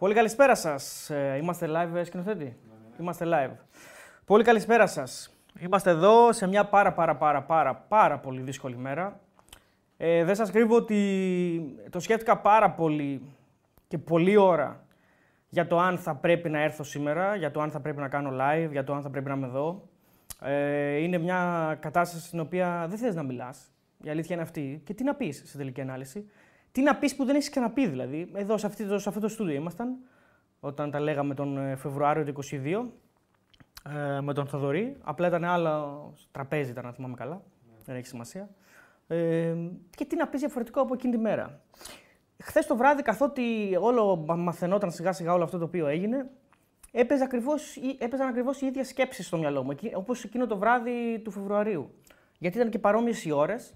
Πολύ καλησπέρα σας. Είμαστε live, σκηνοθέτη. Είμαστε live. Πολύ καλησπέρα σας. Είμαστε εδώ σε μια πάρα πολύ δύσκολη μέρα. Δεν σας κρύβω ότι το σκέφτηκα πάρα πολύ και πολλή ώρα για το αν θα πρέπει να έρθω σήμερα, για το αν θα πρέπει να κάνω live, για το αν θα πρέπει να είμαι εδώ. Είναι μια κατάσταση στην οποία δεν θες να μιλάς. Η αλήθεια είναι αυτή. Και τι να πεις σε τελική ανάλυση. Τι να πεις που δεν έχεις ξαναπεί, δηλαδή. Εδώ σε αυτό το στούντιο ήμασταν, όταν τα λέγαμε τον Φεβρουάριο του 2022, με τον Θεοδωρή. Απλά ήταν άλλο τραπέζι, ήταν, να θυμάμαι καλά. Δεν έχει σημασία. Και τι να πεις διαφορετικό από εκείνη τη μέρα. Χθες το βράδυ, καθότι όλο μαθαινόταν σιγά-σιγά όλο αυτό το οποίο έγινε, έπαιζαν ακριβώς οι ίδιες σκέψεις στο μυαλό μου, όπως εκείνο το βράδυ του Φεβρουαρίου. Γιατί ήταν και παρόμοιες οι ώρες.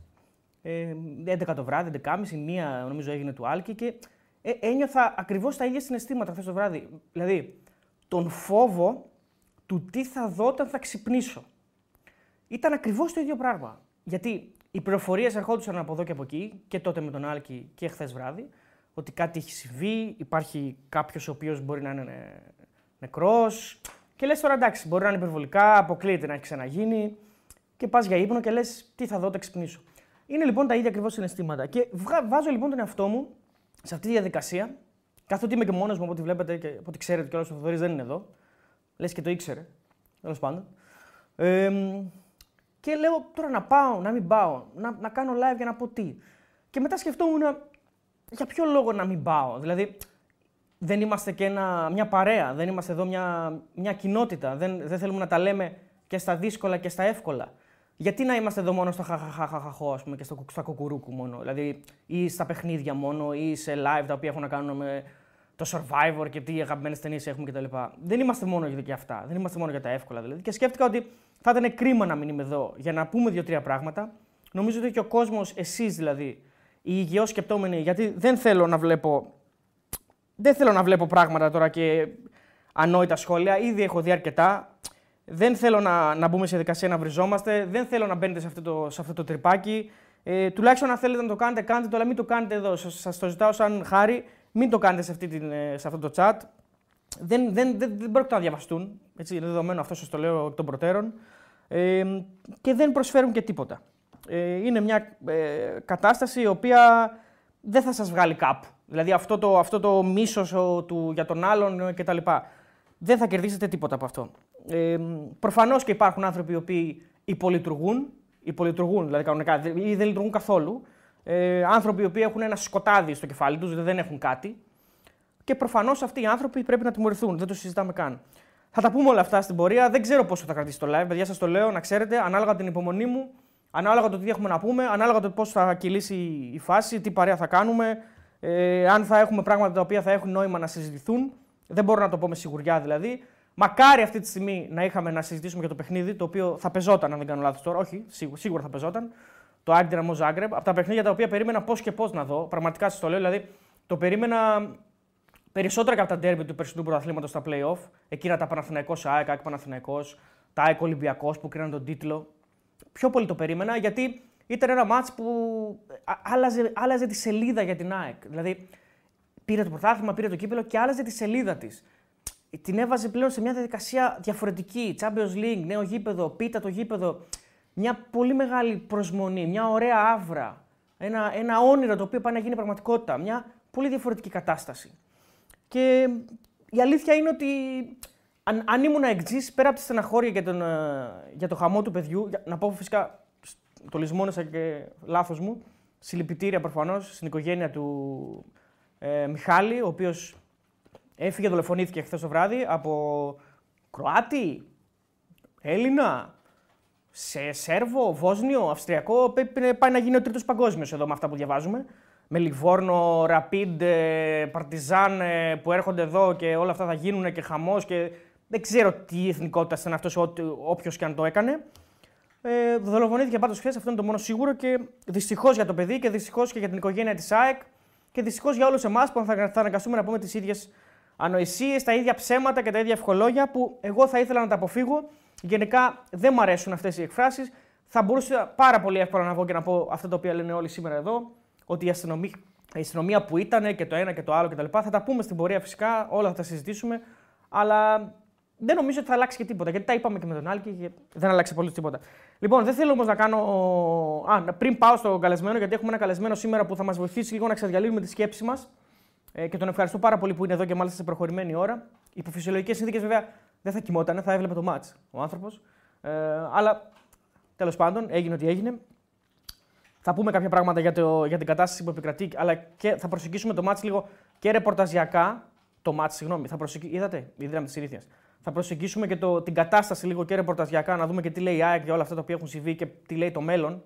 11 το βράδυ, 11.30, μία νομίζω έγινε του Άλκη και ένιωθα ακριβώς τα ίδια συναισθήματα χθες το βράδυ. Δηλαδή, τον φόβο του τι θα δω όταν θα ξυπνήσω. Ήταν ακριβώς το ίδιο πράγμα. Γιατί οι πληροφορίες ερχόντουσαν από εδώ και από εκεί, και τότε με τον Άλκη και χθες βράδυ, ότι κάτι έχει συμβεί, υπάρχει κάποιος ο οποίος μπορεί να είναι νεκρός. Και λες τώρα εντάξει, μπορεί να είναι υπερβολικά, αποκλείεται να έχει ξαναγίνει. Και πας για ύπνο και λες τι θα δω όταν ξυπνήσω. Είναι λοιπόν τα ίδια ακριβώς συναισθήματα. Και βάζω λοιπόν τον εαυτό μου σε αυτή τη διαδικασία, καθότι είμαι και μόνος μου από ό,τι βλέπετε και από ό,τι ξέρετε κιόλας, ο Θεοδωρής δεν είναι εδώ. Λες και το ήξερε, τέλος πάντων. Και λέω τώρα να πάω, να μην πάω, να κάνω live για να πω τι. Και μετά σκεφτόμουν για ποιο λόγο να μην πάω. Δηλαδή, δεν είμαστε και μια παρέα, δεν είμαστε εδώ μια κοινότητα. Δεν θέλουμε να τα λέμε και στα δύσκολα και στα εύκολα. Γιατί να είμαστε εδώ μόνο στο χαχαχαχαχαχό, ας πούμε, και στα κουκουρούκου μόνο, δηλαδή, ή στα παιχνίδια μόνο, ή σε live τα οποία έχουν να κάνουν με το Survivor και τι αγαπημένες ταινίες έχουμε κτλ. Δεν είμαστε μόνο για αυτά, δεν είμαστε μόνο για τα εύκολα δηλαδή. Και σκέφτηκα ότι θα ήταν κρίμα να μην είμαι εδώ για να πούμε δύο-τρία πράγματα. Νομίζω ότι και ο κόσμος, εσείς δηλαδή, οι υγιώς σκεπτόμενοι, γιατί δεν θέλω να βλέπω πράγματα τώρα και ανόητα σχόλια, ήδη έχω δει αρκετά. Δεν θέλω να μπούμε σε δικασία να βριζόμαστε, δεν θέλω να μπαίνετε σε αυτό το τρυπάκι. Τουλάχιστον αν θέλετε να το κάνετε, κάντε το, αλλά μην το κάνετε εδώ. Σας το ζητάω σαν χάρη, μην το κάνετε σε αυτό το chat. Δεν πρόκειται να διαβαστούν, έτσι, είναι δεδομένο αυτό, σας το λέω εκ των προτέρων. Και δεν προσφέρουν και τίποτα. Είναι μια κατάσταση η οποία δεν θα σας βγάλει κάπου. Δηλαδή αυτό το μίσος για τον άλλον κτλ. Δεν θα κερδίσετε τίποτα από αυτό. Προφανώς και υπάρχουν άνθρωποι οι οποίοι υπολειτουργούν, δηλαδή κανονικά, ή δεν λειτουργούν καθόλου. Άνθρωποι οι οποίοι έχουν ένα σκοτάδι στο κεφάλι τους, δηλαδή δεν έχουν κάτι. Και προφανώς αυτοί οι άνθρωποι πρέπει να τιμωρηθούν, δεν το συζητάμε καν. Θα τα πούμε όλα αυτά στην πορεία. Δεν ξέρω πόσο θα κρατήσει το live, παιδιά, σας το λέω, να ξέρετε, ανάλογα την υπομονή μου, ανάλογα το τι έχουμε να πούμε, ανάλογα το πώς θα κυλήσει η φάση, τι παρέα θα κάνουμε, αν θα έχουμε πράγματα τα οποία θα έχουν νόημα να συζητηθούν. Δεν μπορώ να το πω με σιγουριά δηλαδή. Μακάρι αυτή τη στιγμή να είχαμε να συζητήσουμε για το παιχνίδι, το οποίο θα πεζόταν, αν δεν κάνω λάθος τώρα. Όχι, σίγουρα θα πεζόταν. Το ΑΕΚ Δυναμό Ζάγκρεπ. Από τα παιχνίδια τα οποία περίμενα πώς και πώς να δω. Πραγματικά σας το λέω. Δηλαδή, το περίμενα περισσότερα και από τα ντέρμπι του περσινού πρωταθλήματος στα play-off. Εκείνα τα ΑΕΚ Παναθηναϊκός, τα ΑΕΚ Ολυμπιακός που κρίναν τον τίτλο. Πιο πολύ το περίμενα γιατί ήταν ένα μάτς που άλλαζε τη σελίδα για την ΑΕΚ. Δηλαδή, πήρε το πρωτάθλημα, πήρε το κύπελλο και άλλαζε τη σελίδα της. Την έβαζε πλέον σε μια διαδικασία διαφορετική. Champions League, νέο γήπεδο, πίτα το γήπεδο. Μια πολύ μεγάλη προσμονή, μια ωραία αύρα. Ένα όνειρο το οποίο πάει να γίνει πραγματικότητα. Μια πολύ διαφορετική κατάσταση. Και η αλήθεια είναι ότι αν ήμουν εκτζής, πέρα από τη στεναχώρια για το χαμό του παιδιού, να πω φυσικά, το λησμόνεσα και λάθος μου, συλληπιτήρια προφανώς στην οικογένεια του Μιχάλη, ο οποίος έφυγε, δολοφονήθηκε χθες το βράδυ από Κροάτι, Έλληνα, Σέρβο, Βόσνιο, Αυστριακό. Πάει να γίνει ο τρίτος παγκόσμιος εδώ με αυτά που διαβάζουμε. Με Λιβόρνο, Ραπίντ, Παρτιζάν που έρχονται εδώ και όλα αυτά θα γίνουν και χαμός και δεν ξέρω τι εθνικότητα ήταν αυτός όποιος και αν το έκανε. Δολοφονήθηκε πάντως χθες, αυτό είναι το μόνο σίγουρο και δυστυχώς για το παιδί και δυστυχώς και για την οικογένεια της ΑΕΚ και δυστυχώς για όλους εμάς που θα αναγκαστούμε να πούμε τις ίδιες ανοησίες, τα ίδια ψέματα και τα ίδια ευχολόγια που εγώ θα ήθελα να τα αποφύγω. Γενικά δεν μου αρέσουν αυτές οι εκφράσεις. Θα μπορούσα πάρα πολύ εύκολα να βγω και να πω αυτά τα οποία λένε όλοι σήμερα εδώ, ότι η αστυνομία η αστυνομία που ήταν και το ένα και το άλλο κτλ. Θα τα πούμε στην πορεία φυσικά, όλα θα τα συζητήσουμε. Αλλά δεν νομίζω ότι θα αλλάξει και τίποτα. Γιατί τα είπαμε και με τον Άλκη και δεν αλλάξει πολύ τίποτα. Λοιπόν, δεν θέλω όμως να κάνω. Πριν πάω στο καλεσμένο, γιατί έχουμε ένα καλεσμένο σήμερα που θα μας βοηθήσει λίγο να εξαδιαλύνουμε τη σκέψη μας. Και τον ευχαριστώ πάρα πολύ που είναι εδώ και μάλιστα σε προχωρημένη ώρα. Υπό φυσιολογικές συνθήκες βέβαια δεν θα κοιμόταν, θα έβλεπε το μάτς ο άνθρωπος. Αλλά τέλος πάντων έγινε ό,τι έγινε. Θα πούμε κάποια πράγματα για την κατάσταση που επικρατεί, αλλά και θα προσεγγίσουμε το μάτς λίγο και ρεπορταζιακά. Το μάτς, συγγνώμη, είδατε, η δύναμη της συνήθειας. Θα προσεγγίσουμε και την κατάσταση λίγο και ρεπορταζιακά, να δούμε και τι λέει η ΑΕΚ για όλα αυτά τα οποία έχουν συμβεί και τι λέει το μέλλον.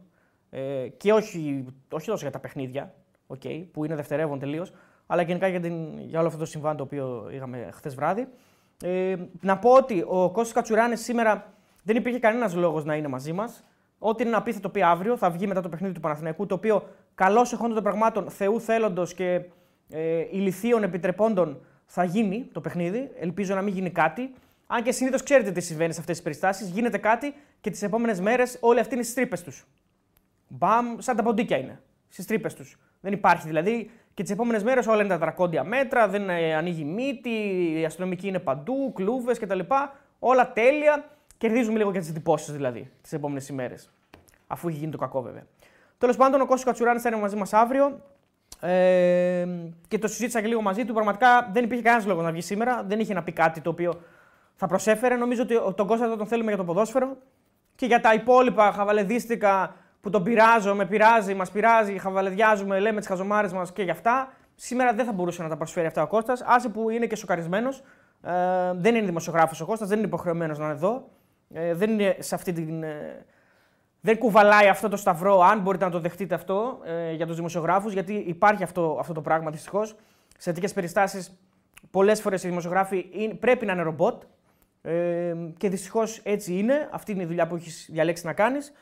Και όχι τόσο για τα παιχνίδια, okay, που είναι δευτερεύον τελείως, αλλά γενικά για όλο αυτό το συμβάν το οποίο είχαμε χθες βράδυ. Να πω ότι ο Κώστας Κατσουράνης σήμερα δεν υπήρχε κανένας λόγος να είναι μαζί μας. Ό,τι είναι να πει θα το πει αύριο, θα βγει μετά το παιχνίδι του Παναθηναϊκού, το οποίο καλώς εχόντων των πραγμάτων, Θεού θέλοντος και ηλιθίων επιτρεπόντων θα γίνει το παιχνίδι. Ελπίζω να μην γίνει κάτι. Αν και συνήθως ξέρετε τι συμβαίνει σε αυτές τις περιστάσεις, γίνεται κάτι και τις επόμενες μέρες όλοι αυτοί είναι στις τρύπες τους. Μπαμ, σαν τα ποντίκια είναι. Στις τρύπες τους. Δεν υπάρχει δηλαδή. Και τις επόμενες μέρες όλα είναι τα τρακόντια μέτρα, δεν ανοίγει μύτη, οι αστυνομικοί είναι παντού, κλούβες κτλ. Όλα τέλεια. Κερδίζουμε λίγο και τις εντυπώσεις δηλαδή τις επόμενες ημέρες. Αφού έχει γίνει το κακό βέβαια. Τέλος πάντων, ο Κώστας Κατσουράνης θα είναι μαζί μας αύριο. Και το συζήτησα και λίγο μαζί του. Πραγματικά δεν υπήρχε κανένας λόγος να βγει σήμερα. Δεν είχε να πει κάτι το οποίο θα προσέφερε. Νομίζω ότι τον Κώστα τον θέλουμε για το ποδόσφαιρο και για τα υπόλοιπα χαβαλεδίστικα που τον πειράζω, με πειράζει, μας πειράζει, χαβαλεδιάζουμε, λέμε τις χαζομάρες μας και γι' αυτά. Σήμερα δεν θα μπορούσε να τα προσφέρει αυτά ο Κώστας. Άσε που είναι και σοκαρισμένος. Δεν είναι δημοσιογράφος ο Κώστας, δεν είναι υποχρεωμένος να είναι εδώ. Δεν είναι σε αυτή την. Δεν κουβαλάει αυτό το σταυρό, αν μπορείτε να το δεχτείτε αυτό, για τους δημοσιογράφους, γιατί υπάρχει αυτό το πράγμα δυστυχώς. Σε τέτοιες περιστάσεις, πολλές φορές οι δημοσιογράφοι πρέπει να είναι ρομπότ και δυστυχώς έτσι είναι. Αυτή είναι η δουλειά που έχεις διαλέξει να κάνεις.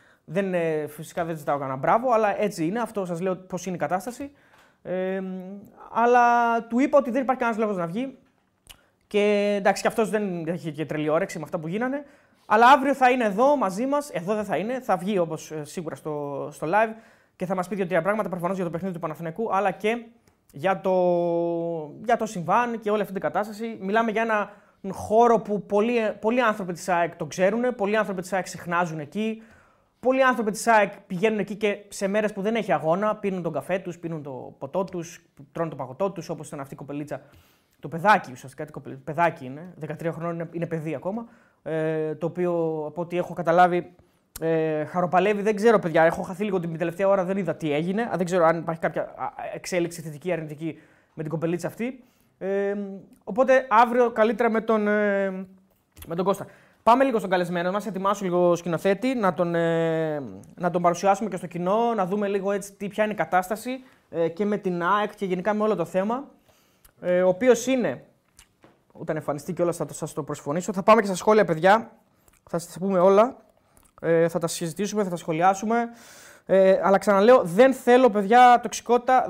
Φυσικά δεν ζητάω κανένα μπράβο, αλλά έτσι είναι. Αυτό σας λέω πώς είναι η κατάσταση. Αλλά του είπα ότι δεν υπάρχει κανένας λόγος να βγει και εντάξει, και αυτός δεν έχει και τρελή όρεξη με αυτά που γίνανε. Αλλά αύριο θα είναι εδώ μαζί μας. Εδώ δεν θα είναι. Θα βγει όπως σίγουρα στο live και θα μας πει δύο-τρία πράγματα. Προφανώς για το παιχνίδι του Παναθηναϊκού, αλλά και για το συμβάν και όλη αυτή την κατάσταση. Μιλάμε για έναν χώρο που πολλοί άνθρωποι της ΑΕΚ τον ξέρουν. Πολλοί άνθρωποι της ΑΕΚ συχνάζουν εκεί. Πολλοί άνθρωποι της ΑΕΚ πηγαίνουν εκεί και σε μέρες που δεν έχει αγώνα. Πίνουν τον καφέ τους, πίνουν το ποτό τους, τρώνε το παγωτό τους. Όπως ήταν αυτή η κοπελίτσα. Το παιδάκι, ουσιαστικά το παιδάκι είναι. 13 χρονών είναι παιδί ακόμα. Το οποίο από ό,τι έχω καταλάβει χαροπαλεύει. Δεν ξέρω, παιδιά. Έχω χαθεί λίγο την τελευταία ώρα, δεν είδα τι έγινε. Δεν ξέρω αν υπάρχει κάποια εξέλιξη θετική ή αρνητική με την κοπελίτσα αυτή. Οπότε αύριο καλύτερα με τον Κώστα. Πάμε λίγο στον καλεσμένο μας. Ετοιμάσου λίγο σκηνοθέτη να τον παρουσιάσουμε και στο κοινό, να δούμε λίγο έτσι ποια είναι η κατάσταση και με την ΑΕΚ και γενικά με όλο το θέμα. Ο οποίος είναι. Όταν εμφανιστεί και όλα θα σας το προσφωνήσω. Θα πάμε και στα σχόλια, παιδιά. Θα σας πούμε όλα. Θα τα συζητήσουμε, θα τα σχολιάσουμε. Αλλά ξαναλέω, δεν θέλω, παιδιά, τοξικότητα.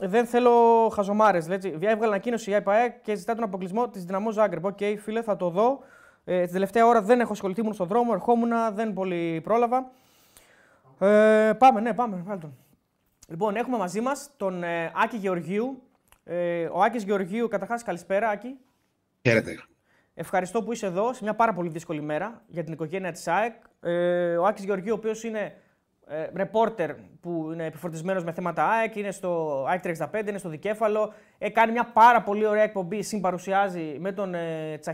Δεν θέλω χαζομάρες. Έβγαλε ανακοίνωση η ΑΕΠΑΕ και ζητά τον αποκλεισμό της Δυναμό Ζάγκρεπ. Οκ, φίλε, θα το δω. Την τελευταία ώρα δεν έχω ασχοληθεί, ήμουν στον δρόμο, ερχόμουνα, δεν πολύ πρόλαβα. Πάμε, βάλτε τον. Λοιπόν, έχουμε μαζί μας τον Άκη Γεωργίου. Ο Άκης Γεωργίου, καταρχάς, καλησπέρα, Άκη. Χαίρετε. Ευχαριστώ που είσαι εδώ σε μια πάρα πολύ δύσκολη μέρα για την οικογένεια της ΑΕΚ. Ο Άκης Γεωργίου, ο οποίος είναι ρεπόρτερ που είναι επιφορτισμένος με θέματα ΑΕΚ, είναι στο ΑΕΚ 35, είναι στο Δικέφαλο. Κάνει μια πάρα πολύ ωραία εκπομπή, συμπαρουσιάζει με τον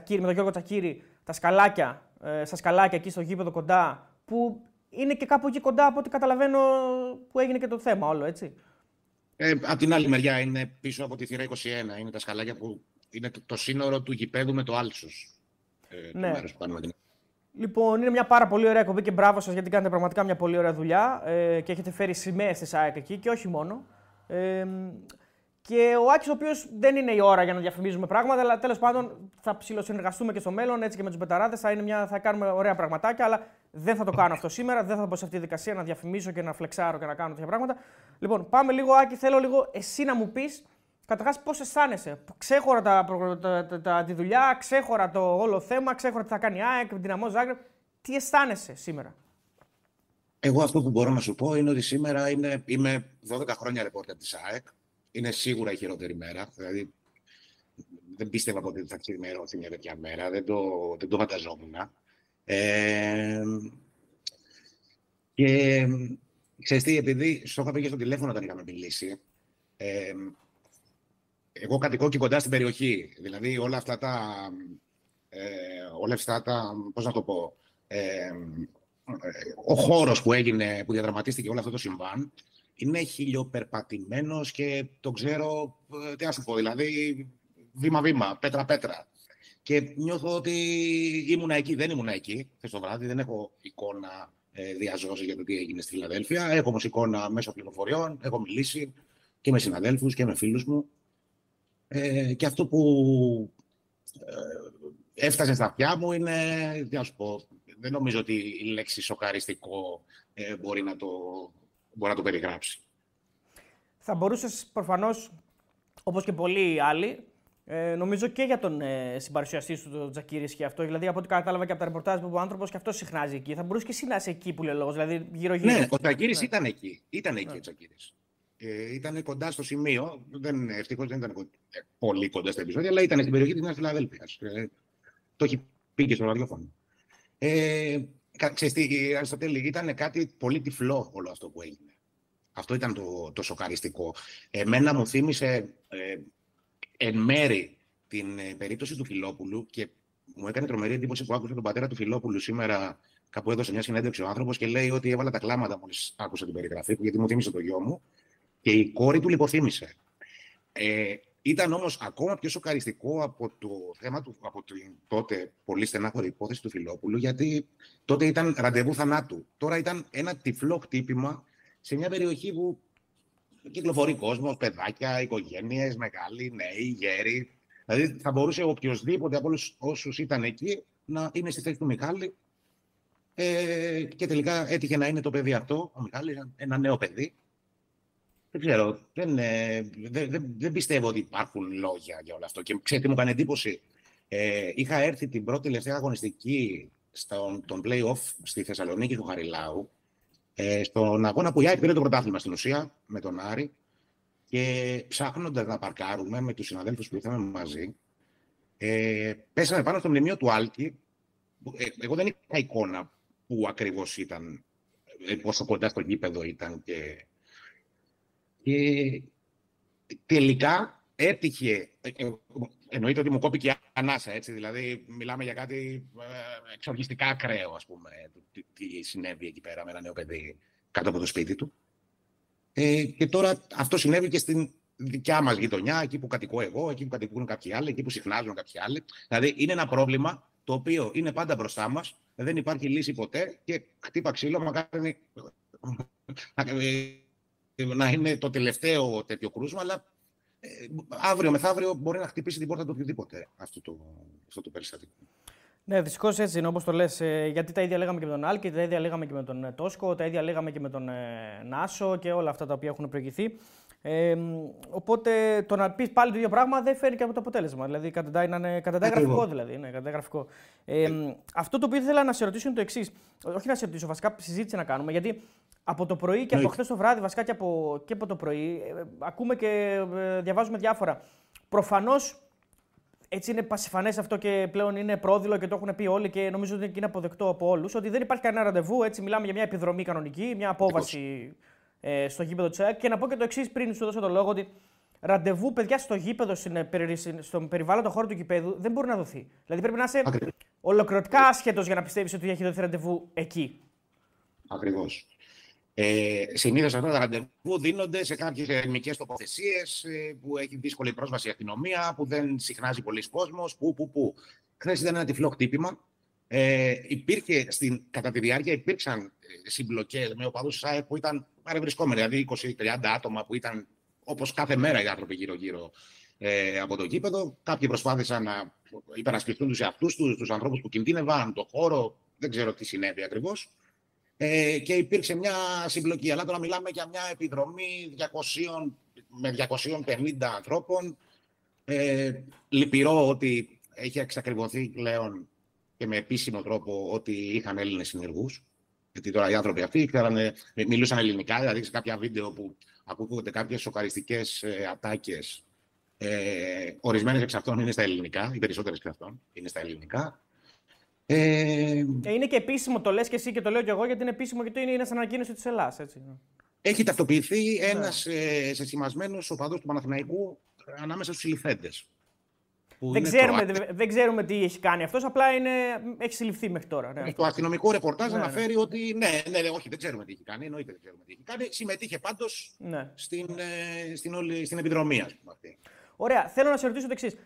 Γιώργο Τσακίρη στα σκαλάκια εκεί στο γήπεδο κοντά, που είναι και κάπου εκεί κοντά από ό,τι καταλαβαίνω που έγινε και το θέμα όλο, έτσι. Απ' την άλλη μεριά είναι πίσω από τη θύρα 21. Είναι τα σκαλάκια που είναι το σύνορο του γηπέδου με το Άλσος. Ναι. Το μέρος που κάνουμε. Λοιπόν, είναι μια πάρα πολύ ωραία εκπομπή και μπράβο σας γιατί κάνετε πραγματικά μια πολύ ωραία δουλειά και έχετε φέρει σημαίες της ΑΕΚ εκεί και όχι μόνο. Και ο Άκης, ο οποίος δεν είναι η ώρα για να διαφημίζουμε πράγματα, αλλά τέλος πάντων θα ψιλοσυνεργαστούμε και στο μέλλον έτσι και με τους Betarades. Θα κάνουμε ωραία πραγματάκια, αλλά δεν θα το κάνω αυτό σήμερα. Δεν θα μπω σε αυτή τη δικασία να διαφημίσω και να φλεξάρω και να κάνω τέτοια πράγματα. Λοιπόν, πάμε λίγο, Άκη. Θέλω λίγο εσύ να μου πεις καταρχάς πώς αισθάνεσαι. Ξέχωρα τη δουλειά, ξέχωρα το όλο θέμα, ξέχωρα τι θα κάνει η ΑΕΚ, Δυναμό Ζάγκρεπ. Τι αισθάνεσαι σήμερα. Εγώ αυτό που μπορώ να σου πω είναι ότι σήμερα είμαι 12 χρόνια ρεπόρτερ της ΑΕΚ. Είναι σίγουρα η χειρότερη μέρα. Δηλαδή, δεν πίστευα ότι θα ξημερώσει μια τέτοια μέρα. Δεν το φανταζόμουν. Και ξέρεις τι, επειδή στο είχα πει και στο τηλέφωνο όταν είχαμε μιλήσει, εγώ κατοικώ και κοντά στην περιοχή. Δηλαδή, όλα αυτά τα. Πώς να το πω. Ο χώρος που διαδραματίστηκε όλο αυτό το συμβάν είναι χιλιοπερπατημένος και το ξέρω, τι ας πω, δηλαδή βήμα-βήμα, πέτρα-πέτρα. Και νιώθω ότι ήμουνα εκεί, δεν ήμουνα εκεί χθες το βράδυ, δεν έχω εικόνα διαζώσει για το τι έγινε στη Φιλαδέλφεια. Έχω όμως εικόνα μέσω πληροφοριών, έχω μιλήσει και με συναδέλφους και με φίλους μου. Και αυτό που έφτασε στα αυτιά μου είναι, τι ας πω, δεν νομίζω ότι η λέξη σοκαριστικό μπορεί να το περιγράψει. Θα μπορούσες προφανώς, όπως και πολλοί άλλοι, νομίζω και για τον συμπαρουσιαστή σου, τον Τζακίρης και αυτό. Δηλαδή, από ό,τι κατάλαβα και από τα ρεπορτάζ που είπε ο άνθρωπος, και αυτό συχνάζει εκεί. Θα μπορούσε και εσύ να είσαι εκεί που λέει λόγος, δηλαδή γύρω-γύρω. Ναι, ο Τζακίρης ήταν εκεί. Ήταν εκεί ο Τζακίρης. Ήταν κοντά στο σημείο. Ευτυχώς δεν ήταν πολύ κοντά στα επεισόδια, αλλά ήταν στην περιοχή της Νέας Φιλαδέλφειας. Το έχει πει και στο ραδιόφωνο. Ξέρεις τι, Αριστοτέλη, ήταν κάτι πολύ τυφλό όλο αυτό που έγινε. Αυτό ήταν το σοκαριστικό. Εμένα μου θύμισε εν μέρη την περίπτωση του Φιλόπουλου και μου έκανε τρομερή εντύπωση που άκουσα τον πατέρα του Φιλόπουλου σήμερα, κάπου έδωσε μια συνέντευξη ο άνθρωπος και λέει ότι έβαλα τα κλάματα μόλις άκουσα την περιγραφή του, γιατί μου θύμισε το γιο μου και η κόρη του λιποθύμισε. Ήταν όμως ακόμα πιο σοκαριστικό από το θέμα του, από την τότε πολύ στενάχωρη υπόθεση του Φιλόπουλου, γιατί τότε ήταν ραντεβού θανάτου. Τώρα ήταν ένα τυφλό χτύπημα σε μια περιοχή που κυκλοφορεί κόσμος, παιδάκια, οικογένειες, μεγάλοι, νέοι, γέροι. Δηλαδή θα μπορούσε οποιοδήποτε από όλους όσους ήταν εκεί να είναι στη θέση του Μιχάλη. Και τελικά έτυχε να είναι το παιδί αυτό, ο Μιχάλης, ένα νέο παιδί. Δεν ξέρω, δεν πιστεύω ότι υπάρχουν λόγια για όλο αυτό. Και ξέρετε, μου έκανε εντύπωση. Είχα έρθει την πρώτη τελευταία αγωνιστική στον play-off στη Θεσσαλονίκη του Χαριλάου, στον αγώνα που η ΑΕΚ πήρε το πρωτάθλημα στην ουσία, με τον Άρη, και ψάχνοντας να παρκάρουμε με τους συναδέλφους που ήρθαμε μαζί, πέσαμε πάνω στο μνημείο του Άλκη. Εγώ δεν είχα εικόνα που ακριβώς ήταν, πόσο κοντά στο γήπεδο ήταν και... Και τελικά έτυχε, εννοείται ότι μου κόπηκε η ανάσα, έτσι, δηλαδή μιλάμε για κάτι εξοργιστικά ακραίο, ας πούμε, τι συνέβη εκεί πέρα με ένα νέο παιδί κάτω από το σπίτι του. Και τώρα αυτό συνέβη και στην δικιά μας γειτονιά, εκεί που κατοικώ εγώ, εκεί που κατοικούν κάποιοι άλλοι, εκεί που συχνάζουν κάποιοι άλλοι. Δηλαδή είναι ένα πρόβλημα το οποίο είναι πάντα μπροστά μας, δεν υπάρχει λύση ποτέ και χτύπα ξύλο, μακάρι... να είναι το τελευταίο τέτοιο κρούσμα, αλλά αύριο μεθαύριο μπορεί να χτυπήσει την πόρτα του οποιοδήποτε αυτό το περιστατικό. Ναι, δυστυχώς έτσι είναι όπως το λες, γιατί τα ίδια λέγαμε και με τον Άλκη, τα ίδια λέγαμε και με τον Τόσκο, τα ίδια λέγαμε και με τον Νάσο και όλα αυτά τα οποία έχουν προηγηθεί. Οπότε το να πει πάλι το ίδιο πράγμα δεν φέρει και από το αποτέλεσμα. Δηλαδή, καταντάει γραφικό. Δηλαδή, ναι, γραφικό. Αυτό το οποίο ήθελα να σε ρωτήσω είναι το εξής. Όχι να σε ρωτήσω, βασικά συζήτηση να κάνουμε. Γιατί από το πρωί και από χθες το βράδυ, βασικά και από το πρωί, ακούμε και διαβάζουμε διάφορα. Προφανώς έτσι είναι πασιφανές αυτό και πλέον είναι πρόδειλο και το έχουν πει όλοι και νομίζω ότι είναι αποδεκτό από όλους. Ότι δεν υπάρχει κανένα ραντεβού. Έτσι, μιλάμε για μια επιδρομή κανονική, μια απόβαση στο γήπεδο της ΑΕΚ. Και να πω και το εξής πριν σου δώσω το λόγο, ότι ραντεβού παιδιά στο γήπεδο, στον περιβάλλον, το χώρο του γηπέδου, δεν μπορεί να δοθεί. Δηλαδή πρέπει να είσαι ολοκληρωτικά άσχετος για να πιστεύεις ότι έχει δοθεί ραντεβού εκεί. Ακριβώς. Συνήθως αυτά τα ραντεβού δίνονται σε κάποιες ερμικές τοποθεσίες που έχει δύσκολη πρόσβαση η αστυνομία, που δεν συχνάζει πολλοί κόσμος. Χθες ήταν ένα τυφλό χτύπημα. Κατά τη διάρκεια υπήρξαν συμπλοκές με οπαδούς της ΑΕΚ που ήταν παρευρισκόμενοι, δηλαδή 20-30 άτομα που ήταν όπως κάθε μέρα οι άνθρωποι γύρω-γύρω από το γήπεδο. Κάποιοι προσπάθησαν να υπερασπιστούν τους εαυτούς τους, τους ανθρώπους που κινδύνευαν, το χώρο, δεν ξέρω τι συνέβη ακριβώς. Και υπήρξε μια συμπλοκή. Αλλά τώρα μιλάμε για μια επιδρομή 200 με 250 ανθρώπων. Λυπηρό ότι έχει εξακριβωθεί πλέον και με επίσημο τρόπο ότι είχαν Έλληνες συνεργούς. Γιατί τώρα οι άνθρωποι αυτοί μιλούσαν ελληνικά, δηλαδή σε κάποια βίντεο που ακούγονται κάποιες σοκαριστικές ατάκες. Ορισμένες εξ αυτών είναι στα ελληνικά, οι περισσότερες εξ αυτών είναι στα ελληνικά. Είναι και επίσημο, το λες και εσύ και το λέω και εγώ, γιατί είναι επίσημο, γιατί είναι σαν ανακοίνωση της Ελλάς. Έχει ταυτοποιηθεί ένας σεσημασμένος οπαδός του Παναθηναϊκού ανάμεσα στους συλληφθέντες. Δεν ξέρουμε τι έχει κάνει αυτός, απλά έχει συλληφθεί μέχρι τώρα. Ναι. Το αστυνομικό ρεπορτάζ αναφέρει ότι όχι, δεν ξέρουμε τι έχει κάνει, εννοείται δεν ξέρουμε τι έχει κάνει. Συμμετείχε πάντως στην επιδρομή, ας πούμε, αυτή. Ωραία, θέλω να σε ρωτήσω το εξής.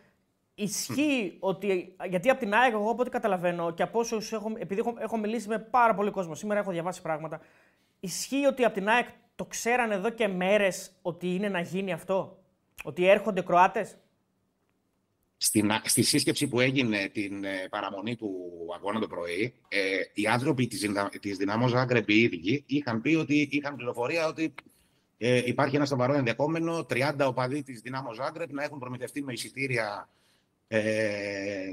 Ισχύει ότι. Γιατί από την ΑΕΚ, εγώ από ό,τι καταλαβαίνω και από όσους επειδή έχω μιλήσει με πάρα πολύ κόσμο σήμερα, έχω διαβάσει πράγματα. Ισχύει ότι από την ΑΕΚ το ξέραν εδώ και μέρες ότι είναι να γίνει αυτό, ότι έρχονται Κροάτες. Στη σύσκεψη που έγινε την παραμονή του αγώνα το πρωί, οι άνθρωποι της Δυναμό Ζάγκρεπ οι ίδιοι είχαν πει ότι είχαν πληροφορία ότι υπάρχει ένα σοβαρό ενδεχόμενο 30 οπαδοί της Δυναμό Ζάγκρεπ να έχουν προμηθευτεί με εισιτήρια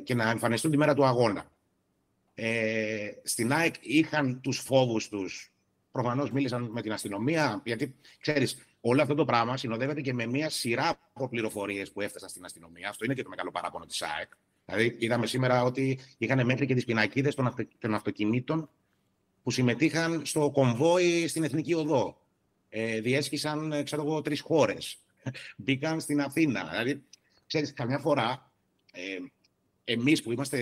και να εμφανιστούν τη μέρα του αγώνα. Στην ΑΕΚ είχαν τους φόβους τους. Προφανώς μίλησαν με την αστυνομία, γιατί ξέρεις, όλο αυτό το πράγμα συνοδεύεται και με μια σειρά από πληροφορίες που έφτασαν στην αστυνομία. Αυτό είναι και το μεγάλο παράπονο της ΑΕΚ. Δηλαδή, είδαμε σήμερα ότι είχαν μέχρι και τις πινακίδες των αυτοκινήτων που συμμετείχαν στο κομβόι στην Εθνική Οδό. Διέσχισαν, ξέρω εγώ, 3 χώρες. Μπήκαν στην Αθήνα. Δηλαδή, ξέρεις, καμιά φορά εμείς που είμαστε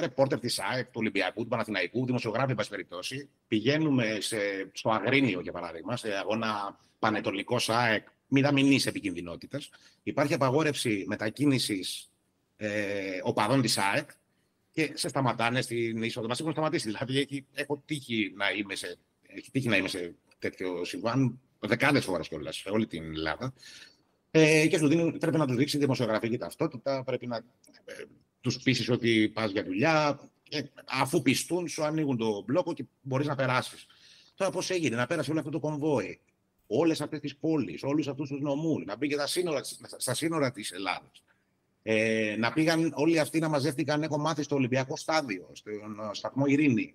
ρεπόρτερ της ΑΕΚ, του Ολυμπιακού, του Παναθηναϊκού, δημοσιογράφοι, εν πάση περιπτώσει, πηγαίνουμε στο Αγρίνιο, για παράδειγμα, σε αγώνα πανετολικός ΑΕΚ μηδαμινής επικινδυνότητας. Υπάρχει απαγόρευση μετακίνησης οπαδών της ΑΕΚ και σε σταματάνε στην είσοδο. Μας έχουν σταματήσει. Δηλαδή, έχω τύχει να είμαι σε τέτοιο συμβάν δεκάδες φορές κιόλας, σε όλη την Ελλάδα. Και πρέπει να τους δείξει δημοσιογραφική ταυτότητα, πρέπει να τους πείσεις ότι πας για δουλειά. Αφού πιστούν, σου ανοίγουν τον μπλόκο και μπορείς να περάσεις. Τώρα πώς έγινε, να πέρασε όλο αυτό το κομβόι, όλες αυτές τις πόλεις, όλους αυτούς τους νομούς, να μπήκε στα σύνορα της Ελλάδας. Να πήγαν όλοι αυτοί να μαζεύτηκαν, έχω μάθει, στο Ολυμπιακό στάδιο, στον σταθμό Ειρήνη,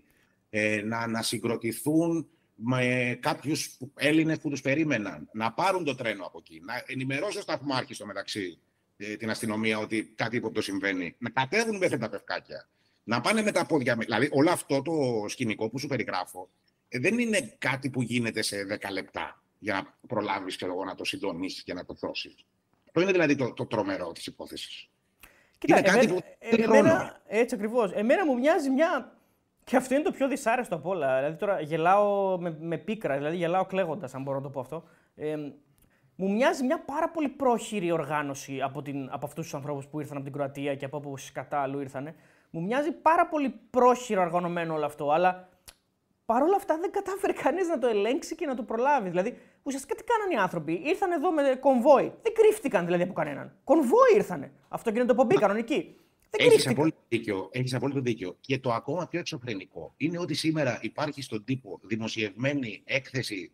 να συγκροτηθούν με κάποιους Έλληνες που τους περίμεναν, να πάρουν το τρένο από εκεί, να ενημερώσει ο σταθμάρχης στο μεταξύ την αστυνομία ότι κάτι ύποπτο συμβαίνει, να κατέβουν μέχρι τα πευκάκια, να πάνε με τα πόδια. Δηλαδή, όλο αυτό το σκηνικό που σου περιγράφω δεν είναι κάτι που γίνεται σε 10 λεπτά για να προλάβεις να το συντονίσεις και να το δώσεις. Αυτό είναι δηλαδή το τρομερό της υπόθεσης. Κοίτα, είναι κάτι που θέλει χρόνο. Έτσι ακριβώς. Εμένα μου μοιάζει μια. Και αυτό είναι το πιο δυσάρεστο απ' όλα. Δηλαδή, τώρα γελάω με πίκρα, δηλαδή γελάω κλαίγοντας, αν μπορώ να το πω αυτό. Μου μοιάζει μια πάρα πολύ πρόχειρη οργάνωση από αυτούς τους ανθρώπους που ήρθαν από την Κροατία και από όπως κατά αλλού ήρθανε. Μου μοιάζει πάρα πολύ πρόχειρο οργανωμένο όλο αυτό, αλλά παρόλα αυτά δεν κατάφερε κανείς να το ελέγξει και να το προλάβει. Δηλαδή, ουσιαστικά τι κάνανε οι άνθρωποι. Ήρθαν εδώ με κομβόι. Δεν κρύφτηκαν δηλαδή από κανέναν. Κομβόι ήρθανε. Αυτοκινητοπομπή κανονική. Έχεις απόλυτο δίκιο. Και το ακόμα πιο εξωφρενικό είναι ότι σήμερα υπάρχει στον τύπο δημοσιευμένη έκθεση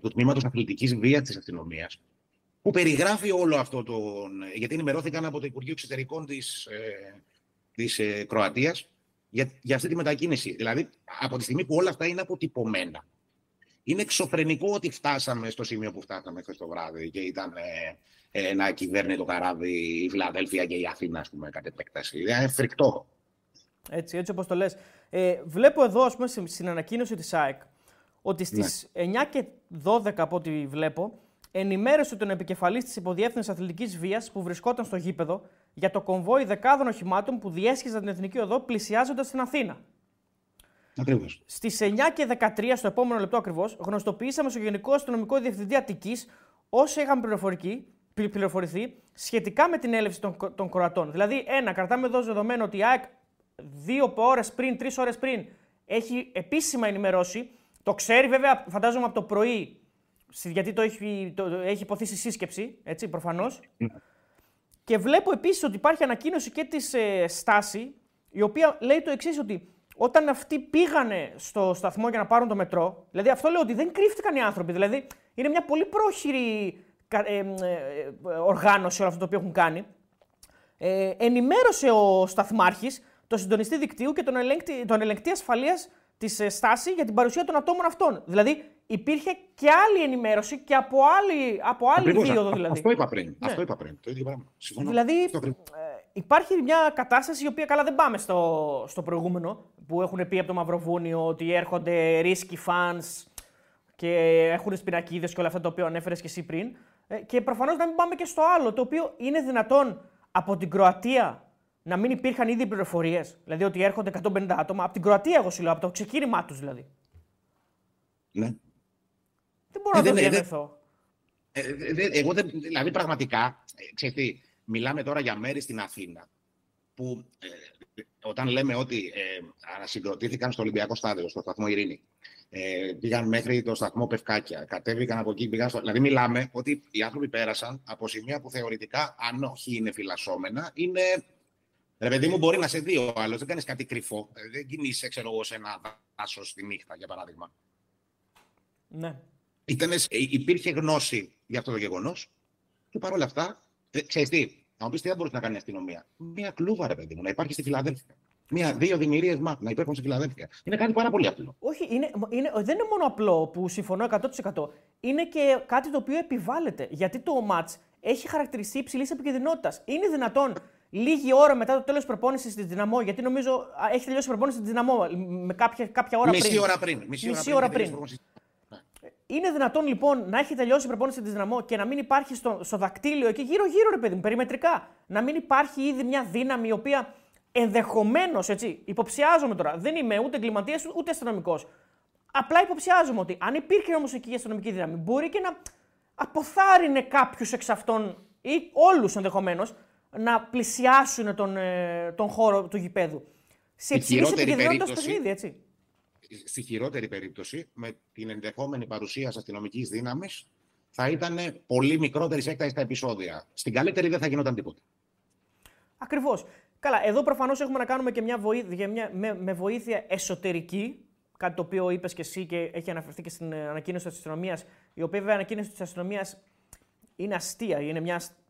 του τμήματος αθλητικής βίας της αστυνομίας που περιγράφει όλο αυτό γιατί ενημερώθηκαν από το Υπουργείο Εξωτερικών της Κροατίας για αυτή τη μετακίνηση. Δηλαδή, από τη στιγμή που όλα αυτά είναι αποτυπωμένα, είναι εξωφρενικό ότι φτάσαμε στο σημείο που φτάσαμε χθες το βράδυ και ήταν να κυβέρνει το καράβι η Φιλαδέλφια και η Αθήνα, ας πούμε, κατ' επέκταση. Είναι φρικτό. Έτσι όπως το λες. Βλέπω εδώ, ας πούμε, στην ανακοίνωση της ΑΕΚ ότι στις 9 και 12, από ό,τι βλέπω, ενημέρωσε τον επικεφαλής της Υποδιεύθυνσης Αθλητικής Βίας που βρισκόταν στο γήπεδο για το κομβόι δεκάδων οχημάτων που διέσχιζαν την Εθνική Οδό πλησιάζοντας την Αθήνα. Ακριβώς. Στις 9 και 13, στο επόμενο λεπτό ακριβώς, γνωστοποιήσαμε στον Γενικό Αστυνομικό Διευθυντή Αττικής όσα είχαμε πληροφορηθεί σχετικά με την έλευση των Κροατών. Δηλαδή, κρατάμε εδώ δεδομένο ότι η ΑΕΚ 3 ώρες πριν, έχει επίσημα ενημερώσει. Το ξέρει βέβαια, φαντάζομαι, από το πρωί, γιατί έχει υποθεί στη σύσκεψη, έτσι, προφανώς. Και βλέπω επίσης ότι υπάρχει ανακοίνωση και της Στάση, η οποία λέει το εξής, ότι όταν αυτοί πήγανε στο σταθμό για να πάρουν το μετρό, δηλαδή αυτό λέω ότι δεν κρύφτηκαν οι άνθρωποι, δηλαδή είναι μια πολύ πρόχειρη οργάνωση όλο αυτό το οποίο έχουν κάνει. Ενημέρωσε ο σταθμάρχης, τον συντονιστή δικτύου και τον ελεγκτή ασφαλείας της στάση για την παρουσία των ατόμων αυτών. Δηλαδή υπήρχε και άλλη ενημέρωση και από άλλη δίωδο. Δηλαδή. Αυτό είπα πριν. Το ίδιο πράγμα. Συμφωνώ. Δηλαδή υπάρχει μια κατάσταση η οποία καλά δεν πάμε στο προηγούμενο που έχουν πει από το Μαυροβούνιο ότι έρχονται risky fans και έχουν σπινακίδες και όλα αυτά τα οποία ανέφερες και εσύ πριν. Και προφανώς να μην πάμε και στο άλλο, το οποίο είναι δυνατόν από την Κροατία να μην υπήρχαν ήδη πληροφορίες. Δηλαδή ότι έρχονται 150 άτομα. Από την Κροατία, εγώ σου λέω, από το ξεκίνημά τους δηλαδή. Ναι. Δεν μπορώ να το διαμεθώ. Εγώ δεν. Δηλαδή, πραγματικά, ξέρετε, μιλάμε τώρα για μέρη στην Αθήνα που όταν λέμε ότι ανασυγκροτήθηκαν στο Ολυμπιακό Στάδιο, στο σταθμό Ειρήνη. Πήγαν μέχρι το σταθμό Πευκάκια, κατέβηκαν από εκεί, πήγαν στο. Δηλαδή, μιλάμε ότι οι άνθρωποι πέρασαν από σημεία που θεωρητικά, αν όχι είναι φυλασσόμενα, είναι. Ρε παιδί μου, μπορεί να σε δει ο άλλος, δεν κάνεις κάτι κρυφό. Δεν κινείσαι, ξέρω εγώ, σε ένα δάσο τη νύχτα, για παράδειγμα. Ναι. Υπήρχε γνώση για αυτό το γεγονός και παρόλα αυτά, ξέρεις τι, να μου πεις τι δεν μπορούσε να κάνει η αστυνομία. Μία κλούβα, ρε παιδί μου, να υπάρχει στη Φιλαδέλφια. Μία-δύο δημιουργίες μάχης να υπάρχουν στη Φιλαδέλφια. Είναι κάτι πάρα πολύ απλό. Όχι, δεν είναι μόνο απλό που συμφωνώ 100%. Είναι και κάτι το οποίο επιβάλλεται. Γιατί το ματς έχει χαρακτηριστεί υψηλής επικινδυνότητας. Είναι δυνατόν. Λίγη ώρα μετά το τέλος προπόνησης της Δυναμό, γιατί νομίζω έχει τελειώσει η προπόνηση της Δυναμό με κάποια ώρα πριν. Μισή ώρα πριν. Είναι δυνατόν λοιπόν να έχει τελειώσει η προπόνηση της Δυναμό και να μην υπάρχει στο δακτύλιο εκεί γύρω-γύρω, ρε παιδί μου, περιμετρικά. Να μην υπάρχει ήδη μια δύναμη η οποία ενδεχομένως, έτσι, υποψιάζομαι τώρα, δεν είμαι ούτε εγκληματίας ούτε αστυνομικός. Απλά υποψιάζομαι ότι αν υπήρχε όμως εκεί η αστυνομική δύναμη, μπορεί και να αποθάρρυνε κάποιους εξ αυτών ή όλους ενδεχομένως. Να πλησιάσουν τον χώρο του γηπέδου. Σε υψηλής επικινδυνότητας παιχνίδι, έτσι. Στη χειρότερη περίπτωση, με την ενδεχόμενη παρουσία αστυνομικής δύναμης, θα ήταν πολύ μικρότερης έκτασης τα επεισόδια. Στην καλύτερη δεν θα γινόταν τίποτα. Ακριβώς. Καλά, εδώ προφανώς έχουμε να κάνουμε και με βοήθεια εσωτερική. Κάτι το οποίο είπες και εσύ και έχει αναφερθεί και στην ανακοίνωση της αστυνομίας, η οποία βέβαια ανακοίνωση της αστυνομίας. Είναι αστεία.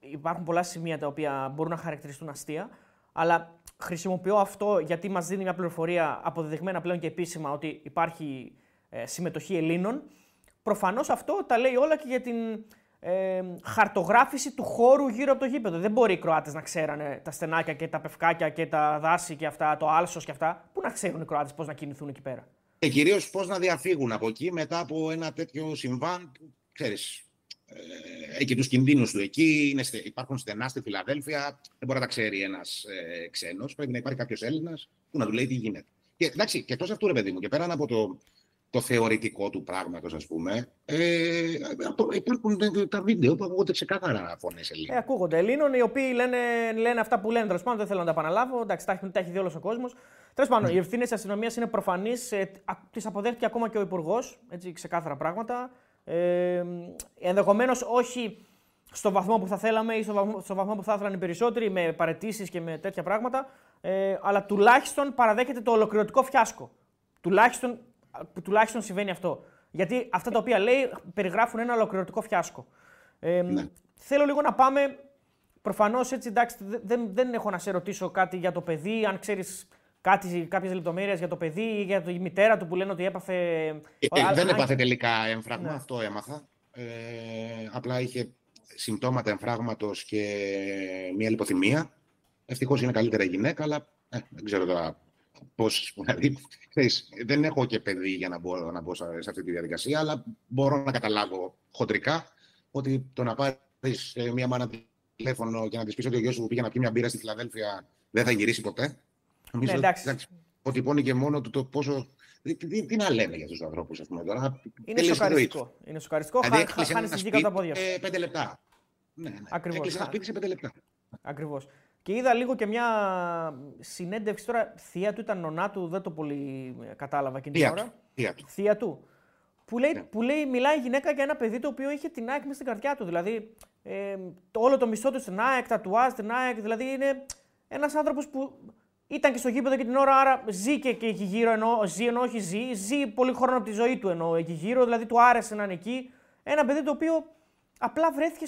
Υπάρχουν πολλά σημεία τα οποία μπορούν να χαρακτηριστούν αστεία. Αλλά χρησιμοποιώ αυτό γιατί μας δίνει μια πληροφορία αποδεδειγμένα πλέον και επίσημα ότι υπάρχει συμμετοχή Ελλήνων. Προφανώς αυτό τα λέει όλα και για την χαρτογράφηση του χώρου γύρω από το γήπεδο. Δεν μπορεί οι Κροάτες να ξέρανε τα στενάκια και τα πευκάκια και τα δάση και αυτά, το άλσος και αυτά. Πού να ξέρουν οι Κροάτες πώς να κινηθούν εκεί πέρα. Και κυρίως πώς να διαφύγουν από εκεί μετά από ένα τέτοιο συμβάν που ξέρεις. Και τους κινδύνους του εκεί, υπάρχουν στενά στη Φιλαδέλφια, δεν μπορεί να τα ξέρει ένας ξένος, πρέπει να υπάρχει κάποιος Έλληνας που να του λέει τι γίνεται. Και, εντάξει, και εκτός αυτού ρε παιδί μου, και πέραν από το θεωρητικό του πράγματος, ας πούμε, υπάρχουν τα βίντεο που ακούγονται ξεκάθαρα φωνές Ελλήνων. Ακούγονται Ελλήνων, οι οποίοι λένε αυτά που λένε, τέλος πάντων, δεν θέλω να τα επαναλάβω, εντάξει, τα έχει δει όλος ο κόσμος. Τέλος πάντων, οι ευθύνες της αστυνομίας είναι προφανείς, τις αποδέχτηκε ακόμα και ο Υπουργός, έτσι ξεκάθαρα πράγματα. Ενδεχομένως όχι στο βαθμό που θα θέλαμε ή στο βαθμό που θα ήθελαν οι περισσότεροι με παραιτήσεις και με τέτοια πράγματα, αλλά τουλάχιστον παραδέχεται το ολοκληρωτικό φιάσκο. Τουλάχιστον συμβαίνει αυτό. Γιατί αυτά τα οποία λέει περιγράφουν ένα ολοκληρωτικό φιάσκο. Ναι. Θέλω λίγο να πάμε. Προφανώς έτσι, εντάξει, δεν έχω να σε ρωτήσω κάτι για το παιδί, αν ξέρεις. Κάποιες λεπτομέρειες για το παιδί ή για τη μητέρα του που λένε ότι έπαθε. Δεν έπαθε τελικά έμφραγμα, ναι. Αυτό έμαθα. Απλά είχε συμπτώματα εμφράγματος και μία λιποθυμία. Ευτυχώς είναι καλύτερα η γυναίκα, αλλά δεν ξέρω τώρα πώς. Δηλαδή, δεν έχω και παιδί για να μπω σε αυτή τη διαδικασία, αλλά μπορώ να καταλάβω χοντρικά ότι το να πάρεις μία μάνα τηλέφωνο και να της πεις ότι ο γιος σου που πήγε να πει μια μπύρα στη Φιλαδέλφια δεν θα γυρίσει ποτέ. Νομίζω ότι αποτυπώνει και μόνο το πόσο. Τι να λέμε για αυτούς τους ανθρώπους, ας πούμε τώρα. Είναι σοκαριστικό. Χάνεις τη γη κατά τα πόδια. 5 λεπτά. Ναι. Έκλεισε ένα σπίτι σε 5 λεπτά. Ακριβώς. Και είδα λίγο και μια συνέντευξη τώρα. Θεία του ήταν νονά του, δεν το πολύ κατάλαβα εκείνη την ώρα. Θεία του. Που λέει, μιλάει η γυναίκα για ένα παιδί το οποίο είχε την ΑΕΚ μες στην καρδιά του. Δηλαδή όλο το μισθό του στην ΑΕΚ, τα τουάζ στην ΑΕΚ. Δηλαδή είναι ένας άνθρωπος που. Ήταν και στο γήπεδο και την ώρα, άρα ζει και εκεί γύρω, ζει πολύ χρόνο από τη ζωή του εκεί γύρω, δηλαδή του άρεσε να είναι εκεί. Ένα παιδί το οποίο Απλά βρέθηκε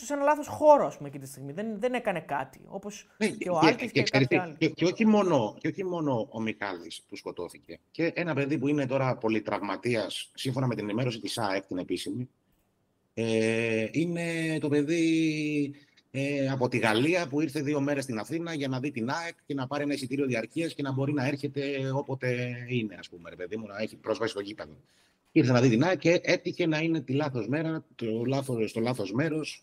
σε ένα λάθος χώρο, ας πούμε, εκείνη τη στιγμή. Δεν έκανε κάτι. Όπως και ο Άλκης και κάποιοι άλλοι. Και όχι μόνο ο Μιχάλης που σκοτώθηκε. Και ένα παιδί που είναι τώρα πολυτραυματίας, σύμφωνα με την ενημέρωση της ΑΕΚ, την επίσημη, είναι το παιδί από τη Γαλλία που ήρθε 2 μέρες στην Αθήνα για να δει την ΑΕΚ και να πάρει ένα εισιτήριο διαρκείας και να μπορεί να έρχεται όποτε είναι, ας πούμε, ρε παιδί μου, να έχει πρόσβαση στο γήπεδο. Ήρθε να δει την ΑΕΚ και έτυχε να είναι τη λάθος μέρα, στο λάθος μέρος,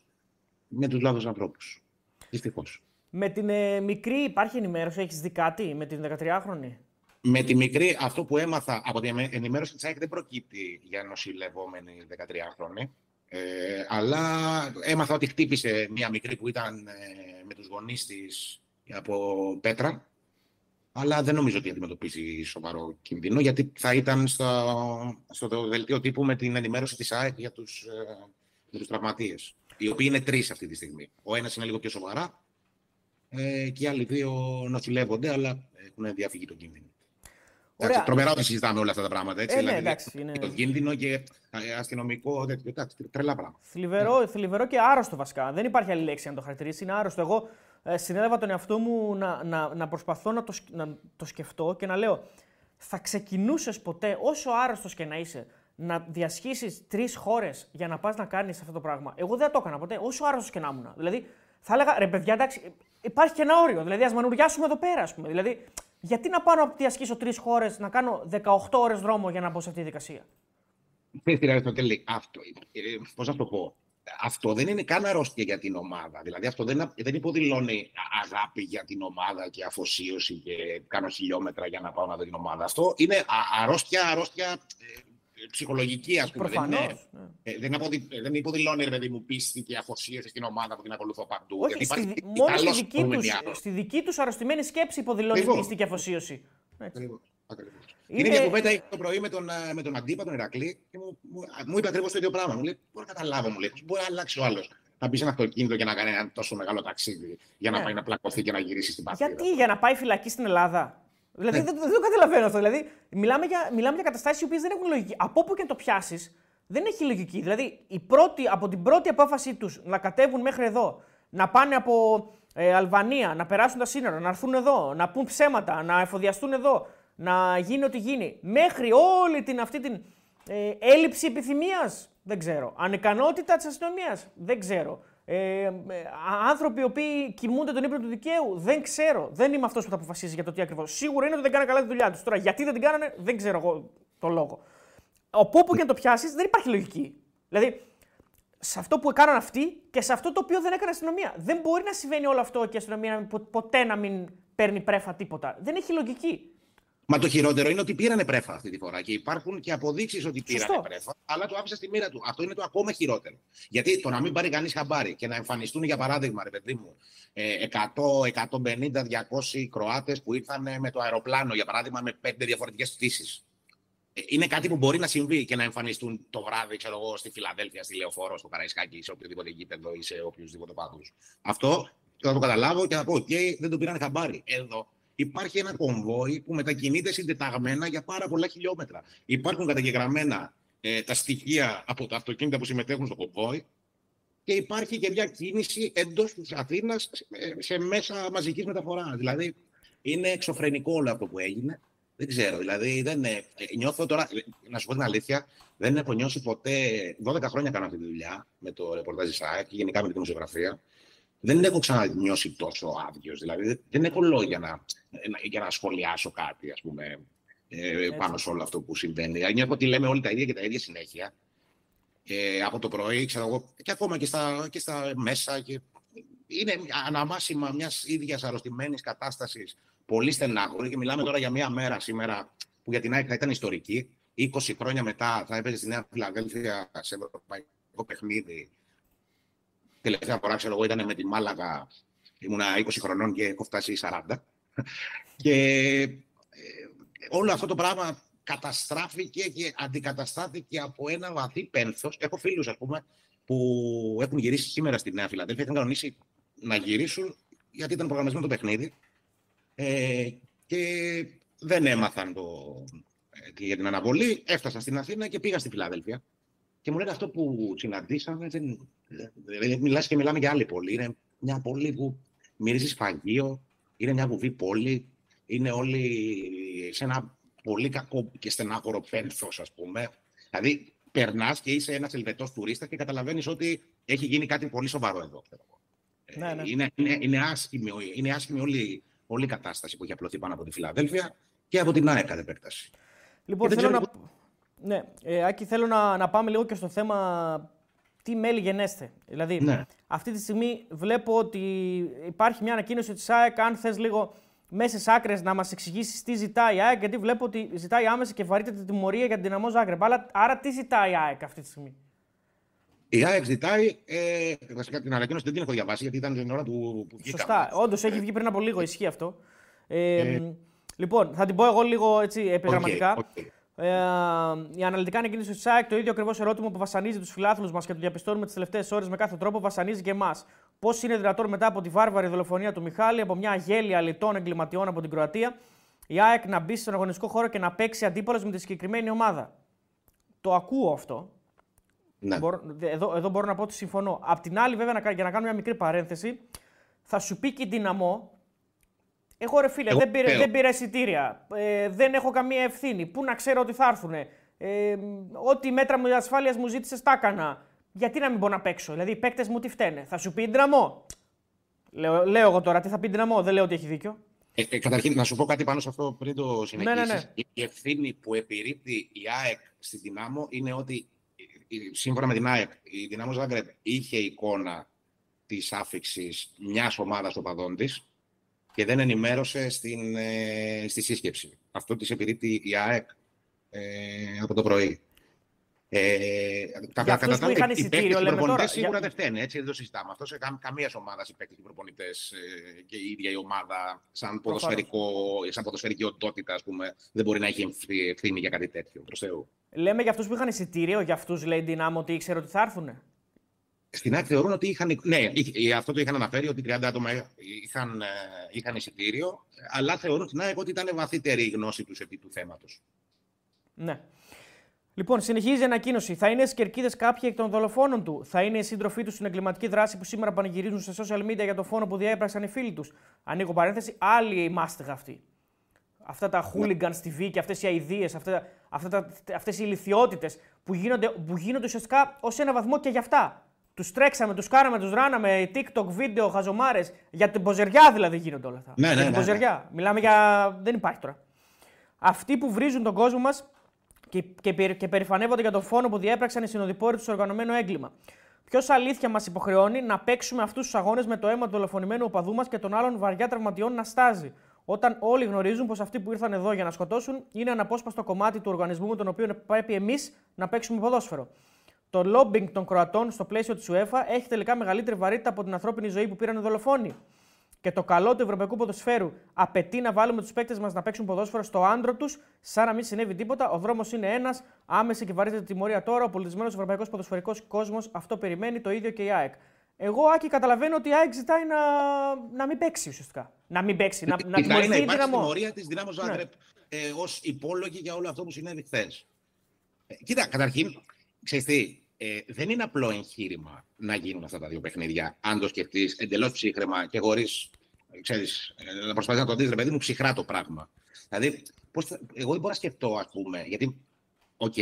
με τους λάθος ανθρώπους. Δυστυχώς. Με την μικρή υπάρχει ενημέρωση, έχεις δει κάτι, με την 13χρονη. Με τη μικρή, αυτό που έμαθα από την ενημέρωση της ΑΕΚ δεν προκύπτει για νοσηλευόμενη 13χρονη. Αλλά έμαθα ότι χτύπησε μία μικρή που ήταν με τους γονείς της από πέτρα. Αλλά δεν νομίζω ότι αντιμετωπίζει σοβαρό κίνδυνο, γιατί θα ήταν στο δελτίο τύπου με την ενημέρωση της ΑΕΚ για τους τραυματίες. Οι οποίοι είναι 3 αυτή τη στιγμή. Ο ένας είναι λίγο πιο σοβαρά και οι άλλοι 2 νοσηλεύονται, αλλά έχουν διαφύγει τον κίνδυνο. Τρομερά όταν συζητάμε όλα αυτά τα πράγματα. Έτσι, εντάξει, είναι... Το κίνδυνο και αστυνομικό. Εντάξει, τρελά πράγματα. Θλιβερό και άρρωστο βασικά. Δεν υπάρχει άλλη λέξη να το χαρακτηρίσει. Είναι άρρωστο. Εγώ συνέλαβα τον εαυτό μου να προσπαθώ να το σκεφτώ και να λέω: θα ξεκινούσες ποτέ, όσο άρρωστος και να είσαι, να διασχίσεις 3 χώρες για να πας να κάνεις αυτό το πράγμα? Εγώ δεν το έκανα ποτέ, όσο άρρωστος και να ήμουν. Δηλαδή, θα έλεγα: ρε παιδιά, εντάξει, υπάρχει και ένα όριο. Δηλαδή, ας μανουριάσουμε εδώ πέρα, ας πούμε. Δηλαδή, γιατί να πάω να διασχίσω 3 χώρες, να κάνω 18 ώρες δρόμο για να μπω σε αυτή τη δικασία? Πώς να το πω. Αυτό δεν είναι καν αρρώστια για την ομάδα. Δηλαδή, αυτό δεν υποδηλώνει αγάπη για την ομάδα και αφοσίωση και κάνω χιλιόμετρα για να πάω να δω την ομάδα. Αυτό είναι αρρώστια ψυχολογική, ας πούμε. Προφανώς. Δεν υποδηλώνει, δηλαδή, μου πίστη και αφοσίωση στην ομάδα που την ακολουθώ παντού. Όχι, μόνο στη δική τους αρρωστημένη σκέψη υποδηλώνει πίστη και αφοσίωση. Ακριβώς. Είναι μια κουβέντα το πρωί με τον Αντίπα, τον Ηρακλή, και μου είπε ακριβώς το ίδιο πράγμα. Μου λέει: μπορεί να καταλάβω, μου λέει, μπορεί να αλλάξει ο άλλος. Να μπει σε ένα αυτοκίνητο για να κάνει ένα τόσο μεγάλο ταξίδι, για να πάει να πλακωθεί και να γυρίσει στην πατρίδα. Γιατί, για να πάει φυλακή στην Ελλάδα? Δηλαδή, δεν το καταλαβαίνω αυτό. Δηλαδή, μιλάμε για καταστάσεις οι οποίες δεν έχουν λογική. Από όπου και να το πιάσεις, δεν έχει λογική. Δηλαδή, από την πρώτη απόφασή τους να κατέβουν μέχρι εδώ, να πάνε από Αλβανία, να περάσουν τα σύνορα, να έρθουν εδώ, να πούν ψέματα, να εφοδιαστούν εδώ. Να γίνει ό,τι γίνει, μέχρι όλη αυτή την έλλειψη επιθυμίας, δεν ξέρω. Ανικανότητα της αστυνομίας, δεν ξέρω. Άνθρωποι οι οποίοι κοιμούνται τον ύπνο του δικαίου, δεν ξέρω. Δεν είμαι αυτός που τα αποφασίζει για το τι ακριβώς. Σίγουρα είναι ότι δεν κάνανε καλά τη δουλειά τους. Τώρα, γιατί δεν την κάνανε, δεν ξέρω εγώ το λόγο. Από όπου και να το πιάσεις, δεν υπάρχει λογική. Δηλαδή, σε αυτό που έκαναν αυτοί και σε αυτό το οποίο δεν έκανε αστυνομία. Δεν μπορεί να συμβαίνει όλο αυτό και η αστυνομία ποτέ να μην παίρνει πρέφα τίποτα. Δεν έχει λογική. Μα το χειρότερο είναι ότι πήρανε πρέφα αυτή τη φορά και υπάρχουν και αποδείξεις ότι πήρανε πρέφα, αλλά το άφησε στη μοίρα του. Αυτό είναι το ακόμα χειρότερο. Γιατί το να μην πάρει κανείς χαμπάρι και να εμφανιστούν, για παράδειγμα, ρε παιδί μου, 100, 150, 200 Κροάτες που ήρθαν με το αεροπλάνο, για παράδειγμα, με 5 διαφορετικές πτήσεις. Είναι κάτι που μπορεί να συμβεί και να εμφανιστούν το βράδυ, ξέρω εγώ, στη Φιλαδέλφια, στη Λεωφόρο, στο Καραϊσκάκι, σε οποιοδήποτε γήπεδο ή σε οποιοδήποτε πάθος. Αυτό θα το καταλάβω και θα πω: okay, δεν το πήρανε χαμπάρι. Εδώ. Υπάρχει ένα κομβόι που μετακινείται συντεταγμένα για πάρα πολλά χιλιόμετρα. Υπάρχουν καταγεγραμμένα τα στοιχεία από τα αυτοκίνητα που συμμετέχουν στο κομβόι και υπάρχει και μια κίνηση εντός της Αθήνας σε μέσα μαζικής μεταφοράς. Δηλαδή, είναι εξωφρενικό όλο αυτό που έγινε. Δεν ξέρω, δηλαδή, νιώθω τώρα, να σου πω την αλήθεια, δεν έχω νιώσει ποτέ, 12 χρόνια κάνω αυτή τη δουλειά με το ρεπορτάζ της ΑΕΚ και γενικά με τη δημοσιογραφία. Δεν έχω ξανανιώσει τόσο άδειος. Δηλαδή, δεν έχω λόγια για να σχολιάσω κάτι, ας πούμε, πάνω σε όλο αυτό που συμβαίνει. Νιώθω ότι λέμε όλοι τα ίδια και τα ίδια συνέχεια. Από το πρωί, ξέρω εγώ, και ακόμα και στα μέσα. Και είναι αναμάσιμα μιας ίδιας αρρωστημένης κατάστασης, πολύ στενάχωρη. Και μιλάμε τώρα για μια μέρα σήμερα που για την ΑΕΚ θα ήταν ιστορική. 20 χρόνια μετά θα έπαιζε στη Νέα Φιλαδέλφια σε ευρωπαϊκό παιχνίδι. Τελευταία φορά, ξέρω εγώ, ήταν με τη Μάλαγα. Ήμουνα 20 χρονών και έχω φτάσει 40. Και όλο αυτό το πράγμα καταστράφηκε και αντικαταστάθηκε από ένα βαθύ πένθος. Έχω φίλους, ας πούμε, που έχουν γυρίσει σήμερα στη Νέα Φιλαδέλφια. Είχαν κανονίσει να γυρίσουν, γιατί ήταν προγραμματισμένο το παιχνίδι. Και δεν έμαθαν για την αναβολή. Έφτασαν στην Αθήνα και πήγα στη Φιλαδέλφια. Και μου λένε αυτό που συναντήσαμε, μιλάμε για άλλη πόλη. Είναι μια πόλη που μυρίζει σφαγείο, είναι μια βουβή πόλη, είναι όλοι σε ένα πολύ κακό και στενάχωρο πένθος, ας πούμε. Δηλαδή, περνάς και είσαι ένας Ελβετός τουρίστας και καταλαβαίνεις ότι έχει γίνει κάτι πολύ σοβαρό εδώ. Ναι, ναι. Είναι άσχημη όλη η κατάσταση που έχει απλωθεί πάνω από τη Φιλαδέλφεια και από την ΑΕΚ κατ' επέκταση. Λοιπόν, ναι, Άκη, θέλω να πάμε λίγο και στο θέμα τι μέλη γενέστε. Δηλαδή, ναι. Αυτή τη στιγμή βλέπω ότι υπάρχει μια ανακοίνωση της ΑΕΚ. Αν θες λίγο μέσα στις άκρες να μας εξηγήσεις τι ζητάει η ΑΕΚ, γιατί βλέπω ότι ζητάει άμεσα και βαρύτατη τιμωρία για την Δυναμό Ζάγκρεπ. Άρα, τι ζητάει η ΑΕΚ αυτή τη στιγμή? Η ΑΕΚ ζητάει. Βασικά την ανακοίνωση δεν την έχω διαβάσει, γιατί ήταν την ώρα του. Σωστά. Όντως έχει βγει πριν από λίγο, ισχύει αυτό. Λοιπόν, θα την πω εγώ λίγο έτσι επιγραμματικά. Okay. Η αναλυτικά ανακοίνωση της ΑΕΚ, το ίδιο ακριβώς ερώτημα που βασανίζει τους φιλάθλους μας και το διαπιστώνουμε τις τελευταίες ώρες με κάθε τρόπο, βασανίζει και εμάς. Πώς είναι δυνατόν μετά από τη βάρβαρη δολοφονία του Μιχάλη, από μια αγέλεια αλητών εγκληματιών από την Κροατία, η ΑΕΚ να μπει στον αγωνιστικό χώρο και να παίξει αντίπαλος με τη συγκεκριμένη ομάδα? Το ακούω αυτό. Ναι. Εδώ μπορώ να πω ότι συμφωνώ. Απ' την άλλη, βέβαια, για να κάνω μια μικρή παρένθεση, θα σου πει και η Δυναμό. Εγώ ρε φίλε, δεν πήρα εισιτήρια, δεν έχω καμία ευθύνη, πού να ξέρω ότι θα έρθουνε, ό,τι μέτρα μου ασφάλειας μου ζήτησες τα έκανα, γιατί να μην μπορώ να παίξω, δηλαδή οι παίκτες μου τι φταίνε, θα σου πει η Δυναμό. Λέω εγώ τώρα, τι θα πει η Δυναμό, δεν λέω ότι έχει δίκιο. Καταρχήν, να σου πω κάτι πάνω σε αυτό πριν το συνεχίσεις. Ναι. Η ευθύνη που επιρρύπτει η ΑΕΚ στη Δυναμό είναι ότι, σύμφωνα με την ΑΕΚ, η Δυναμό Ζάγκρεπ είχε εικόνα της άφιξης μιας ομάδας οπαδών της και δεν ενημέρωσε στη σύσκεψη. Αυτό της επιρρύπτει η ΑΕΚ από το πρωί. Για αυτούς που είχαν εισιτήριο, λέμε τώρα. Σίγουρα δεν φταίνε, έτσι δεν το συζητάμε. Αυτό σε καμία ομάδα οι παίκτες και οι προπονητές και η ίδια η ομάδα, σαν ποδοσφαιρική οντότητα, ας πούμε, δεν μπορεί να έχει ευθύνη για κάτι τέτοιο. Προς Θεού. Λέμε για αυτούς που είχαν εισιτήριο, για αυτούς λέει η Δυναμό ότι ήξερε ότι θα έρθουνε. Στην ΑΕΚ θεωρούν ότι είχαν. Ναι, αυτό το είχαν αναφέρει ότι 30 άτομα είχαν εισιτήριο, αλλά θεωρούν στην ΑΕΚ ότι ήταν βαθύτερη η γνώση τους επί του θέματος. Ναι. Λοιπόν, συνεχίζει η ανακοίνωση. Θα είναι σκερκίδες κάποιοι εκ των δολοφόνων του. Θα είναι η σύντροφή του στην εγκληματική δράση που σήμερα πανηγυρίζουν σε social media για το φόνο που διέπραξαν οι φίλοι του. Ανοίγω παρένθεση, άλλοι μάστιγα αυτοί. Αυτά τα hooligans TV και αυτές οι αηδίες, αυτές οι ηλιθιότητες που γίνονται ουσιαστικά ως ένα βαθμό και για αυτά. Τους τρέξαμε, τους κάραμε, τους ράναμε, TikTok, βίντεο, χαζομάρες. Για την ποζεριά δηλαδή γίνονται όλα αυτά. Ναι, για την ποζεριά. Ναι. Μιλάμε για. Δεν υπάρχει τώρα. Αυτοί που βρίζουν τον κόσμο μας και περηφανεύονται για τον φόνο που διέπραξαν οι συνοδοιπόροι του στο οργανωμένο έγκλημα. Ποιος αλήθεια μας υποχρεώνει να παίξουμε αυτούς τους αγώνες με το αίμα του δολοφονημένου οπαδού μας και των άλλων βαριά τραυματιών να στάζει? Όταν όλοι γνωρίζουν πως αυτοί που ήρθαν εδώ για να σκοτώσουν είναι αναπόσπαστο κομμάτι του οργανισμού με τον οποίο πρέπει εμείς να παίξουμε ποδόσφαιρο. Το λόμπινγκ των Κροατών στο πλαίσιο της UEFA έχει τελικά μεγαλύτερη βαρύτητα από την ανθρώπινη ζωή που πήραν οι δολοφόνοι. Και το καλό του ευρωπαϊκού ποδοσφαίρου απαιτεί να βάλουμε τους παίκτες μας να παίξουν ποδόσφαιρο στο άντρο τους, σαν να μην συνέβη τίποτα. Ο δρόμος είναι ένας, άμεση και βαρύτατη τιμωρία τώρα. Ο πολιτισμένος ευρωπαϊκός ποδοσφαιρικός κόσμος αυτό περιμένει, το ίδιο και η ΑΕΚ. Εγώ, Άκη, καταλαβαίνω ότι η ΑΕΚ ζητάει να μην παίξει ουσιαστικά. Να μην παίξει, να τιμωρηθεί η Δυναμό. Της Δυναμό Ζάγκρεπ ως υπόλογη για όλο αυτό που συνέβη χθες. Κοίτα, καταρχήν, ξέρεις τι. Δεν είναι απλό εγχείρημα να γίνουν αυτά τα δύο παιχνίδια, αν το σκεφτείς εντελώς ψύχρεμα και χωρίς, ξέρεις, να προσπαθείς να το δεις, ρε παιδί μου, ψυχρά το πράγμα. Δηλαδή, εγώ δεν μπορώ να σκεφτώ, ας πούμε, γιατί, οκ,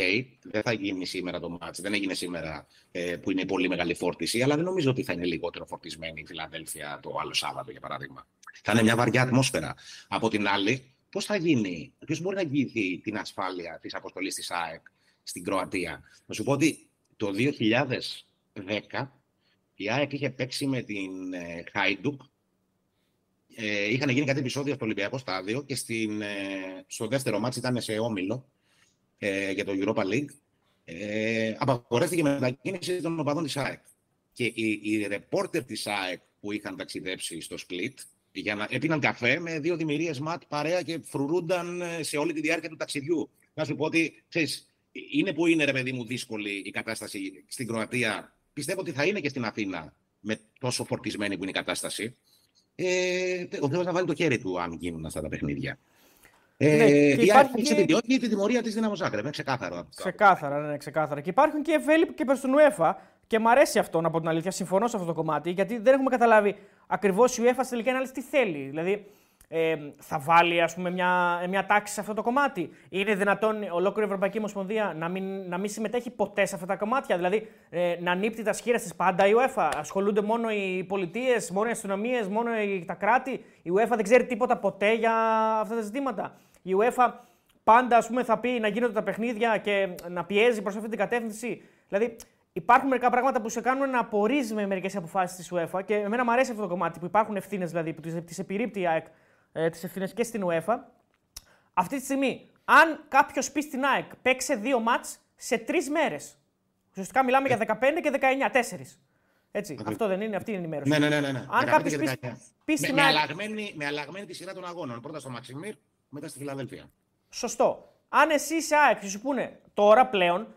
δεν θα γίνει σήμερα το μάτς, δεν έγινε σήμερα που είναι πολύ μεγάλη φόρτιση, αλλά δεν νομίζω ότι θα είναι λιγότερο φορτισμένη η Φιλαδέλφια το άλλο Σάββατο, για παράδειγμα. Θα είναι μια βαριά ατμόσφαιρα. Από την άλλη, πώς θα γίνει, ποιος μπορεί να εγγυηθεί την ασφάλεια της αποστολής της ΑΕΚ στην Κροατία? Να σου πω ότι. Το 2010 η ΑΕΚ είχε παίξει με την Χάιντουκ. Είχαν γίνει κάτι επεισόδια στο Ολυμπιακό στάδιο και στο δεύτερο μάτς ήταν σε όμιλο για το Europa League. Απαγορεύτηκε η μετακίνηση των οπαδών της ΑΕΚ. Και οι ρεπόρτερ της ΑΕΚ που είχαν ταξιδέψει στο Σπλίτ έπιναν καφέ με δύο δημιουργίες ματ παρέα και φρουρούνταν σε όλη τη διάρκεια του ταξιδιού. Να σου πω ότι, ξέρεις, είναι που είναι, ρε παιδί μου, δύσκολη η κατάσταση στην Κροατία. Πιστεύω ότι θα είναι και στην Αθήνα, με τόσο φορτισμένη που είναι η κατάσταση. Ο Θεός να βάλει το χέρι του αν γίνουν αυτά τα παιχνίδια. Η ΑΕΚ επιδιώκει τη τιμωρία της Δυναμό Ζάγκρεπ. Ξεκάθαρα. Ξεκάθαρα. Και υπάρχουν και ευέλικτοι και προς την UEFA. Και μ' αρέσει αυτό, να πω την αλήθεια. Συμφωνώ σε αυτό το κομμάτι, γιατί δεν έχουμε καταλάβει ακριβώς η UEFA τελικά να λέει τι θέλει. Δηλαδή, θα βάλει ας πούμε, μια τάξη σε αυτό το κομμάτι. Είναι δυνατόν ολόκληρη η Ευρωπαϊκή Ομοσπονδία να μην συμμετέχει ποτέ σε αυτά τα κομμάτια. Δηλαδή, να νύπτει τα σχήρα της πάντα η UEFA. Ασχολούνται μόνο οι πολιτείες, μόνο οι αστυνομίες, μόνο τα κράτη. Η UEFA δεν ξέρει τίποτα ποτέ για αυτά τα ζητήματα. Η UEFA πάντα ας πούμε, θα πει να γίνονται τα παιχνίδια και να πιέζει προς αυτή την κατεύθυνση. Δηλαδή, υπάρχουν μερικά πράγματα που σε κάνουν να απορρίζει με μερικές αποφάσεις της UEFA και εμένα μου αρέσει αυτό το κομμάτι που υπάρχουν ευθύνες, δηλαδή που τις επιρρύπτει η ΑΕΚ, τις ευθύνες και στην UEFA. Αυτή τη στιγμή, αν κάποιος πει στην ΑΕΚ παίξε 2 μάτς σε 3 μέρες, ουσιαστικά μιλάμε για 15 και 19, 4. Έτσι, αυτό δεν είναι, αυτή είναι η ενημέρωση. Ναι. Αν κάποιος πει στην ΑΕΚ. Με αλλαγμένη τη σειρά των αγώνων. Πρώτα στο Μαξιμίρ, μετά στη Φιλαδέλφεια. Σωστό. Αν εσύ είσαι ΑΕΚ και σου πούνε τώρα πλέον.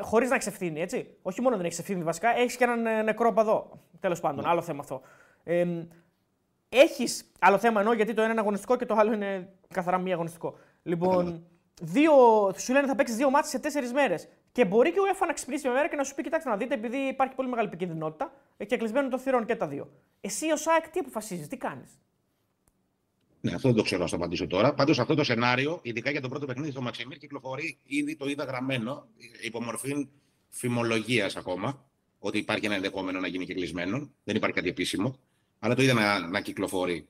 Χωρίς να ξεφθύνει, έτσι. Όχι μόνο δεν έχει ευθύνη, βασικά έχει και έναν νεκρό παδό. Τέλος πάντων, άλλο θέμα αυτό. Έχει άλλο θέμα εννοώ γιατί το ένα είναι αγωνιστικό και το άλλο είναι καθαρά μη αγωνιστικό. Λοιπόν, σου λένε θα παίξει 2 μάτς σε 4 μέρες. Και μπορεί και ο UEFA να ξυπνήσει μια μέρα και να σου πει: κοιτάξτε να δείτε, επειδή υπάρχει πολύ μεγάλη επικίνδυνοτητα και κλεισμένο το θηρόν και τα δύο. Εσύ ως ΑΕΚ τι αποφασίζεις, τι κάνεις. Ναι, αυτό δεν το ξέρω να το απαντήσω τώρα. Πάντως αυτό το σενάριο, ειδικά για το πρώτο παιχνίδι στο Μαξιμίρ, κυκλοφορεί ήδη, το είδα γραμμένο, υπομορφή φημολογίας ακόμα, ότι υπάρχει ένα ενδεχόμενο να γίνει και κλεισμένο. Δεν υπάρχει κάτι επίσημο, αλλά το είδα να κυκλοφορεί.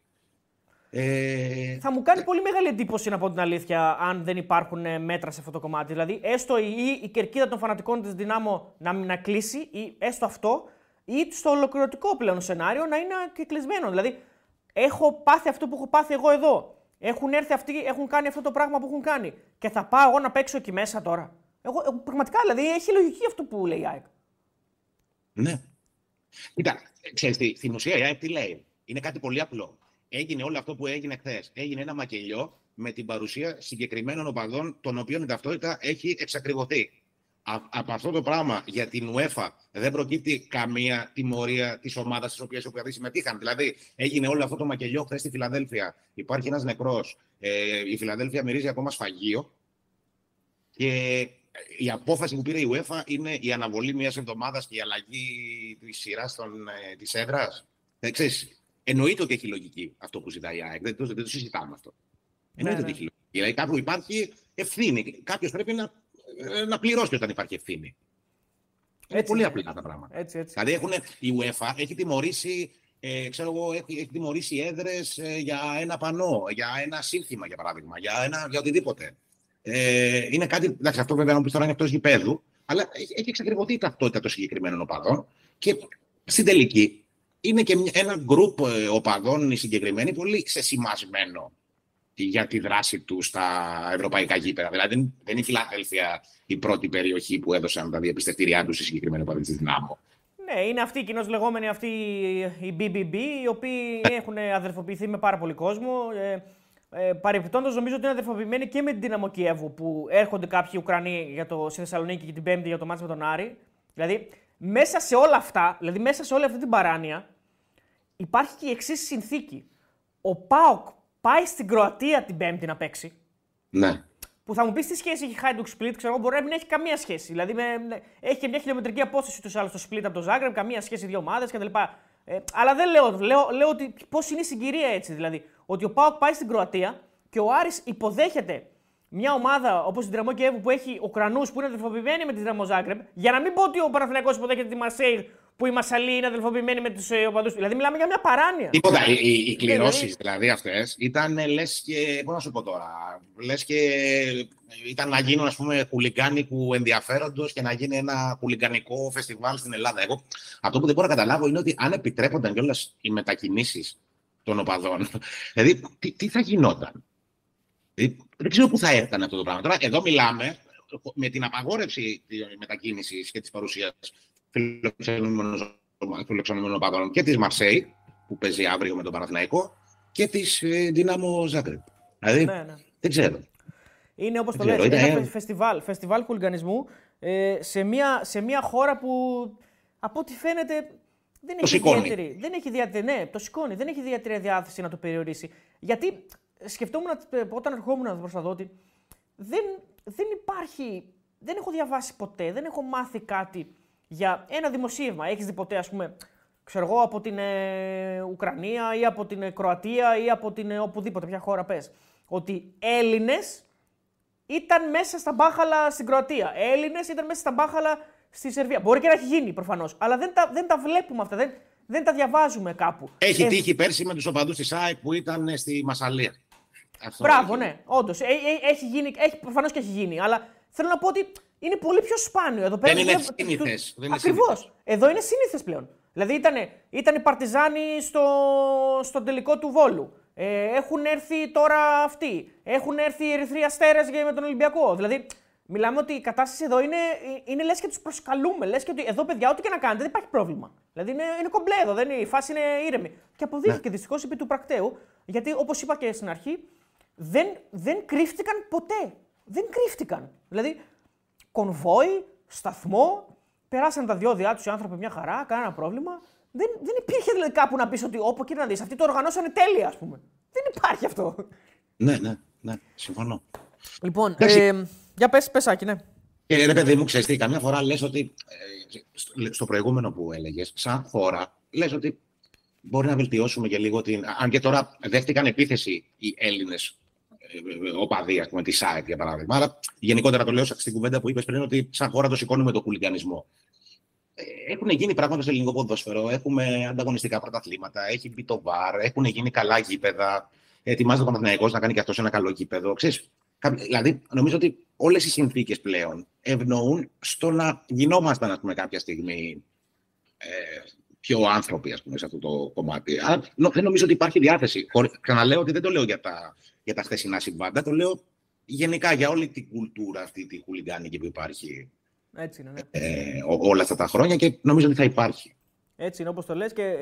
Θα μου κάνει πολύ μεγάλη εντύπωση, να πω την αλήθεια, αν δεν υπάρχουν μέτρα σε αυτό το κομμάτι. Δηλαδή, έστω η κερκίδα των φανατικών της Δυνάμω να κλείσει, ή έστω αυτό, ή στο ολοκληρωτικό πλέον σενάριο να είναι και κλεισμένο. Δηλαδή, έχω πάθει αυτό που έχω πάθει εγώ εδώ. Έχουν έρθει αυτοί, έχουν κάνει αυτό το πράγμα που έχουν κάνει. Και θα πάω εγώ να παίξω εκεί μέσα τώρα. Εγώ πραγματικά, δηλαδή, έχει λογική αυτό που λέει η ΑΕΚ. Ναι. Κοίτα, ξέρεις τι, στην ουσία η ΑΕΚ τι λέει. Είναι κάτι πολύ απλό. Έγινε όλο αυτό που έγινε χθες. Έγινε ένα μακελιό με την παρουσία συγκεκριμένων οπαδών, των οποίων η ταυτότητα έχει εξακριβωθεί. Από αυτό το πράγμα για την UEFA δεν προκύπτει καμία τιμωρία της ομάδας της οποίας συμμετείχαν. Δηλαδή, έγινε όλο αυτό το μακελιό χθες στη Φιλαδέλφεια. Υπάρχει ένας νεκρός. Η Φιλαδέλφεια μυρίζει ακόμα σφαγείο. Και η απόφαση που πήρε η UEFA είναι η αναβολή μιας εβδομάδας και η αλλαγή της σειράς της έδρας. Εννοείται ότι έχει λογική αυτό που ζητάει η ΑΕΚ. Δεν το συζητάμε αυτό. Εννοείται ότι έχει λογική. Δηλαδή, κάπου υπάρχει ευθύνη. Κάποιος πρέπει να πληρώσει όταν υπάρχει ευθύνη. Είναι πολύ απλά τα πράγματα. Δηλαδή η UEFA έχει τιμωρήσει, έχει τιμωρήσει έδρες για ένα πανό, για ένα σύνθημα για παράδειγμα, για οτιδήποτε. Είναι κάτι, εντάξει, αυτό βέβαια να πει τώρα είναι εκτός γηπέδου, αλλά έχει εξακριβωθεί η ταυτότητα των συγκεκριμένων οπαδών και στην τελική είναι και ένα γκρουπ οπαδών συγκεκριμένοι πολύ ξεσημασμένο για τη δράση του στα ευρωπαϊκά γήπεδα. Δηλαδή, δεν είναι η Φιλαδέλφεια η πρώτη περιοχή που έδωσαν τα διαπιστευτήριά του στη συγκεκριμένη παράδειγμα της Δυνάμω. Ναι, είναι αυτοί οι κοινώς λεγόμενοι, αυτοί οι BBB, οι οποίοι έχουν αδερφοποιηθεί με πάρα πολύ κόσμο. Παρεμπιπτόντως, νομίζω ότι είναι αδερφοποιημένοι και με την Δυναμό Κιέβου, που έρχονται κάποιοι Ουκρανοί στη Θεσσαλονίκη και την Πέμπτη για το μάτς με τον Άρη. Δηλαδή, μέσα σε όλα αυτά, δηλαδή μέσα σε όλη αυτή την παράνοια, υπάρχει και η εξής συνθήκη. Ο ΠΑΟΚ πάει στην Κροατία την Πέμπτη να παίξει. Ναι. Που θα μου πει τι σχέση έχει η Χάιντουκ Σπλίτ, ξέρω εγώ, μπορεί να μην έχει καμία σχέση. Δηλαδή έχει και μια χιλιομετρική απόσταση του άλλου στο Σπλίτ από το Ζάγκρεπ, καμία σχέση δύο ομάδες κτλ. Αλλά δεν λέω ότι πώς είναι η συγκυρία έτσι. Δηλαδή ότι ο ΠΑΟΚ πάει στην Κροατία και ο Άρης υποδέχεται μια ομάδα όπως την Δυναμό Κιέβου που έχει Ουκρανούς που είναι αδελφοποιημένοι με τη Δυναμό Ζάγκρεπ. Για να μην πω ότι ο Παναθηναϊκός υποδέχεται τη Μαρσέιγ που η Μασαλή είναι αδελφοποιημένη με τους οπαδούς. Δηλαδή, μιλάμε για μια παράνοια. Τίποτα. Οι κληρώσεις δηλαδή αυτές ήταν λες και. Πώς να σου πω τώρα. Λες και ήταν να γίνουν ας πούμε χουλιγκάνικου ενδιαφέροντος και να γίνει ένα χουλιγκανικό φεστιβάλ στην Ελλάδα. Εγώ αυτό που δεν μπορώ να καταλάβω είναι ότι αν επιτρέπονταν κιόλας οι μετακινήσεις των οπαδών, δηλαδή τι θα γινόταν. Δηλαδή, δεν ξέρω πού θα έρθανε αυτό το πράγμα. Τώρα, εδώ μιλάμε με την απαγόρευση της μετακίνησης και της παρουσίας φιλοξενούμενων οπαδών και της Μαρσέιγ, που παίζει αύριο με τον Παναθηναϊκό, και της Δυναμό Ζάγκρεπ. Δηλαδή, δεν ξέρω. Είναι όπως το λέτε, ένα φεστιβάλ χουλιγκανισμού σε μια χώρα που, από ό,τι φαίνεται, δεν έχει ιδιαίτερη διάθεση να το περιορίσει. Γιατί σκεφτόμουν όταν ερχόμουν προς εδώ ότι δεν υπάρχει, δεν έχω διαβάσει ποτέ, δεν έχω μάθει κάτι για ένα δημοσίευμα. Έχεις δει ποτέ, ας πούμε, ξέρω εγώ, από την Ουκρανία ή από την Κροατία ή από την οπουδήποτε, ποια χώρα πες, ότι Έλληνες ήταν μέσα στα μπάχαλα στην Κροατία, Έλληνες ήταν μέσα στα μπάχαλα στη Σερβία. Μπορεί και να έχει γίνει προφανώς, αλλά δεν τα βλέπουμε αυτά, δεν τα διαβάζουμε κάπου. Έχει τύχει πέρσι με τους οπαδούς της ΑΕΚ που ήταν στη Μασσαλία. Μπράβο, ναι, όντως. Προφανώς και έχει γίνει, αλλά θέλω να πω ότι είναι πολύ πιο σπάνιο. Εδώ πέρα δεν είναι σύνηθες. Ακριβώς. Εδώ είναι σύνηθες πλέον. Δηλαδή ήταν οι Παρτιζάνοι στο τελικό του Βόλου. Έχουν έρθει τώρα αυτοί. Έχουν έρθει οι Ερυθροί Αστέρες με τον Ολυμπιακό. Δηλαδή, μιλάμε ότι η κατάσταση εδώ είναι λες και τους προσκαλούμε. Λες και ότι εδώ, παιδιά, ό,τι και να κάνετε δεν υπάρχει πρόβλημα. Δηλαδή, είναι κομπλέ εδώ, δεν είναι, η φάση είναι ήρεμη. Και αποδείχθηκε δυστυχώς επί του πρακτέου, γιατί όπως είπα και στην αρχή, δεν κρύφτηκαν ποτέ. Δεν κρύφτηκαν. Δηλαδή, κονβόι, σταθμό, περάσαν τα διόδια τους οι άνθρωποι μια χαρά, κανένα πρόβλημα. Δεν υπήρχε δηλαδή κάπου να πεις ότι όπου και να δεις, αυτοί το οργανώσανε τέλεια, ας πούμε. Δεν υπάρχει αυτό. Ναι, συμφωνώ. Λοιπόν, για πες, Άκη, ναι. Ρε παιδί μου, ξέρεις τι, καμιά φορά λες ότι, στο προηγούμενο που έλεγες, σαν χώρα, λες ότι μπορεί να βελτιώσουμε και λίγο την... Αν και τώρα δέχτηκαν επίθεση οι Έλληνες οπαδοί, ας πούμε, τη ΣΑΕΚ, για παράδειγμα. Αλλά γενικότερα το λέω στην κουβέντα που είπες πριν, ότι σαν χώρα το σηκώνουμε το χουλιγανισμό. Έχουν γίνει πράγματα στο ελληνικό ποδόσφαιρο. Έχουμε ανταγωνιστικά πρωταθλήματα. Έχει μπει το βαρ. Έχουν γίνει καλά γήπεδα. Ετοιμάζεται ο Παναθηναϊκός να κάνει και αυτό σε ένα καλό γήπεδο. Ξέρεις, δηλαδή, νομίζω ότι όλες οι συνθήκες πλέον ευνοούν στο να γινόμασταν, ας πούμε, κάποια στιγμή πιο άνθρωποι, ας πούμε, σε αυτό το κομμάτι. Αλλά δεν νομίζω ότι υπάρχει διάθεση. Ξαναλέω ότι δεν το λέω για τα χθεσινά συμβάντα. Το λέω γενικά για όλη την κουλτούρα αυτή τη χουλιγκάνικη που υπάρχει. Έτσι είναι, ναι. Όλα αυτά τα χρόνια και νομίζω ότι θα υπάρχει. Έτσι είναι, όπως το λες, και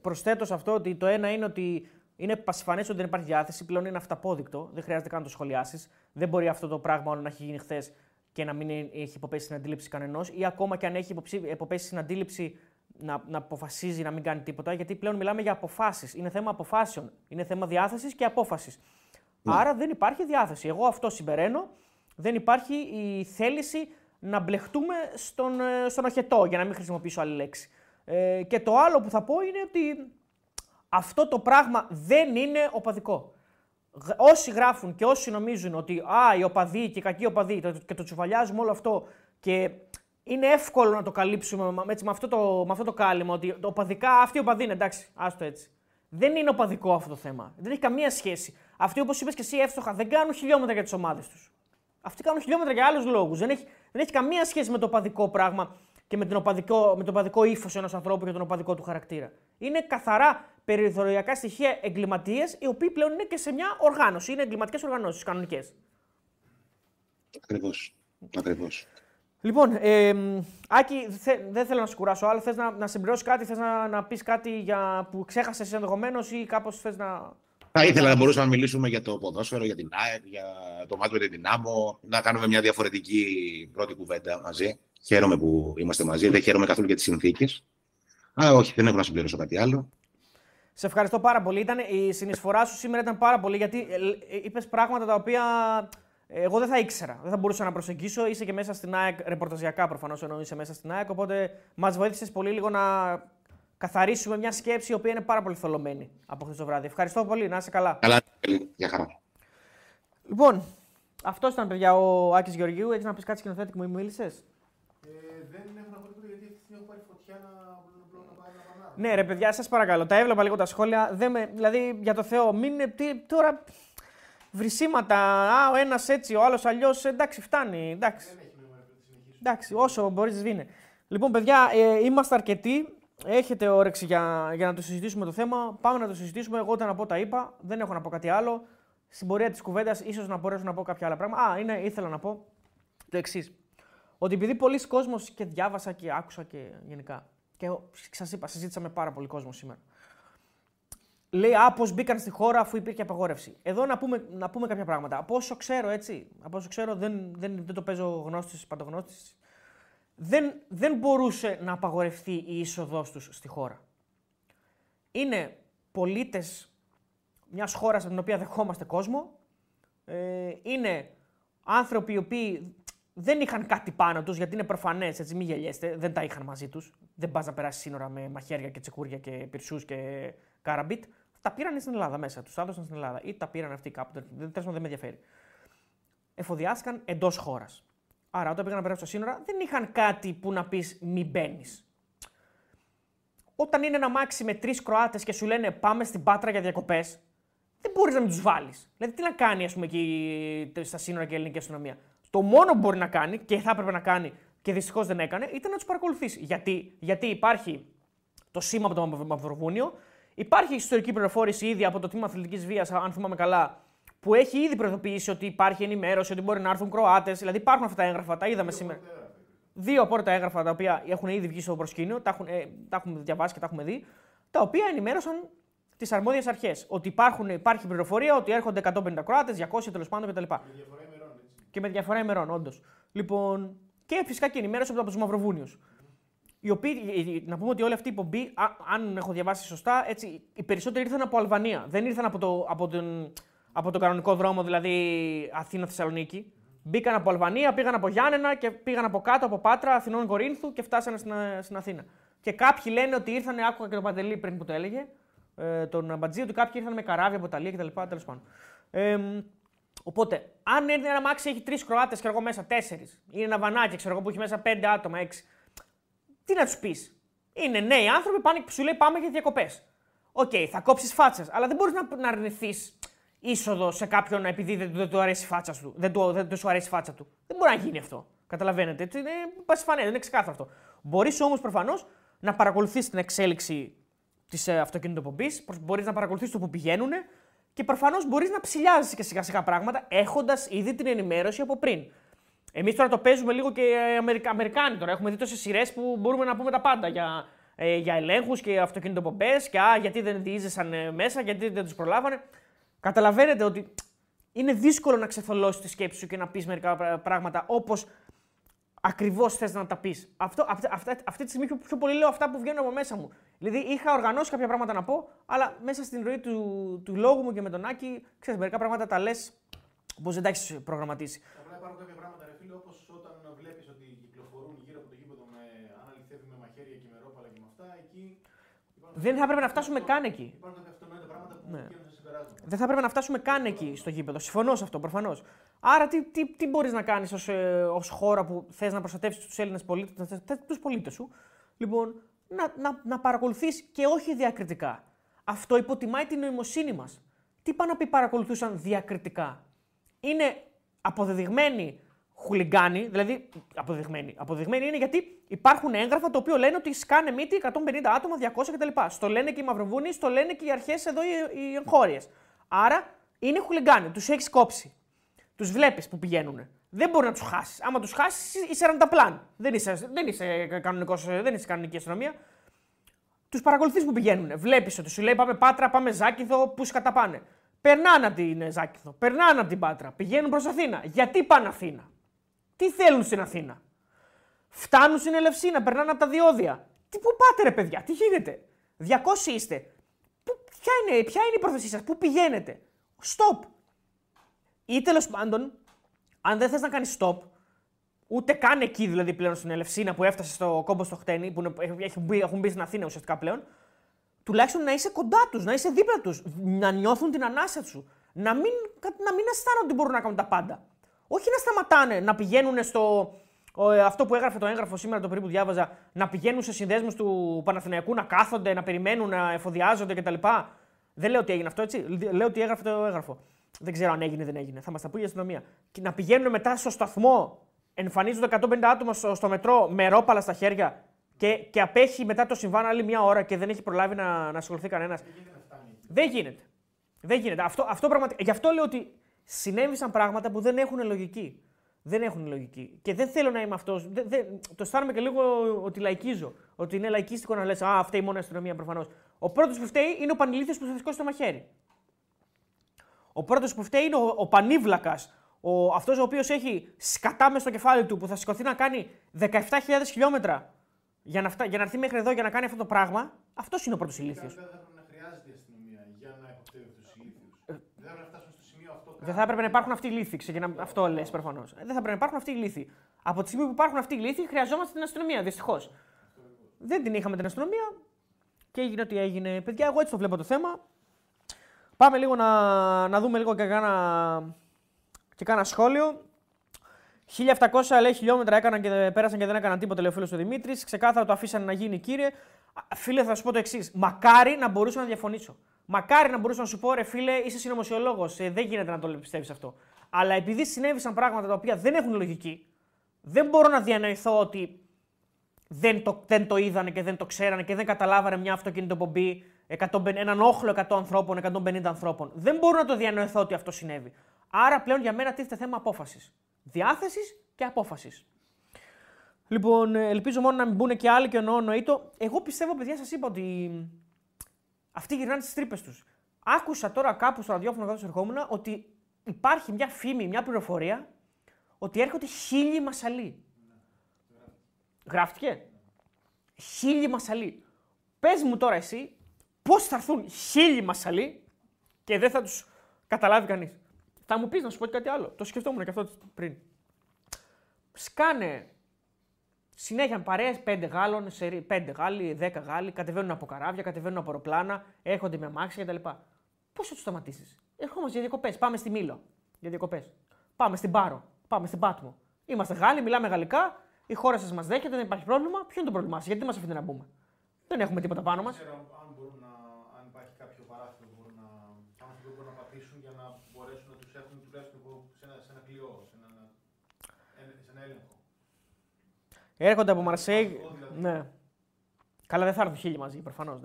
προσθέτω σε αυτό ότι το ένα είναι ότι είναι πασιφανές ότι δεν υπάρχει διάθεση, πλέον είναι αυταπόδεικτο, δεν χρειάζεται καν να το σχολιάσεις. Δεν μπορεί αυτό το πράγμα να έχει γίνει χθες και να μην έχει υποπέσει στην αντίληψη κανενός, ή ακόμα και αν έχει υποπέσει στην αντίληψη να αποφασίζει να μην κάνει τίποτα, γιατί πλέον μιλάμε για αποφάσεις. Είναι θέμα αποφάσεων. Είναι θέμα διάθεσης και απόφασης. Ναι. Άρα δεν υπάρχει διάθεση. Εγώ αυτό συμπεραίνω. Δεν υπάρχει η θέληση να μπλεχτούμε στον οχετό, για να μην χρησιμοποιήσω άλλη λέξη. Και το άλλο που θα πω είναι ότι αυτό το πράγμα δεν είναι οπαδικό. Όσοι γράφουν και όσοι νομίζουν ότι οι οπαδοί και οι κακοί οπαδοί και το τσουβαλιάζουμε όλο αυτό και είναι εύκολο να το καλύψουμε έτσι, με αυτό το κάλυμα, ότι οπαδικά αυτοί οπαδοί είναι, εντάξει, άστο έτσι. Δεν είναι οπαδικό αυτό το θέμα. Δεν έχει καμία σχέση. Αυτοί, όπως είπες και εσύ εύστοχα, δεν κάνουν χιλιόμετρα για τις ομάδες τους. Αυτοί κάνουν χιλιόμετρα για άλλους λόγους. Δεν έχει καμία σχέση με το οπαδικό πράγμα και με το οπαδικό ύφος ενός ανθρώπου και τον οπαδικό του χαρακτήρα. Είναι καθαρά περιθωριακά στοιχεία εγκληματίες, οι οποίοι πλέον είναι και σε μια οργάνωση. Είναι εγκληματικές οργανώσεις, κανονικές. Ακριβώς. Λοιπόν, Άκη, δεν θέλω να σε κουράσω, αλλά θες να συμπληρώσεις κάτι, θες να πεις κάτι που ξέχασες ενδεχομένως ή κάπως θες να... Θα ήθελα να μπορούσαμε να μιλήσουμε για το ποδόσφαιρο, για την ΑΕΚ, για το μάτι με την Δυνάμο, να κάνουμε μια διαφορετική πρώτη κουβέντα μαζί. Χαίρομαι που είμαστε μαζί, δεν χαίρομαι καθόλου για τις συνθήκες. Αλλά όχι, δεν έχω να συμπληρώσω κάτι άλλο. Σε ευχαριστώ πάρα πολύ. Η συνεισφορά σου σήμερα ήταν πάρα πολύ, γιατί είπες πράγματα τα οποία εγώ δεν θα ήξερα, δεν θα μπορούσα να προσεγγίσω. Είσαι και μέσα στην ΑΕΚ, ρεπορταζιακά προφανώς, ενώ είσαι μέσα στην ΑΕΚ. Οπότε μας βοήθησες πολύ λίγο να καθαρίσουμε μια σκέψη η οποία είναι πάρα πολύ θολωμένη από χθες το βράδυ. Ευχαριστώ πολύ, να είσαι καλά. Καλά, για χαρά. Λοιπόν, αυτό ήταν, παιδιά, ο Άκης Γεωργίου. Έχεις να πεις κάτι σκηνοθέτη που μου μίλησες? Δεν έχω να πω τίποτα, γιατί αυτή έχω πάρει φωτιά να. Ναι, ρε παιδιά, σας παρακαλώ. Τα έβλεπα λίγο τα σχόλια. Δηλαδή, για το Θεό, μην είναι τώρα βρυσίματα. Ο ένας έτσι, ο άλλος αλλιώς. Εντάξει, φτάνει. Εντάξει, όσο μπορείς, σβήνε. Λοιπόν, παιδιά, είμαστε αρκετοί. Έχετε όρεξη για να το συζητήσουμε το θέμα. Πάμε να το συζητήσουμε. Εγώ όταν να πω τα είπα. Δεν έχω να πω κάτι άλλο. Στην πορεία της κουβέντας, ίσως να μπορέσω να πω κάποια άλλα πράγματα. Ήθελα να πω το εξής. Ότι επειδή πολλοί κόσμος και διάβασα και άκουσα και γενικά. Και σας είπα, συζήτησα με πάρα πολύ κόσμο σήμερα. Λέει, πώς μπήκαν στη χώρα αφού υπήρχε απαγόρευση. Εδώ να πούμε κάποια πράγματα. Από όσο ξέρω, έτσι. Από όσο ξέρω, δεν το παίζω γνώστης, παντογνώστης. Δεν μπορούσε να απαγορευτεί η είσοδός τους στη χώρα. Είναι πολίτες μιας χώρας από την οποία δεχόμαστε κόσμο. Είναι άνθρωποι οι οποίοι δεν είχαν κάτι πάνω τους, γιατί είναι προφανές, έτσι, μην γελιέστε, δεν τα είχαν μαζί τους. Δεν πας να περάσεις σύνορα με μαχαίρια και τσεκούρια και πυρσούς και καραμπίτ. Τα πήραν στην Ελλάδα μέσα, τους έδωσαν στην Ελλάδα ή τα πήραν αυτοί κάπου. Δεν με ενδιαφέρει. Εφοδιάστηκαν εντός χώρας. Άρα, όταν πήγαν να περάσουν στα σύνορα, δεν είχαν κάτι που να πεις μη μπαίνεις. Όταν είναι ένα μάξι με 3 Κροάτες και σου λένε πάμε στην Πάτρα για διακοπές, δεν μπορείς να μην τους βάλεις. Δηλαδή, τι να κάνει, ας πούμε, εκεί στα σύνορα και η ελληνική αστυνομία. Το μόνο που μπορεί να κάνει και θα έπρεπε να κάνει και δυστυχώς δεν έκανε ήταν να τους παρακολουθήσει. Γιατί υπάρχει το σήμα από το Μαυροβούνιο, υπάρχει ιστορική πληροφόρηση ήδη από το τμήμα αθλητικής βίας, αν θυμάμαι καλά, που έχει ήδη προειδοποιήσει ότι υπάρχει ενημέρωση, ότι μπορεί να έρθουν Κροάτες. Δηλαδή υπάρχουν αυτά τα έγγραφα, τα είδαμε σήμερα. Δύο από τα έγγραφα τα οποία έχουν ήδη βγει στο προσκήνιο, τα έχουμε διαβάσει και τα έχουμε δει, τα οποία ενημέρωσαν τις αρμόδιες αρχές. Ότι υπάρχει πληροφορία ότι έρχονται 150 Κροάτες, 200 τέλος πάντων κτλ. Και με διαφορά ημερών, όντως. Λοιπόν, και φυσικά και ενημέρωση από τους Μαυροβούνιους. Οι οποίοι, να πούμε ότι όλη αυτή η πομπή, αν έχω διαβάσει σωστά, έτσι, οι περισσότεροι ήρθαν από Αλβανία. Δεν ήρθαν από τον κανονικό δρόμο, δηλαδή Αθήνα-Θεσσαλονίκη. Μπήκαν από Αλβανία, πήγαν από Γιάννενα και πήγαν από κάτω, από Πάτρα, Αθηνών Κορίνθου και φτάσανε στην Αθήνα. Και κάποιοι λένε ότι ήρθαν, άκουγα και τον Παντελή πριν που το έλεγε, τον Αμπατζή, ότι κάποιοι ήρθαν με καράβια από Ιταλία κτλ. Τέλος πάντων. Οπότε, αν ένα μάξι έχει 3 Κροάτες και εγώ μέσα 4, είναι ένα βανάκι, ξέρω εγώ, που έχει μέσα 5 άτομα, 6. Τι να τους πεις. Είναι νέοι άνθρωποι, πάνε και σου λέει πάμε για διακοπές. Οκ, θα κόψεις φάτσες, αλλά δεν μπορείς να αρνηθείς είσοδο σε κάποιον επειδή δεν του αρέσει η φάτσα του. Δεν σου αρέσει η φάτσα του. Δεν μπορεί να γίνει αυτό. Καταλαβαίνετε. Είναι πασιφανέ, δεν είναι ξεκάθαρο αυτό. Μπορείς όμως προφανώς να παρακολουθείς την εξέλιξη της αυτοκινητοπομπής, μπορείς να παρακολουθείς το που πηγαίνουν και προφανώς μπορείς να ψηλιάζεις και σιγά-σιγά πράγματα έχοντας ήδη την ενημέρωση από πριν. Εμείς τώρα το παίζουμε λίγο και Αμερικάνοι τώρα. Έχουμε δει τόσες σειρές που μπορούμε να πούμε τα πάντα για ελέγχους και αυτοκινητοπομπές και γιατί δεν διείζεσαν μέσα, γιατί δεν τους προλάβανε. Καταλαβαίνετε ότι είναι δύσκολο να ξεθολώσεις τη σκέψη σου και να πεις μερικά πράγματα όπως ακριβώς θες να τα πεις. Αυτή τη στιγμή πιο πολύ λέω αυτά που βγαίνουν από μέσα μου. Δηλαδή είχα οργανώσει κάποια πράγματα να πω, αλλά μέσα στην ροή του λόγου μου και με τον Άκη, ξέρεις, μερικά πράγματα τα λες όπως δεν τα έχεις προγραμματίσει. Απλά υπάρχουν κάποια πράγματα, ρε φίλε, όπως όταν βλέπεις ότι κυκλοφορούν γύρω από το γήπεδο με αναλυθέδι, με μαχαίρια και με ρόπαλα και με αυτά, εκεί. Δεν θα έπρεπε να φτάσουμε καν εκεί. Υπάρχουν κάποια αυτονόητα πράγματα που βγαίνουν. Δεν θα πρέπει να φτάσουμε καν εκεί στο γήπεδο. Συμφωνώ σε αυτό προφανώς. Άρα, τι μπορείς να κάνεις ως χώρα που θες να προστατεύσεις τους Έλληνες πολίτες, τους πολίτες σου, λοιπόν, να παρακολουθείς και όχι διακριτικά. Αυτό υποτιμάει την νοημοσύνη μας. Τι πάνε να πει παρακολουθούσαν διακριτικά. Είναι αποδεδειγμένοι χουλιγκάνοι, δηλαδή αποδεδειγμένοι είναι γιατί υπάρχουν έγγραφα το οποίο λένε ότι σκάνε μύτη 150 άτομα, 200 κτλ. Στο λένε και οι Μαυροβούνιοι, στο λένε και οι αρχές εδώ οι εγχώριες. Άρα είναι χουλιγκάνοι, τους έχεις κόψει. Τους βλέπεις που πηγαίνουν. Δεν μπορεί να τους χάσεις. Άμα τους χάσεις, είσαι ρανταπλάν. Δεν είσαι κανονική αστυνομία. Τους παρακολουθείς που πηγαίνουν. Βλέπεις ότι σου λέει πάμε Πάτρα, πάμε Ζάκυνθο, πού σκαταπάνε. Περνάνε από την Ζάκυνθο, περνάνε από την Πάτρα, πηγαίνουν προς Αθήνα. Γιατί πάνε Αθήνα. Τι θέλουν στην Αθήνα. Φτάνουν στην Ελευσίνα, περνάνε από τα διόδια. Τι πού πάτε ρε παιδιά, τι γίνεται. 200 είστε. Ποια είναι η πρόθεσή σας, πού πηγαίνετε. Stop. Ή τέλος πάντων, αν δεν θες να κάνεις stop, ούτε καν εκεί δηλαδή πλέον στην Ελευσίνα που έφτασε στο κόμπο στο χτένι, που έχουν μπει στην Αθήνα ουσιαστικά πλέον, τουλάχιστον να είσαι κοντά τους, να είσαι δίπλα τους, να νιώθουν την ανάσα σου, να μην αισθάνονται ότι μπορούν να κάνουν τα πάντα. Όχι να σταματάνε, να πηγαίνουν στο. Αυτό που έγραφε το έγγραφο σήμερα το πρωί που διάβαζα, να πηγαίνουν σε συνδέσμους του Παναθηναϊκού, να κάθονται, να περιμένουν, να εφοδιάζονται κτλ. Δεν λέω ότι έγινε αυτό έτσι. Λέω ότι έγραφε το έγγραφο. Δεν ξέρω αν έγινε ή δεν έγινε. Θα μας τα πει η αστυνομία. Και να πηγαίνουν μετά στο σταθμό, εμφανίζονται 150 άτομα στο μετρό με ρόπαλα στα χέρια και απέχει μετά το συμβάν άλλη μια ώρα και δεν έχει προλάβει να ασχοληθεί κανένας. Δεν γίνεται. Αυτό πραγματικά. Γι' αυτό λέω ότι. Συνέβησαν πράγματα που δεν έχουν λογική. Και δεν θέλω να είμαι αυτός. Το αισθάνομαι και λίγο ότι λαϊκίζω. Ότι είναι λαϊκίστικο να λες «Α, φταίει μόνο η αστυνομία προφανώς». Ο πρώτος που φταίει είναι ο πανηλήθιος που θα σηκώσει το μαχαίρι. Ο πρώτος που φταίει είναι ο πανίβλακας. Αυτός ο οποίος έχει σκατά μες στο κεφάλι του που θα σηκωθεί να κάνει 17.000 χιλιόμετρα για να έρθει μέχρι εδώ για να κάνει αυτό το πράγμα. Αυτός είναι ο πρώτος ηλίθιος. Δεν χρειάζεται η αστυνομία για να εποπτεύει τους ηλίθιους. Δεν θα έπρεπε να υπάρχουν αυτοί οι λύθοι. Αυτό λες προφανώς. Δεν θα έπρεπε να υπάρχουν αυτοί οι λύθοι. Από τη στιγμή που υπάρχουν αυτοί οι λύθοι, χρειαζόμαστε την αστυνομία. Δυστυχώς. Δεν την είχαμε την αστυνομία και έγινε ό,τι έγινε. Παιδιά, εγώ έτσι το βλέπω το θέμα. Πάμε λίγο να δούμε λίγο και κάνα σχόλιο. 1700 λέει χιλιόμετρα έκαναν και πέρασαν και δεν έκαναν τίποτα, λέει ο φίλος ο Δημήτρης. Ξεκάθαρα το αφήσανε να γίνει, κύριε. Φίλε, θα σου πω το εξής. Μακάρι να μπορούσα να διαφωνήσω. Μακάρι να μπορούσα να σου πω, ρε φίλε, είσαι συνωμοσιολόγος. Δεν γίνεται να το πιστεύεις αυτό. Αλλά επειδή συνέβησαν πράγματα τα οποία δεν έχουν λογική, δεν μπορώ να διανοηθώ ότι δεν το είδανε και δεν το ξέρανε και δεν καταλάβανε μια αυτοκινητοπομπή έναν όχλο 100 ανθρώπων, 150 ανθρώπων. Δεν μπορώ να το διανοηθώ ότι αυτό συνέβη. Άρα πλέον για μένα τίθεται θέμα απόφασης. Διάθεσης και απόφασης. Λοιπόν, ελπίζω μόνο να μην μπουν και άλλοι και εννοείται. Εγώ πιστεύω, παιδιά, σας είπα ότι αυτοί γυρνάνε στις τρύπες τους. Άκουσα τώρα κάπου στο ραδιόφωνο καθώς ερχόμουν ότι υπάρχει μια φήμη, μια πληροφορία ότι έρχονται 1000 μασαλοί. Γράφτηκε. 1000 μασαλοί. Πες μου τώρα εσύ πώς θα έρθουν 1000 μασαλοί και δεν θα τους καταλάβει κανείς. Θα μου πεις να σου πω και κάτι άλλο. Το σκεφτόμουν και αυτό πριν. Σκάνε συνέχεια παρέες 5 Γάλλων, 5 Γάλλοι, 10 Γάλλοι, κατεβαίνουν από καράβια, κατεβαίνουν από αεροπλάνα, έρχονται με αμάξια κτλ. Πώς θα τους σταματήσεις? Ερχόμαστε για διακοπές. Πάμε στη Μήλο για διακοπές. Πάμε στην Πάρο. Πάμε στην Πάτμο. Είμαστε Γάλλοι, μιλάμε γαλλικά. Η χώρα σας μας δέχεται, δεν υπάρχει πρόβλημα. Ποιο είναι το πρόβλημά σας? Γιατί δεν μας αφήνετε να μπούμε? Δεν έχουμε τίποτα πάνω μας. Έρχονται από Μαρσέιγ. Ναι. Καλά, δεν θα έρθουν 1000 μαζί, προφανώς.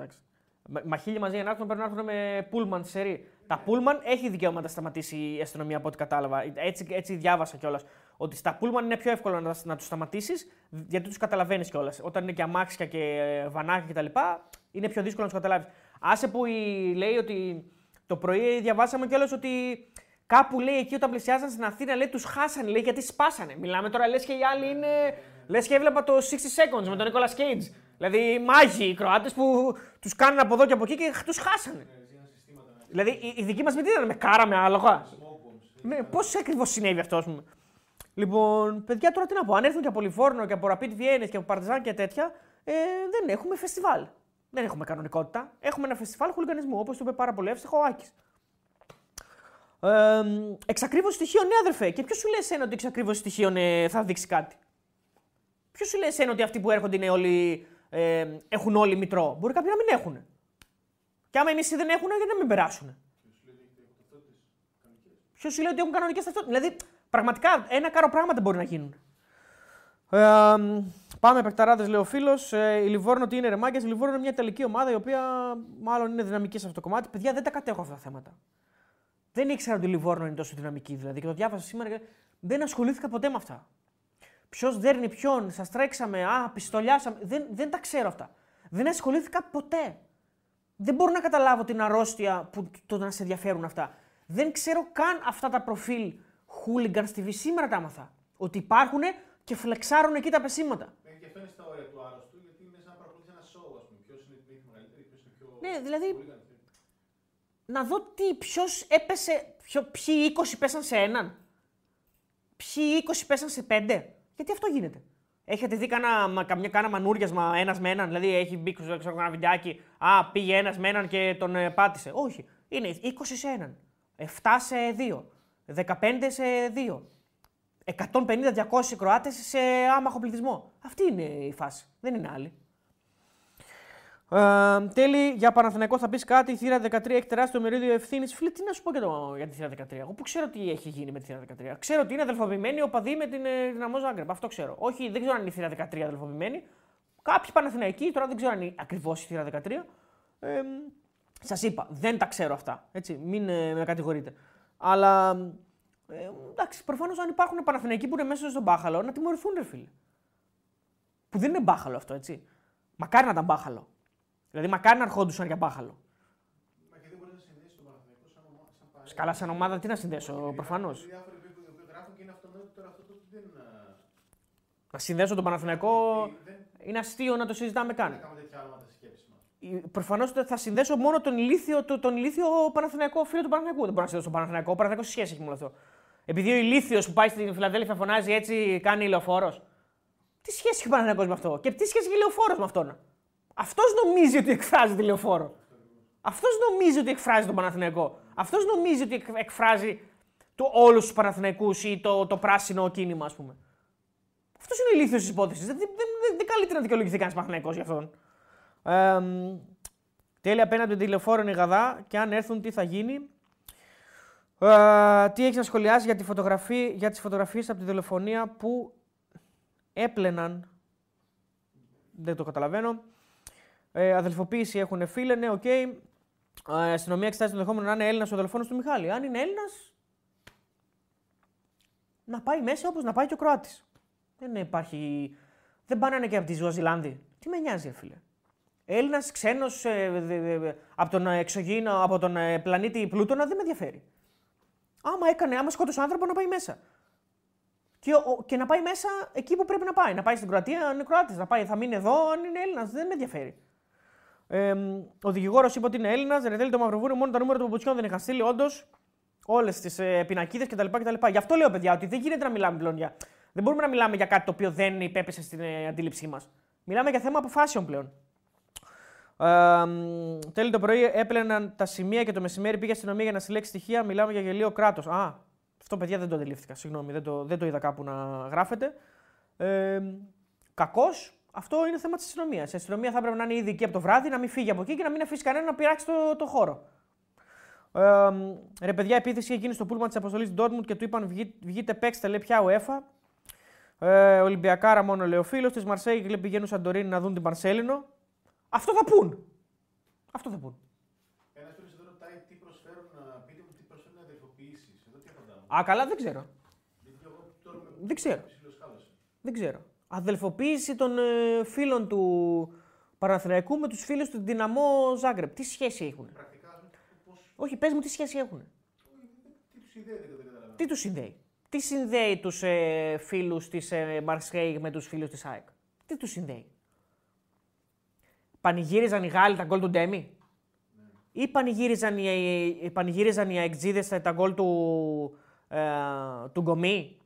Μα 1000 μαζί για να έρθουν πρέπει να έρθουν με πούλμαν σε ρί. Τα πούλμαν έχει δικαίωμα να σταματήσει η αστυνομία από ό,τι κατάλαβα. Έτσι διάβασα κιόλας. Ότι στα πούλμαν είναι πιο εύκολο να τους σταματήσεις γιατί τους καταλαβαίνεις κιόλας. Όταν είναι και αμάξια και βανάκια κτλ. Είναι πιο δύσκολο να τους καταλάβεις. Άσε που λέει ότι το πρωί διαβάσαμε κιόλας ότι. Κάπου λέει εκεί όταν πλησιάζαν στην Αθήνα, λέει τους χάσανε, λέει γιατί σπάσανε. Μιλάμε τώρα, λες και οι άλλοι είναι. Λες και έβλεπα το 60 Seconds με τον Nicolas Cage. Δηλαδή μάγοι οι Κροάτες που τους κάνουν από εδώ και από εκεί και τους χάσανε. Δηλαδή οι δικοί μας με τι ήταν, με κάρα, με άλογα. Πώς ακριβώς συνέβη αυτό, ας πούμε. Λοιπόν, παιδιά, τώρα τι να πω. Αν έρθουν και από Λιβόρνο και από Rapid Vienna και από Παρτιζάν και τέτοια, δεν έχουμε φεστιβάλ. Δεν έχουμε κανονικότητα. Έχουμε ένα φεστιβάλ χουλιγανισμού, όπως το είπε πάρα πολύ εύστοχο ο Άκης. Εξακρίβωση στοιχείων, ναι, αδερφέ. Και ποιος σου λέει εσένα ότι εξακρίβωση στοιχείων θα δείξει κάτι? Ποιος σου λέει εσένα ότι αυτοί που έρχονται είναι όλοι, έχουν όλοι μητρό? Μπορεί κάποιοι να μην έχουν. Και άμα εμείς δεν έχουν, γιατί να μην περάσουν? Ποιος σου λέει ότι έχουν κανονικές ταυτότητες? Δηλαδή, πραγματικά ένα κάρο πράγματα μπορεί να γίνουν. Πάμε, Betarades, λέει ο φίλος. Η Λιβόρνο τι είναι, ρε μάγκες? Η Λιβόρνο είναι μια ιταλική ομάδα η οποία μάλλον είναι δυναμική σε αυτό το κομμάτι. Παιδιά, δεν τα κατέχω αυτά τα θέματα. Δεν ήξερα ότι η Λιβόρνο είναι τόσο δυναμική, δηλαδή, και το διάβασα σήμερα και δεν ασχολήθηκα ποτέ με αυτά. Ποιος δέρνει ποιον, σας τρέξαμε, πιστολιάσαμε. Δεν τα ξέρω αυτά. Δεν ασχολήθηκα ποτέ. Δεν μπορώ να καταλάβω την αρρώστια που το να σε ενδιαφέρουν αυτά. Δεν ξέρω καν αυτά τα προφίλ hooligans TV. Σήμερα τα άμαθα. Ότι υπάρχουν και φλεξάρουν εκεί τα πεσήματα. Ναι, και αυτό είναι στα όρια του άρρωστου, γιατί είναι σαν να παρακολουθεί ένα show, ας πούμε. Ποιος είναι η τρίτη μεγαλύτερη, ποιος είναι πιο. Ναι, δηλαδή. Να δω ποιος έπεσε, ποιοι 20 πέσαν σε έναν, ποιοι 20 πέσαν σε 5. Γιατί αυτό γίνεται. Έχετε δει κάνα μανούριασμα ένας με έναν, δηλαδή έχει μπει ένα βιντεάκι, πήγε ένας με έναν και τον πάτησε. Όχι, είναι 20 σε έναν, 7 σε 2, 15 σε 2, 150-200 Κροάτες σε άμαχο πληθυσμό. Αυτή είναι η φάση, δεν είναι άλλη. Τέλει, για Παναθηναϊκό θα πεις κάτι. Η θύρα 13 έχει τεράστιο μερίδιο ευθύνης. Φίλε, τι να σου πω για τη θύρα 13. Εγώ που ξέρω τι έχει γίνει με τη θύρα 13. Ξέρω ότι είναι αδελφοποιημένη οπαδή με την Δυναμό Ζάγκρεπ. Αυτό ξέρω. Όχι, δεν ξέρω αν είναι η θύρα 13 αδελφοποιημένη. Κάποιοι Παναθηναϊκοί, τώρα δεν ξέρω αν είναι ακριβώς η θύρα 13. Σας είπα, δεν τα ξέρω αυτά. Έτσι, μην με κατηγορείτε. Αλλά εντάξει, προφανώς αν υπάρχουν Παναθηναϊκοί που είναι μέσα στον μπάχαλο, να τιμωρηθούν, ρε φίλε. Που δεν είναι μπάχαλο αυτό, έτσι. Μακάρι να ήταν μπάχαλο. Δηλαδή, μακάρι να αρχόντουσαν για μπάχαλο. Μα και δεν μπορεί να συνδέσει τον Παναθηναϊκό σαν ομάδα. Καλά, σαν ομάδα τι να συνδέσω, προφανώς. Είναι διάφοροι που γράφουν και είναι αυτονόητο τώρα αυτό το δεν. Να συνδέσω τον Παναθηναϊκό. Είναι αστείο να το συζητάμε καν. Προφανώς θα συνδέσω μόνο τον ηλίθιο Παναθηναϊκό, φίλο του Παναθηναϊκού. Δεν μπορώ να συνδέσω τον Παναθηναϊκό. Ο Παναθηναϊκός σχέση έχει με όλο αυτό. Επειδή ο ηλίθιος που πάει στη Φιλαδέλφια φωνάζει έτσι, κάνει ηλεοφόρος. Τι σχέση έχει ο Παναθηναϊκός με αυτό, και τι σχέση έχει ο ηλεοφόρος με αυτόν. Αυτός νομίζει ότι εκφράζει τη λεωφόρο. Αυτός νομίζει ότι εκφράζει τον Παναθηναϊκό. Αυτός νομίζει ότι εκφράζει όλους τους Παναθηναϊκούς ή το πράσινο κίνημα, ας πούμε. Αυτός είναι ο ηλίθιος της υπόθεσης. Δεν καλείται να δικαιολογηθεί κανείς Παναθηναϊκός γι' αυτόν. Τέλεια απέναντι τη λεωφόρο είναι η Γαδά και αν έρθουν τι θα γίνει. Τι έχεις να σχολιάσει για τις φωτογραφίες από τη δολοφονία που έπλαιναν. Δεν το καταλαβαίνω. Αδελφοποίηση έχουν φίλε, ναι, οκ. Okay. Αστυνομία εξετάζει το ενδεχόμενο να είναι Έλληνας ο δολοφόνος του Μιχάλη. Αν είναι Έλληνας, να πάει μέσα όπως να πάει και ο Κροάτης. Δεν υπάρχει. Δεν πάνε να είναι και από τη Ζουαζιλάνδη. Τι με νοιάζει, φίλε. Έλληνας, ξένος, από τον εξωγήινο, από τον πλανήτη Πλούτονα, δεν με ενδιαφέρει. Άμα σκότωσε άνθρωπο, να πάει μέσα. Και να πάει μέσα εκεί που πρέπει να πάει. Να πάει στην Κροατία, αν είναι Κροάτης. Να πάει, θα μείνει εδώ, αν είναι Έλληνας. Δεν με ενδιαφέρει. Ο δικηγόρος είπε ότι είναι Έλληνας. Ρε, θέλει το Μαυροβούνιο, μόνο τα νούμερα των παπουτσιών δεν είχαν στείλει. Όντως, όλες τις πινακίδες κτλ. Γι' αυτό λέω, παιδιά, ότι δεν γίνεται να μιλάμε πλέον για. Δεν μπορούμε να μιλάμε για κάτι το οποίο δεν υπέπεσε στην αντίληψή μας. Μιλάμε για θέμα αποφάσεων πλέον. Τέλει το πρωί έπλαιναν τα σημεία και το μεσημέρι πήγε αστυνομία για να συλλέξει στοιχεία. Μιλάμε για γελίο κράτος. Αυτό, παιδιά, δεν το αντιλήφθηκα. Συγγνώμη, δεν το είδα κάπου να γράφεται. Κακός. Αυτό είναι θέμα της αστυνομίας. Η αστυνομία θα έπρεπε να είναι ήδη εκεί από το βράδυ, να μην φύγει από εκεί και να μην αφήσει κανένα να πειράξει το χώρο. Ρε, παιδιά, επίθεση έγινε στο πούλμα της αποστολής του Ντόρτμουντ και του είπαν βγείτε παίξτε, λέει πια UEFA. Ολυμπιακάρα μόνο, λέει ο φίλος. Της Μαρσέιγ, λέει πηγαίνουν Σαντορίνη να δουν την Παρσέλινο. Αυτό θα πούν. Αυτό θα πούν. Ένας φίλος εδώ ρωτάει τι προσφέρουν, πείτε μου τι προσφέρουν αδελφοποιήσεις. Εδώ τι απαντάμε. Καλά, δεν ξέρω. Δεν ξέρω. Αδελφοποίηση των φίλων του Παναθηναϊκού με τους φίλους του Δυναμό Ζάγκρεπ. Τι σχέση έχουν. Πρακτικά, πώς. Όχι, πες μου τι σχέση έχουν. Τι τους συνδέει, δεν καταλαβαίνω. Τι τους συνδέει. Τι συνδέει τους φίλους της Μαρσέιγ με τους φίλους της ΑΕΚ. Τι τους συνδέει. Πανηγύριζαν οι Γάλλοι τα γκολ του Ντέμι. Ναι. Ή πανηγύριζαν οι αεξίδες τα γκολ του Γκομή.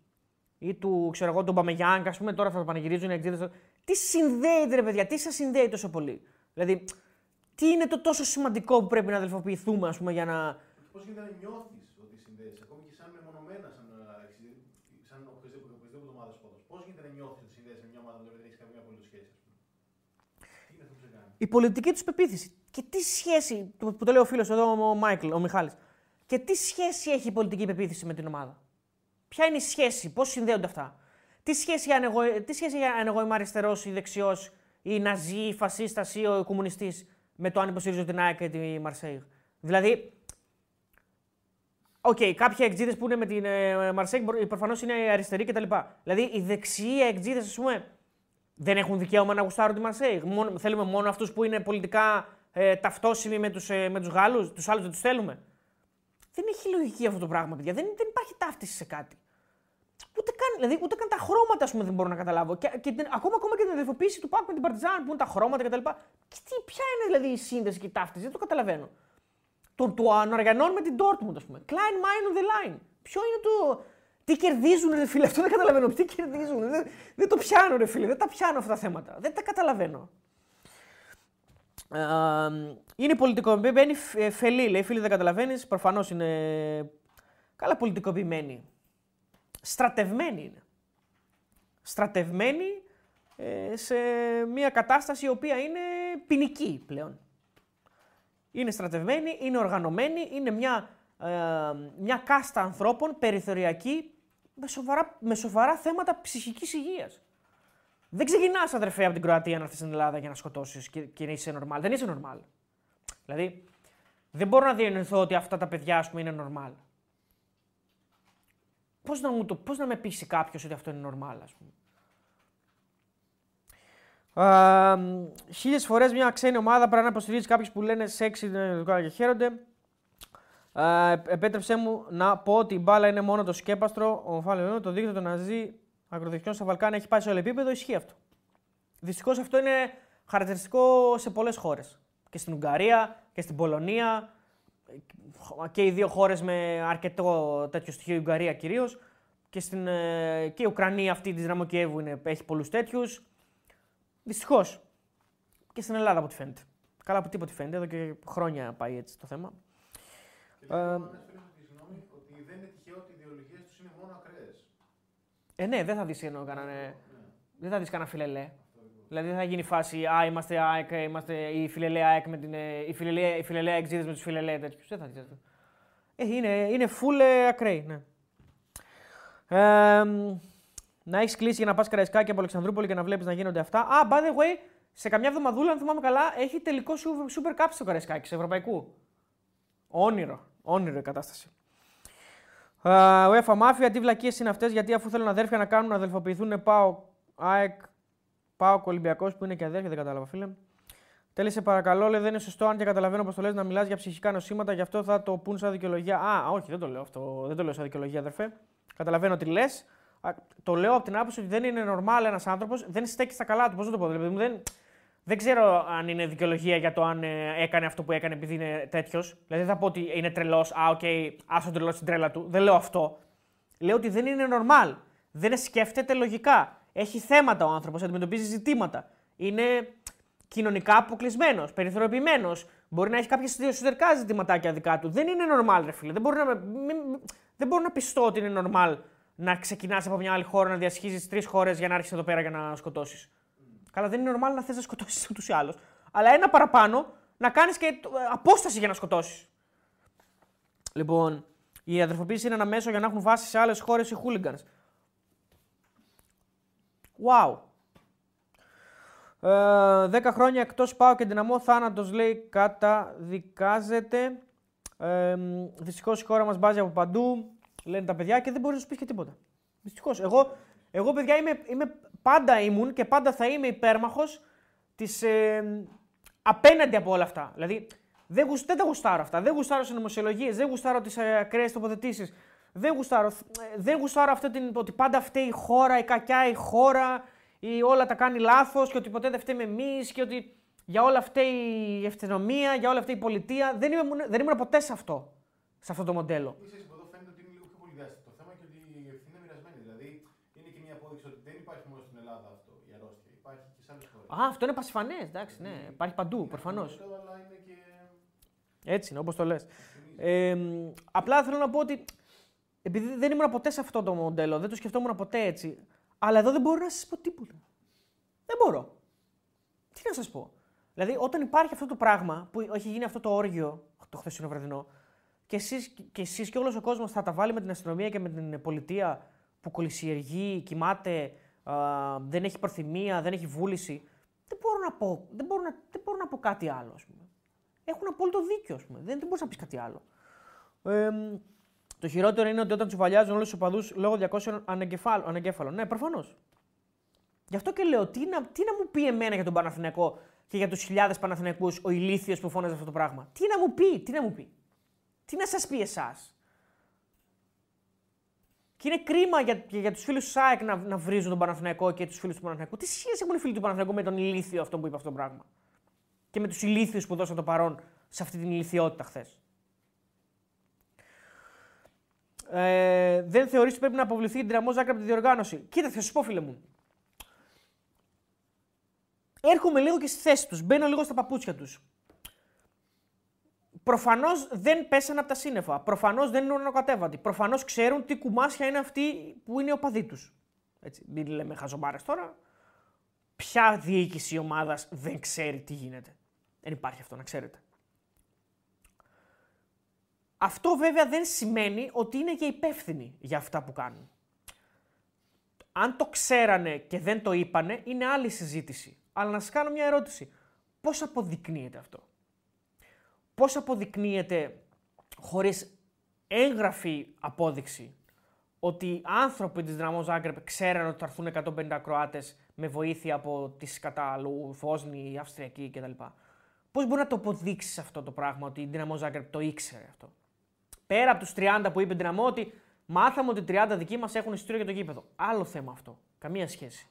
Ή του, ξέρω εγώ, τον Παμεγιάνγκ, ας πούμε, τώρα θα το πανηγυρίζουν οι εξήδες. Τι συνδέεται, ρε παιδιά, τι σας συνδέει τόσο πολύ. Δηλαδή, τι είναι το τόσο σημαντικό που πρέπει να αδελφοποιηθούμε, ας πούμε, για να. Πώς γίνεται να νιώθεις ότι συνδέεσαι, ακόμη και σαν μεμονωμένα, σαν οποιοδήποτε ομάδα σπότας. Πώς γίνεται να νιώθεις ότι συνδέεσαι με μια ομάδα που δεν έχει καμία απολύτως σχέση, ας πούμε. Τι είναι αυτό που σε κάνει. Η πολιτική τους πεποίθηση. Και τι σχέση, που το λέει ο φίλος εδώ, ο Μάικλ, ο Μιχάλης. Και τι σχέση έχει η πολιτική πεποίθηση με την ομάδα. Ποια είναι η σχέση, πώς συνδέονται αυτά. Τι σχέση αν εγώ είμαι αριστερός ή δεξιός ή ναζί ή φασίστας ή ο κομμουνιστής με το αν υποστηρίζω την ΑΕΚ και τη Μαρσέιγ. Δηλαδή, κάποιοι εκτζίδες που είναι με την Μαρσέιγ προφανώς είναι αριστεροί κτλ. Δηλαδή, οι δεξιοί εκτζίδες, ας πούμε, δεν έχουν δικαίωμα να γουστάρουν τη Μαρσέιγ. Θέλουμε μόνο αυτούς που είναι πολιτικά ταυτόσιμοι με τους Γάλλους, τους άλλους δεν τους θέλουμε. Δεν έχει λογική αυτό το πράγμα, παιδιά. Δεν υπάρχει ταύτιση σε κάτι. Ούτε καν τα χρώματα, ας πούμε, δεν μπορώ να καταλάβω. Ακόμα και την αδελφοποίηση του ΠΑΟΚ με την Παρτιζάν που είναι τα χρώματα κτλ. Ποια είναι δηλαδή η σύνδεση και η ταύτιση, δεν το καταλαβαίνω. Του Αναργανών με την Ντόρτμουντ, ας πούμε. Klein Mind on the Line. Ποιο είναι το. Τι κερδίζουν, ρε φίλε, αυτό δεν καταλαβαίνω. Τι κερδίζουν. Δεν το πιάνω, ρε φίλε. Δεν τα πιάνω αυτά τα θέματα. Δεν τα καταλαβαίνω. Είναι πολιτικοποιημένη φελή, λέει. Φίλοι, δεν καταλαβαίνεις. Προφανώς είναι καλά πολιτικοποιημένη. Στρατευμένη είναι. Στρατευμένη σε μια κατάσταση η οποία είναι ποινική πλέον. Είναι στρατευμένη, είναι οργανωμένη, είναι μια κάστα ανθρώπων περιθωριακή με σοβαρά θέματα ψυχικής υγείας. Δεν ξεκινάς, αδερφέ, από την Κροατία να έρθεις στην Ελλάδα για να σκοτώσεις και είσαι normal. Δεν είσαι normal. Δηλαδή, δεν μπορώ να διανοηθώ ότι αυτά τα παιδιά, ας πούμε, είναι normal. Πώς να με πείσει κάποιος ότι αυτό είναι normal, ας πούμε. 1000 φορές μια ξένη ομάδα πρέπει να υποστηρίζει κάποιους που λένε σεξι και χαίρονται. Επέτρεψέ μου να πω ότι η μπάλα είναι μόνο το σκέπαστρο. Ο Φάλεο, το δίκτυο του Ναζί. Ακροδεξιών στα Βαλκάνια έχει πάει σε όλο επίπεδο, ισχύει αυτό. Δυστυχώς αυτό είναι χαρακτηριστικό σε πολλές χώρες. και στην Ουγγαρία και στην Πολωνία και οι δύο χώρες με αρκετό τέτοιο στοιχείο, η Ουγγαρία κυρίως, και η Ουκρανία αυτή της Δυναμό Κιέβου έχει πολλούς τέτοιους. Δυστυχώς. Και στην Ελλάδα από ό,τι φαίνεται. Καλά από τίποτα φαίνεται, εδώ και χρόνια πάει έτσι το θέμα. Συγγνώμη, ότι δεν είναι τυχαίο ότι οι ιδεολογίες τους είναι μόνο ακραίες. Ναι, δεν θα δεις κανένα φιλελέ. Δηλαδή δεν θα γίνει φάση «Α, είμαστε ΑΕΚ, είμαστε οι φιλελέ ΑΕΚ με την... οι φιλελέ εξίδες με τους φιλελέ» τέτοιους. Δεν θα δεις αυτό. Είναι φουλ ακραίοι, ναι. Να έχεις κλείσει για να πας Καραϊσκάκη από Αλεξανδρούπολη και να βλέπεις να γίνονται αυτά. Α, by the way, σε καμιά εβδομαδούλα, αν θυμάμαι καλά, έχει τελικό Super Cup στο Καραϊσκάκη, σε ευρωπαϊκού. Όνειρο η κατάσταση. UEFA Mafia, τι βλακίες είναι αυτές, γιατί αφού θέλουν αδέρφια να κάνουν, να αδελφοποιηθούν ΠΑΟΚ, Ολυμπιακός που είναι και αδέρφια, δεν κατάλαβα φίλε. Τέλεισε παρακαλώ, λέει, δεν είναι σωστό, αν και καταλαβαίνω πως το λες, να μιλάς για ψυχικά νοσήματα, γι' αυτό θα το πουν σαν δικαιολογία. Α, όχι, δεν το λέω αυτό, δεν το λέω σαν δικαιολογία, αδερφέ. Καταλαβαίνω τι λες. Το λέω από την άποψη ότι δεν είναι normal ένας άνθρωπος, δεν στέκει στα καλά του. Πώς να το πω, δηλαδή, δεν ξέρω αν είναι δικαιολογία για το αν έκανε αυτό που έκανε επειδή είναι τέτοιος. Δηλαδή, δεν θα πω ότι είναι τρελός, α, οκ, άστον τρελός στην τρέλα του. Δεν λέω αυτό. Λέω ότι δεν είναι normal. Δεν σκέφτεται λογικά. Έχει θέματα ο άνθρωπος, αντιμετωπίζει ζητήματα. Είναι κοινωνικά αποκλεισμένος, περιθωριοποιημένος. Μπορεί να έχει κάποια εσωτερικά ζητηματάκια δικά του. Δεν είναι normal, ρε φίλε. Δεν μπορώ να πιστώ ότι είναι normal να ξεκινάς από μια άλλη χώρα, να διασχίζεις τρεις χώρες για να άρχισεις εδώ πέρα για να σκοτώσεις. Καλά, δεν είναι normal να θες να σκοτώσεις ούτως ή άλλως. Αλλά ένα παραπάνω να κάνεις και απόσταση για να σκοτώσεις. Λοιπόν, η αδερφοποίηση είναι ένα μέσο για να έχουν βάσει σε άλλες χώρες οι χούλιγκανς. Wow. 10 χρόνια εκτός ΠΑΟ και Δυναμό, θάνατος λέει, καταδικάζεται. Δυστυχώς η χώρα μας μπάζει από παντού, λένε τα παιδιά, και δεν μπορείς να σου πεις και τίποτα. Δυστυχώς. Εγώ παιδιά, πάντα ήμουν και πάντα θα είμαι υπέρμαχος της απέναντι από όλα αυτά. Δηλαδή, δεν τα γουστάρω αυτά. Δεν γουστάρω τις νομοσιολογίες, δεν γουστάρω τις ακραίες τοποθετήσεις. Δεν γουστάρω αυτό ότι πάντα φταίει η χώρα, η κακιά η χώρα, ή όλα τα κάνει λάθος και ότι ποτέ δεν φταίμε εμείς και ότι για όλα φταίει η αστυνομία, για όλα φταίει η πολιτεία. Δεν ήμουν ποτέ σε αυτό το μοντέλο. Α, αυτό είναι πασιφανές, εντάξει, ναι. Υπάρχει παντού, προφανώς. Έτσι είναι, όπως το λες. Απλά θέλω να πω ότι επειδή δεν ήμουν ποτέ σε αυτό το μοντέλο, δεν το σκεφτόμουν ποτέ έτσι, αλλά εδώ δεν μπορώ να σας πω τίποτα. Δεν μπορώ. Τι να σας πω. Δηλαδή, όταν υπάρχει αυτό το πράγμα που έχει γίνει αυτό το όργιο, το χθεσινό βραδινό, και εσείς και όλος ο κόσμος θα τα βάλει με την αστυνομία και με την πολιτεία που κολυσιεργεί, κοιμάται, δεν έχει προθυμία, δεν έχει βούληση. Δεν μπορώ να πω κάτι άλλο. Ας πούμε. Έχουν απόλυτο δίκιο. Ας πούμε. Δεν μπορείς να πεις κάτι άλλο. Το χειρότερο είναι ότι όταν τσουβαλιάζουν όλους τους οπαδούς λόγω 200 ανεγκέφαλων. Ναι, προφανώς. Γι' αυτό και λέω, τι να μου πει εμένα για τον Παναθηναϊκό και για τους χιλιάδες Παναθηναϊκούς ο ηλίθιος που φώναζε αυτό το πράγμα. Τι να μου πει. Τι να σας πει εσάς. Και είναι κρίμα για τους φίλους του ΑΕΚ να βρίζουν τον Παναθηναϊκό και τους φίλους του Παναθηναϊκού. Τι σχέση έχουν οι φίλοι του Παναθηναϊκού με τον ηλίθιο αυτό που είπε αυτό το πράγμα. Και με τους ηλίθιους που δώσαν το παρόν σε αυτή την ηλιθιότητα χθες. Δεν θεωρείς ότι πρέπει να αποβληθεί η Δυναμό Ζάγκρεπ από τη διοργάνωση. Κοίταξε, θα σου πω, φίλε μου. Έρχομαι λίγο και στη θέση τους. Μπαίνω λίγο στα παπούτσια τους. Προφανώς δεν πέσανε από τα σύννεφα. Προφανώς δεν είναι ουρανοκατέβατοι. Προφανώς ξέρουν τι κουμάσια είναι αυτοί που είναι οι οπαδοί τους. Έτσι, μην λέμε χαζομάρες τώρα. Ποια διοίκηση ομάδας δεν ξέρει τι γίνεται. Δεν υπάρχει αυτό, να ξέρετε. Αυτό βέβαια δεν σημαίνει ότι είναι και υπεύθυνοι για αυτά που κάνουν. Αν το ξέρανε και δεν το είπανε, είναι άλλη συζήτηση. Αλλά να σας κάνω μια ερώτηση. Πώς αποδεικνύεται αυτό. Πώς αποδεικνύεται χωρίς έγγραφη απόδειξη ότι οι άνθρωποι της Δυναμό Ζάγκρεπ ξέραν ότι θα έρθουν 150 ακροάτες με βοήθεια από τις καταλού, Φόσνη, Αυστριακή κτλ. Πώς μπορεί να το αποδείξεις αυτό το πράγμα ότι η Δυναμό Ζάγκρεπ το ήξερε αυτό. Πέρα από τους 30 που είπε η Δυναμό ότι μάθαμε ότι 30 δικοί μας έχουν εισιτήριο για το γήπεδο. Άλλο θέμα αυτό. Καμία σχέση.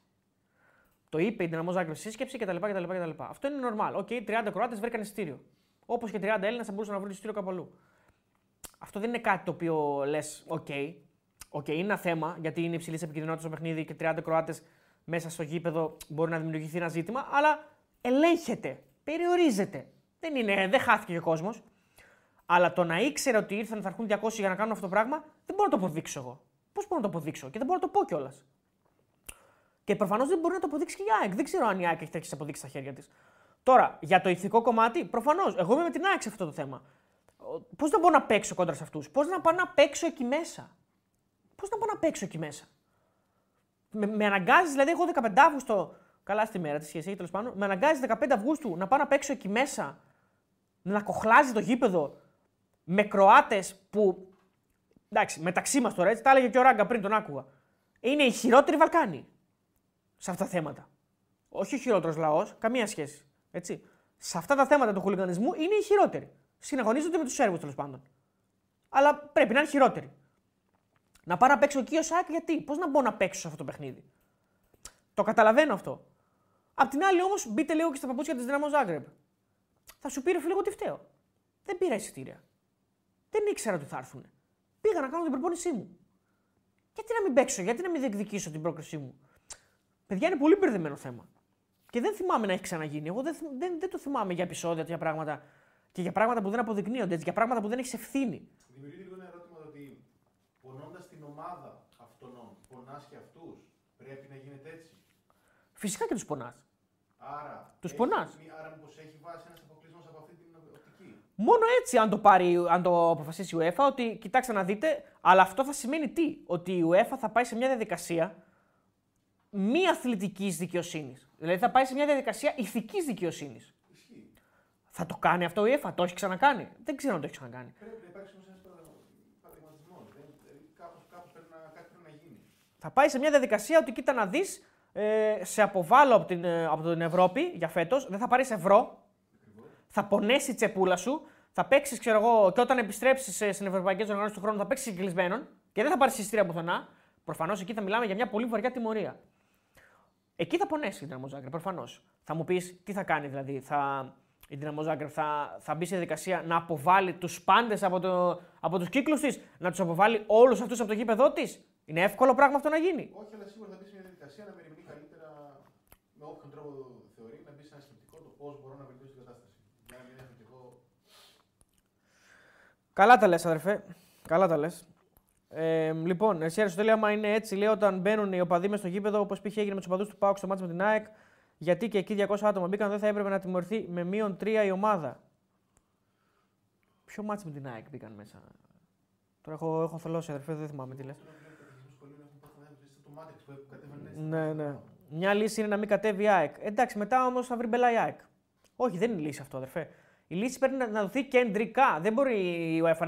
Το είπε η Δυναμό Ζάγκρεπ στη σύσκεψη κτλ. Αυτό είναι normal. Οκ, 30 Κροάτες βρήκαν εισιτήριο. Όπως και 30 Έλληνες θα μπορούσαν να βρουν εισιτήριο κάπου αλλού. Αυτό δεν είναι κάτι το οποίο λες, οκ, είναι ένα θέμα γιατί είναι υψηλής επικινδυνότητας στο παιχνίδι και 30 Κροάτες μέσα στο γήπεδο μπορεί να δημιουργηθεί ένα ζήτημα, αλλά ελέγχεται, περιορίζεται. Δεν χάθηκε ο κόσμος. Αλλά το να ήξερε ότι ήρθαν θα έρχουν 200 για να κάνουν αυτό το πράγμα, δεν μπορώ να το αποδείξω εγώ. Πώς μπορώ να το αποδείξω και δεν μπορώ να το πω κιόλας. Και προφανώς δεν μπορεί να το αποδείξει και η ΑΕΚ. Δεν ξέρω αν η ΑΕΚ έχει αποδείξει στα χέρια της. Τώρα, για το ηθικό κομμάτι, προφανώς εγώ είμαι με την ΑΕΚ σε αυτό το θέμα. Πώς να μπορώ να παίξω κόντρα σε αυτούς, πώς να πάω να παίξω εκεί μέσα. Με αναγκάζει, δηλαδή, εγώ 15 Αυγούστου, καλά στη μέρα τη σχέση, τέλος πάντων, με αναγκάζει 15 Αυγούστου να πάω να παίξω εκεί μέσα, να κοχλάζει το γήπεδο με Κροάτες που. Εντάξει, μεταξύ μας τώρα, έτσι, τα έλεγε και ο Ράγκα πριν, τον άκουγα. Είναι οι χειρότεροι Βαλκάνοι σε αυτά τα θέματα. Όχι ο χειρότερος λαός, καμία σχέση. Έτσι. Σε αυτά τα θέματα του χουλιγανισμού είναι οι χειρότεροι. Συναγωνίζονται με τους Σέρβους τέλος πάντων. Αλλά πρέπει να είναι χειρότεροι. Να πάω να παίξω εκεί ο ΣΑΚ γιατί, πώς να μπω να παίξω σε αυτό το παιχνίδι. Το καταλαβαίνω αυτό. Απ' την άλλη όμως, μπείτε λίγο και στα παπούτσια της Δυναμό Ζάγκρεπ. Θα σου πει ρε φίλε, εγώ τι φταίω. Δεν πήρα εισιτήρια. Δεν ήξερα ότι θα έρθουν. Πήγα να κάνω την προπόνησή μου. Γιατί να μην παίξω, γιατί να μην διεκδικήσω την πρόκρισή μου. Παιδιά, είναι πολύ μπερδεμένο θέμα. Και δεν θυμάμαι να έχει ξαναγίνει. Εγώ δεν το θυμάμαι για επεισόδια, για πράγματα. Και για πράγματα που δεν αποδεικνύονται, για πράγματα που δεν έχει ευθύνη. Δημιουργείται λίγο ένα ερώτημα ότι πονώντας την ομάδα αυτών, πονάς και αυτούς, πρέπει να γίνεται έτσι. Φυσικά και τους πονάς. Άρα μήπως έχει βάσει ένας αποκλεισμός από αυτή την οπτική. Μόνο έτσι, αν το αποφασίσει η UEFA, ότι κοιτάξτε να δείτε, αλλά αυτό θα σημαίνει τι. Ότι η UEFA θα πάει σε μια διαδικασία μη αθλητικής δικαιοσύνης. Δηλαδή θα πάει σε μια διαδικασία ηθικής δικαιοσύνης. Θα το κάνει αυτό η UEFA, το έχει ξανακάνει. Δεν ξέρω αν το έχει ξανακάνει. Πρέπει να υπάρξει όμως ένας παραδειγματισμός. Κάπως πρέπει να γίνει. Θα πάει σε μια διαδικασία ότι κοίτα να δεις, σε αποβάλλω από την Ευρώπη για φέτος, δεν θα πάρεις ευρώ, θα πονέσει η τσεπούλα σου, θα παίξεις, ξέρω εγώ, και όταν επιστρέψεις στην Ευρωπαϊκή Οργάνωση του χρόνου θα παίξεις συγκλεισμένον και δεν θα πάρεις εισιτήρια πουθενά. Προφανώς εκεί θα μιλάμε για μια πολύ βαριά τιμωρία. Εκεί θα πονέσει η Δυναμό Ζάγκρεπ, προφανώς. Θα μου πεις τι θα κάνει δηλαδή. Η Δυναμό Ζάγκρεπ θα μπει σε διαδικασία να αποβάλει τους πάντες από τους κύκλους της, να τους αποβάλει όλους αυτούς από το γήπεδό της. Είναι εύκολο πράγμα αυτό να γίνει. Όχι, αλλά σίγουρα θα μπει σε μια διαδικασία να μεριμνεί καλύτερα με όποιον τρόπο θεωρεί, να μπει σε ένα σκεπτικό το πώς μπορώ να βελτιώσω την κατάσταση. Να μην είναι σκεπτικό. Καλά τα λες, αδερφέ. Καλά τα λες. Λοιπόν, εσύ Αριστοτέλη, άμα είναι έτσι, λέει, όταν μπαίνουν οι οπαδοί μες στο γήπεδο, όπως π.χ. έγινε με τους οπαδούς του ΠΑΟΚ στο μάτς με την ΑΕΚ, γιατί και εκεί 200 άτομα μπήκαν, δεν θα έπρεπε να τιμωρηθεί με -3 η ομάδα. Ποιο μάτς με την ΑΕΚ μπήκαν μέσα. Τώρα έχω θολώσει, αδερφέ, δεν θυμάμαι τι λες. Ναι. Μια λύση είναι να μην κατέβει η ΑΕΚ. Εντάξει, μετά όμως θα βρει μπελά η ΑΕΚ. Όχι, δεν είναι λύση αυτό, αδερφέ. Η λύση πρέπει να δοθεί κεντρικά. Δεν μπορεί η UEFA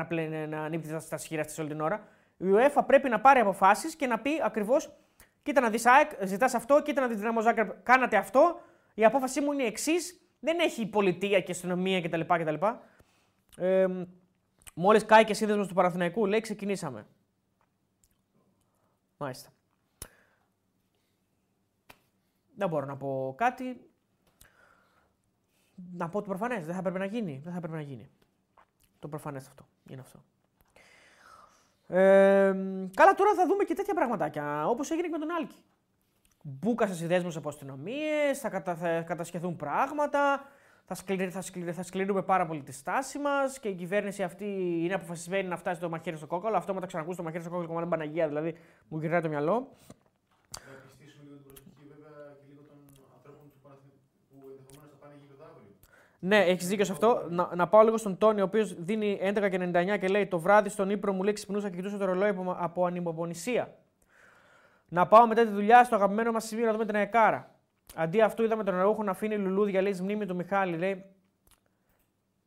να ανήπτει στα σχήρα της όλη την ώρα. Η UEFA πρέπει να πάρει αποφάσεις και να πει ακριβώς: κοίτα να δεις ΑΕΚ, ζητάς αυτό, κοίτα να δεις Δυναμό Ζάγκρεπ, κάνατε αυτό. Η απόφασή μου είναι η εξής. Δεν έχει πολιτεία και αστυνομία κτλ. Μόλις κάει και σύνδεσμος του Παναθηναϊκού, λέει, ξεκινήσαμε. Μάλιστα. Δεν μπορώ να πω κάτι. Να πω το προφανές. Δεν θα πρέπει να γίνει. Το προφανές αυτό. Είναι αυτό. Καλά, τώρα θα δούμε και τέτοια πραγματάκια. Όπως έγινε και με τον Άλκη. Μπούκασε συνδέσμους από αστυνομίες, θα κατασχεθούν πράγματα, θα σκληρούμε πάρα πολύ τη στάση μας και η κυβέρνηση αυτή είναι αποφασισμένη να φτάσει το μαχαίρι στο κόκαλο. Αυτό με τα ξανακούσει το μαχαίρι στο κόκαλο, κομμάτι Παναγία, δηλαδή μου γυρνάει το μυαλό. Ναι, έχεις δίκιο σε αυτό. Να πάω λίγο στον Τόνι, ο οποίος δίνει 11,99 και λέει: το βράδυ στον Ήπειρο μου λέει ξυπνούσα και κοιτούσα το ρολόι από ανυπομονησία. Να πάω μετά τη δουλειά στο αγαπημένο μας σημείο να δούμε την Αεκάρα. Αντί αυτού είδαμε τον Αραούχο να αφήνει λουλούδια, λέει, μνήμη του Μιχάλη, λέει.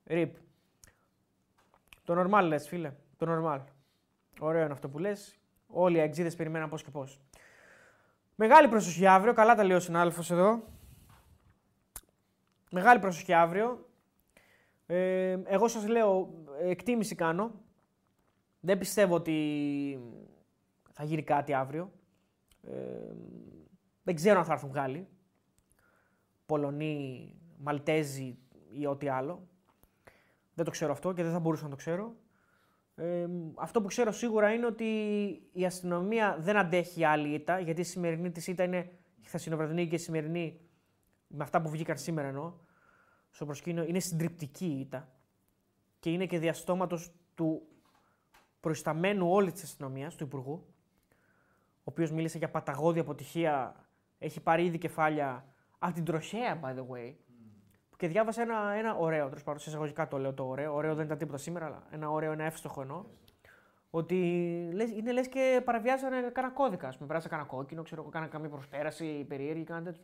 Ριπ. Το νορμάλ λες, φίλε. Το νορμάλ. Ωραίο είναι αυτό που λες. Όλοι οι αεξίδες περιμέναν πώς και πώς. Μεγάλη προσοχή αύριο. Καλά τα λέει ο συνάδελφος εδώ. Μεγάλη προσοχή αύριο. Εγώ σας λέω, εκτίμηση κάνω. Δεν πιστεύω ότι θα γίνει κάτι αύριο. Δεν ξέρω αν θα έρθουν Γάλλοι. Πολωνοί, Μαλτέζοι ή ό,τι άλλο. Δεν το ξέρω αυτό και δεν θα μπορούσα να το ξέρω. Αυτό που ξέρω σίγουρα είναι ότι η αστυνομία δεν αντέχει άλλη ήττα, γιατί η σημερινή της ήττα είναι η χθεσινοβραδινή και η σημερινή, με αυτά που βγήκαν σήμερα εννοώ, στο προσκήνιο, είναι συντριπτική η ήττα και είναι και διαστόματος του προϊσταμένου όλη της αστυνομίας, του Υπουργού, ο οποίος μίλησε για παταγώδη αποτυχία, έχει πάρει ήδη κεφάλια από την τροχέα, by the way. Και διάβασα ένα ωραίο, τέλος πάντων, σε εισαγωγικά το λέω το ωραίο. Ωραίο δεν ήταν τίποτα σήμερα, αλλά ένα ωραίο, ένα εύστοχο εννοώ. Ότι είναι λες και παραβιάσανε κανένα κώδικα. Α πούμε, περάσα κανένα κόκκινο, ξέρω εγώ, κάνα καμία προσπέραση περίεργη, κάνα τέτοιο.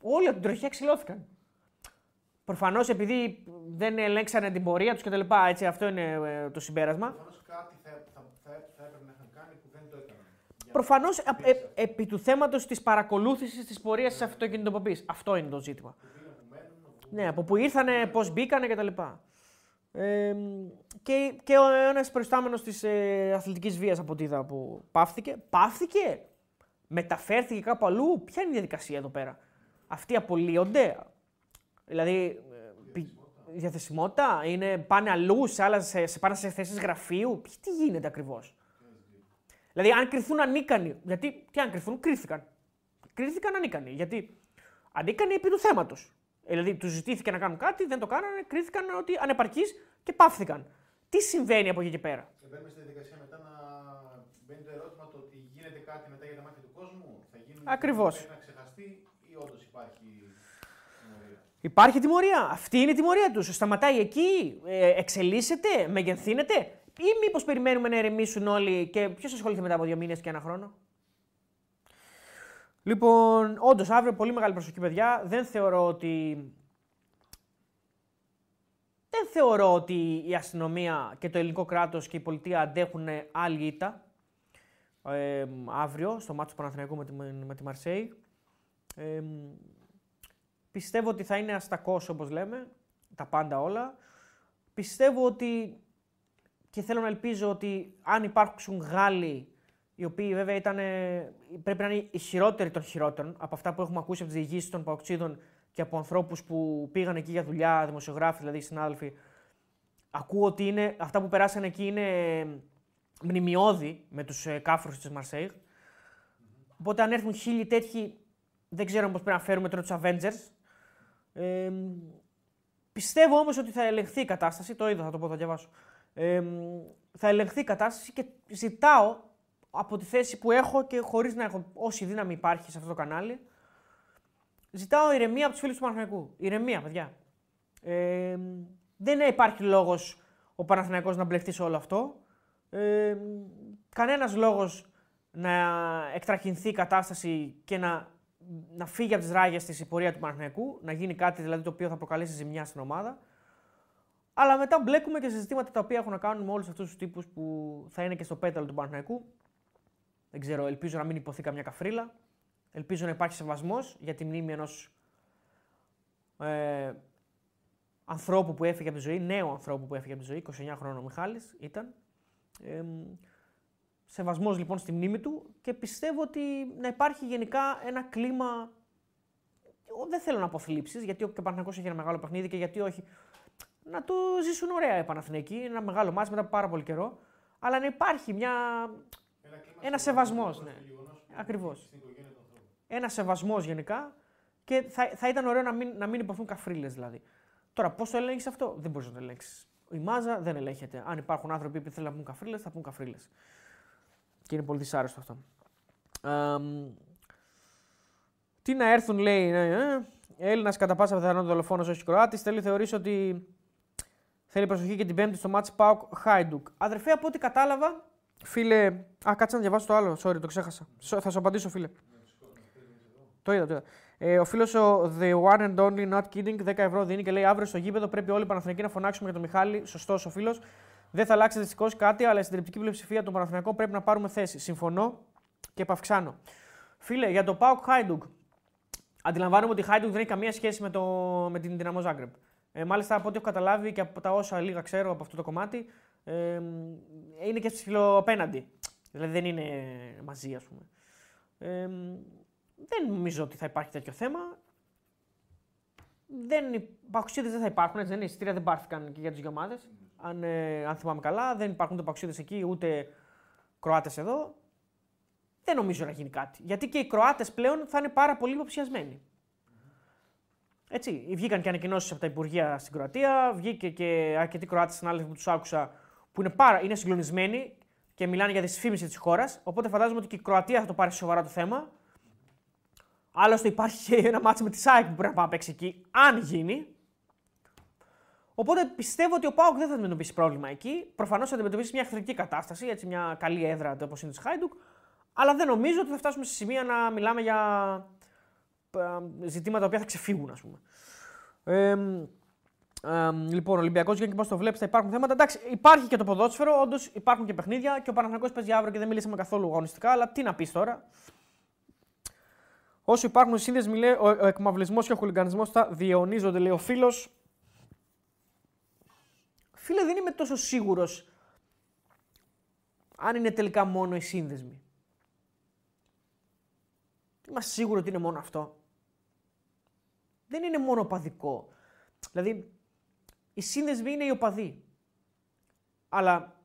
Όλοι από την τροχιά ξυλώθηκαν. Προφανώς επειδή δεν ελέγξανε την πορεία τους κτλ. Έτσι, αυτό είναι το συμπέρασμα. Προφανώς κάτι θα έπρεπε να είχαν κάνει που δεν το έκαναν. Προφανώς επί του θέματος της παρακολούθησης της πορείας της αυτοκινητοποίησης. Αυτό είναι το ζήτημα. Ναι, από που ήρθανε, πώς μπήκανε κτλ. Και ο ένας προϊστάμενος της αθλητικής βίας από ό,τι είδα που πάφθηκε. Πάφθηκε, μεταφέρθηκε κάπου αλλού. Ποια είναι η διαδικασία εδώ πέρα? Αυτοί απολύονται, δηλαδή διαθεσιμότητα, είναι, πάνε αλλού, πάνε σε θέσεις γραφείου. Τι γίνεται ακριβώς? Δηλαδή αν κρυθούν ανίκανοι, γιατί τι αν κρυθούν, κρίθηκαν. Κρίθηκαν ανίκανοι, γιατί ανίκανοι επί του θέματος. Δηλαδή, τους ζητήθηκε να κάνουν κάτι, δεν το κάνανε, κρίθηκαν ότι ανεπαρκείς και πάφθηκαν. Τι συμβαίνει από εκεί και πέρα? Και μπαίνουμε στη διαδικασία μετά να μπαίνει το ερώτημα το ότι γίνεται κάτι μετά για τα μάτια του κόσμου. Θα γίνει ακριβώς. Να ξεχαστεί ή όντως υπάρχει τιμωρία? Υπάρχει τιμωρία. Αυτή είναι η τιμωρία τους. Σταματάει εκεί, εξελίσσεται, μεγενθύνεται. Ή μήπως περιμένουμε να ερεμήσουν όλοι και ποιος ασχολείται μετά από 2 μήνες και 1 χρόνο. Λοιπόν, όντως, αύριο πολύ μεγάλη προσοχή, παιδιά. Δεν θεωρώ ότι η αστυνομία και το ελληνικό κράτος και η πολιτεία αντέχουν άλλη ήττα αύριο, στο μάτσο του Παναθηναϊκού με τη Μαρσέιγ. Πιστεύω ότι θα είναι αστακός, όπως λέμε, τα πάντα όλα. Πιστεύω ότι, και θέλω να ελπίζω ότι αν υπάρξουν Γάλλοι, οι οποίοι βέβαια πρέπει να είναι οι χειρότεροι των χειρότερων από αυτά που έχουμε ακούσει από τις διηγήσεις των παοξίδων και από ανθρώπους που πήγαν εκεί για δουλειά, δημοσιογράφοι δηλαδή, συνάδελφοι. Ακούω ότι αυτά που περάσανε εκεί είναι μνημιώδη με τους κάφρους της Μαρσέιγ. Οπότε αν έρθουν 1000 τέτοιοι, δεν ξέρω πώς πρέπει να φέρουμε τώρα τους Avengers. Πιστεύω όμως ότι θα ελεγχθεί η κατάσταση, το είδα, θα το πω, θα διαβάσω. Θα ελεγχθεί η κατάσταση και ζητάω από τη θέση που έχω και χωρίς να έχω όση δύναμη υπάρχει σε αυτό το κανάλι, ζητάω ηρεμία από τους φίλους του Παναθηναϊκού. Ηρεμία, παιδιά. Δεν υπάρχει λόγος ο Παναθηναϊκός να μπλεχτεί σε όλο αυτό. Κανένας λόγος να εκτραχυνθεί η κατάσταση και να φύγει από τις ράγες της η πορεία του Παναθηναϊκού, να γίνει κάτι δηλαδή το οποίο θα προκαλέσει ζημιά στην ομάδα. Αλλά μετά μπλέκουμε και σε ζητήματα τα οποία έχουν να κάνουν με όλους αυτούς τους τύπους που θα είναι και στο πέταλο του Παναθηναϊκού. Δεν ξέρω, ελπίζω να μην υποθεί καμιά καφρίλα. Ελπίζω να υπάρχει σεβασμός για τη μνήμη ενός ανθρώπου που έφυγε από τη ζωή, νέου ανθρώπου που έφυγε από τη ζωή, 29 χρόνων ο Μιχάλης ήταν. Σεβασμός λοιπόν στη μνήμη του και πιστεύω ότι να υπάρχει γενικά ένα κλίμα. Δεν θέλω να πω θλίψεις, γιατί ο Παναθηναϊκός έχει ένα μεγάλο παιχνίδι και γιατί όχι. Να το ζήσουν ωραία οι Παναθηναϊκοί, ένα μεγάλο μάτς μετά από πάρα πολύ καιρό. Αλλά να υπάρχει μια. Ένα σεβασμός, ναι. Ακριβώς. Ένα σεβασμός γενικά και θα ήταν ωραίο να μην υποθούν καφρίλες δηλαδή. Τώρα, πώς το ελέγξεις αυτό, δεν μπορείς να το ελέγξεις. Η μάζα δεν ελέγχεται. Αν υπάρχουν άνθρωποι που θέλουν να πούν καφρίλες, θα πούν καφρίλες. Και είναι πολύ δυσάρεστο αυτό. Τι να έρθουν, λέει. Έλληνας κατά πάσα πιθανότητα δολοφόνος, όχι Κροάτης. Θεωρείς ότι θέλει προσοχή και την Πέμπτη στο μάτς ΠΑΟΚ Χάιντουκ. Αδερφέ, από ό,τι κατάλαβα. Φίλε, κάτσε να διαβάσω το άλλο. Sorry, το ξέχασα. Θα σου απαντήσω, φίλε. Το είδα. Ο φίλος ο The One and Only Not Kidding, 10 ευρώ δίνει και λέει: αύριο στο γήπεδο πρέπει όλοι οι Παναθηναϊκοί να φωνάξουμε για τον Μιχάλη. Σωστός ο φίλος. Δεν θα αλλάξει δυστυχώς κάτι, αλλά στην τριπτική πλειοψηφία των Παναθηναϊκών πρέπει να πάρουμε θέση. Συμφωνώ και επαυξάνω. Φίλε, για το ΠΑΟΚ Χάιντουκ. Αντιλαμβάνομαι ότι η Χάιντουκ δεν έχει καμία σχέση με την Δυναμό Ζάγκρεπ. Μάλιστα, από ό,τι έχω καταλάβει και από τα όσα λίγα ξέρω από αυτό το κομμάτι. Είναι και ψηλοαπέναντι. Δηλαδή δεν είναι μαζί, ας πούμε. Δεν νομίζω ότι θα υπάρχει τέτοιο θέμα. Παοξίδες δεν θα υπάρχουν, έτσι δεν είναι. Εισιτήρια δεν πάρθηκαν και για τις δύο ομάδες. Αν θυμάμαι καλά, δεν υπάρχουν ούτε Παοξίδες εκεί ούτε Κροάτες εδώ. Δεν νομίζω να γίνει κάτι. Γιατί και οι Κροάτες πλέον θα είναι πάρα πολύ υποψιασμένοι. Έτσι, βγήκαν και ανακοινώσεις από τα Υπουργεία στην Κροατία, βγήκε και αρκετοί Κροάτες συνάδελφοι που τους άκουσα που είναι συγκλονισμένοι και μιλάνε για δυσφήμιση της χώρας. Οπότε φαντάζομαι ότι και η Κροατία θα το πάρει σοβαρά το θέμα. Άλλωστε υπάρχει και ένα μάτς με τη ΑΕΚ που μπορεί να πάει να παίξει εκεί, αν γίνει. Οπότε πιστεύω ότι ο ΠΑΟΚ δεν θα αντιμετωπίσει πρόβλημα εκεί. Προφανώς θα αντιμετωπίσει μια εχθρική κατάσταση, έτσι, μια καλή έδρα όπως είναι της Χάιντουκ. Αλλά δεν νομίζω ότι θα φτάσουμε σε σημεία να μιλάμε για ζητήματα που θα ξεφύγουν, ας πούμε. Λοιπόν, ο Ολυμπιακός, για να πώς το βλέπεις, θα υπάρχουν θέματα. Εντάξει, υπάρχει και το ποδόσφαιρο, όντως υπάρχουν και παιχνίδια και ο Παναθηναϊκός παίζει αύριο και δεν μιλήσαμε καθόλου αγωνιστικά, αλλά τι να πεις τώρα. Όσο υπάρχουν σύνδεσμοι, λέει, ο εκμαυλισμός και ο χουλιγκανισμός θα διαιωνίζονται, λέει ο φίλος. Φίλε, δεν είμαι τόσο σίγουρος αν είναι τελικά μόνο οι σύνδεσμοι. Είμαστε σίγουροι ότι είναι μόνο αυτό. Δεν είναι μόνο οπαδικό. Δηλαδή, οι σύνδεσμοι είναι οι οπαδοί. Αλλά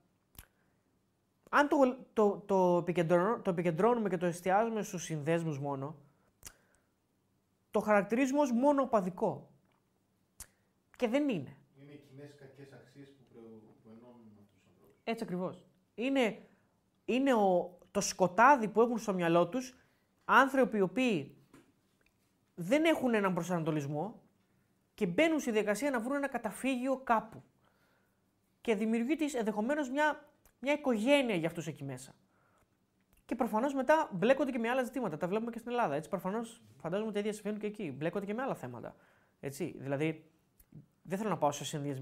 αν το επικεντρώνουμε και το εστιάζουμε στους συνδέσμους μόνο, το χαρακτηρίζουμε ως μόνο οπαδικό. Και δεν είναι. Είναι οι κοινές κακές αξίες που ενώνουν αυτούς τους ανθρώπους. Έτσι ακριβώς. Είναι το σκοτάδι που έχουν στο μυαλό τους άνθρωποι οι οποίοι δεν έχουν έναν προσανατολισμό και μπαίνουν στη διαδικασία να βρουν ένα καταφύγιο κάπου. Και δημιουργείται ενδεχομένως μια οικογένεια για αυτούς εκεί μέσα. Και προφανώς μετά μπλέκονται και με άλλα ζητήματα. Τα βλέπουμε και στην Ελλάδα. Έτσι, προφανώς φαντάζομαι τα ίδια συμβαίνουν και εκεί. Μπλέκονται και με άλλα θέματα. Έτσι, δηλαδή, δεν θέλω να πάω σε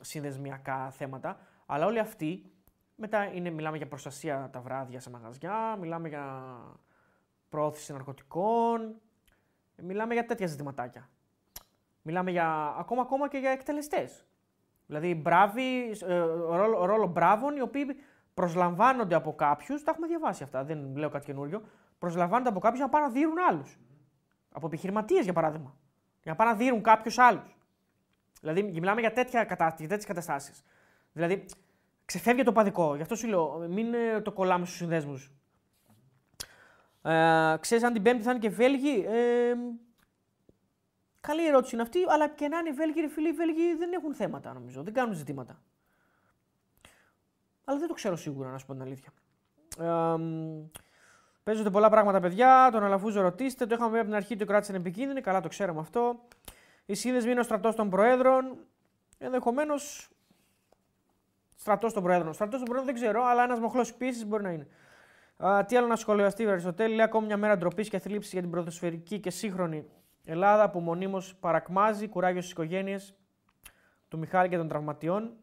συνδεσμιακά θέματα, αλλά όλοι αυτοί μετά μιλάμε για προστασία τα βράδια σε μαγαζιά, μιλάμε για προώθηση ναρκωτικών, μιλάμε για τέτοια ζητηματάκια. Μιλάμε για, ακόμα και για εκτελεστές. Δηλαδή, ρόλο μπράβων, οι οποίοι προσλαμβάνονται από κάποιους, τα έχουμε διαβάσει αυτά, δεν λέω κάτι καινούριο, προσλαμβάνονται από κάποιους να πάνε να δείρουν άλλους. Από επιχειρηματίες, για παράδειγμα. Για να πάνε να δείρουν κάποιους άλλους. Δηλαδή, μιλάμε για τέτοιες καταστάσεις. Δηλαδή, ξεφεύγει το παδικό. Γι' αυτό σου λέω, μην το κολλάμε στους συνδέσμους. Ξέρεις αν την Πέμπτη θα είναι και Βέλγοι. Καλή ερώτηση είναι αυτή, αλλά και να είναι Βέλγοι, ρε φίλοι, οι Βέλγοι δεν έχουν θέματα νομίζω, δεν κάνουν ζητήματα. Αλλά δεν το ξέρω σίγουρα, να σου πω την αλήθεια. Παίζονται πολλά πράγματα, παιδιά. Τον Αλαφούζο ρωτήστε. Το είχαμε πει από την αρχή ότι ο κράτης είναι επικίνδυνη. Καλά, το ξέραμε αυτό. Οι σύνδεσμοι είναι ο στρατός των Προέδρων. Ενδεχομένως. Στρατός των Προέδρων. Στρατός των Προέδρων δεν ξέρω, αλλά ένας μοχλός πίεσης μπορεί να είναι. Τι άλλο να σχολιαστεί, Αριστοτέλη. Λέει ακόμη μια μέρα ντροπής και θλίψης για την ποδοσφαιρική και σύγχρονη Ελλάδα που μονίμως παρακμάζει. Κουράγιο στις οικογένειες του Μιχάλη και των τραυματιών.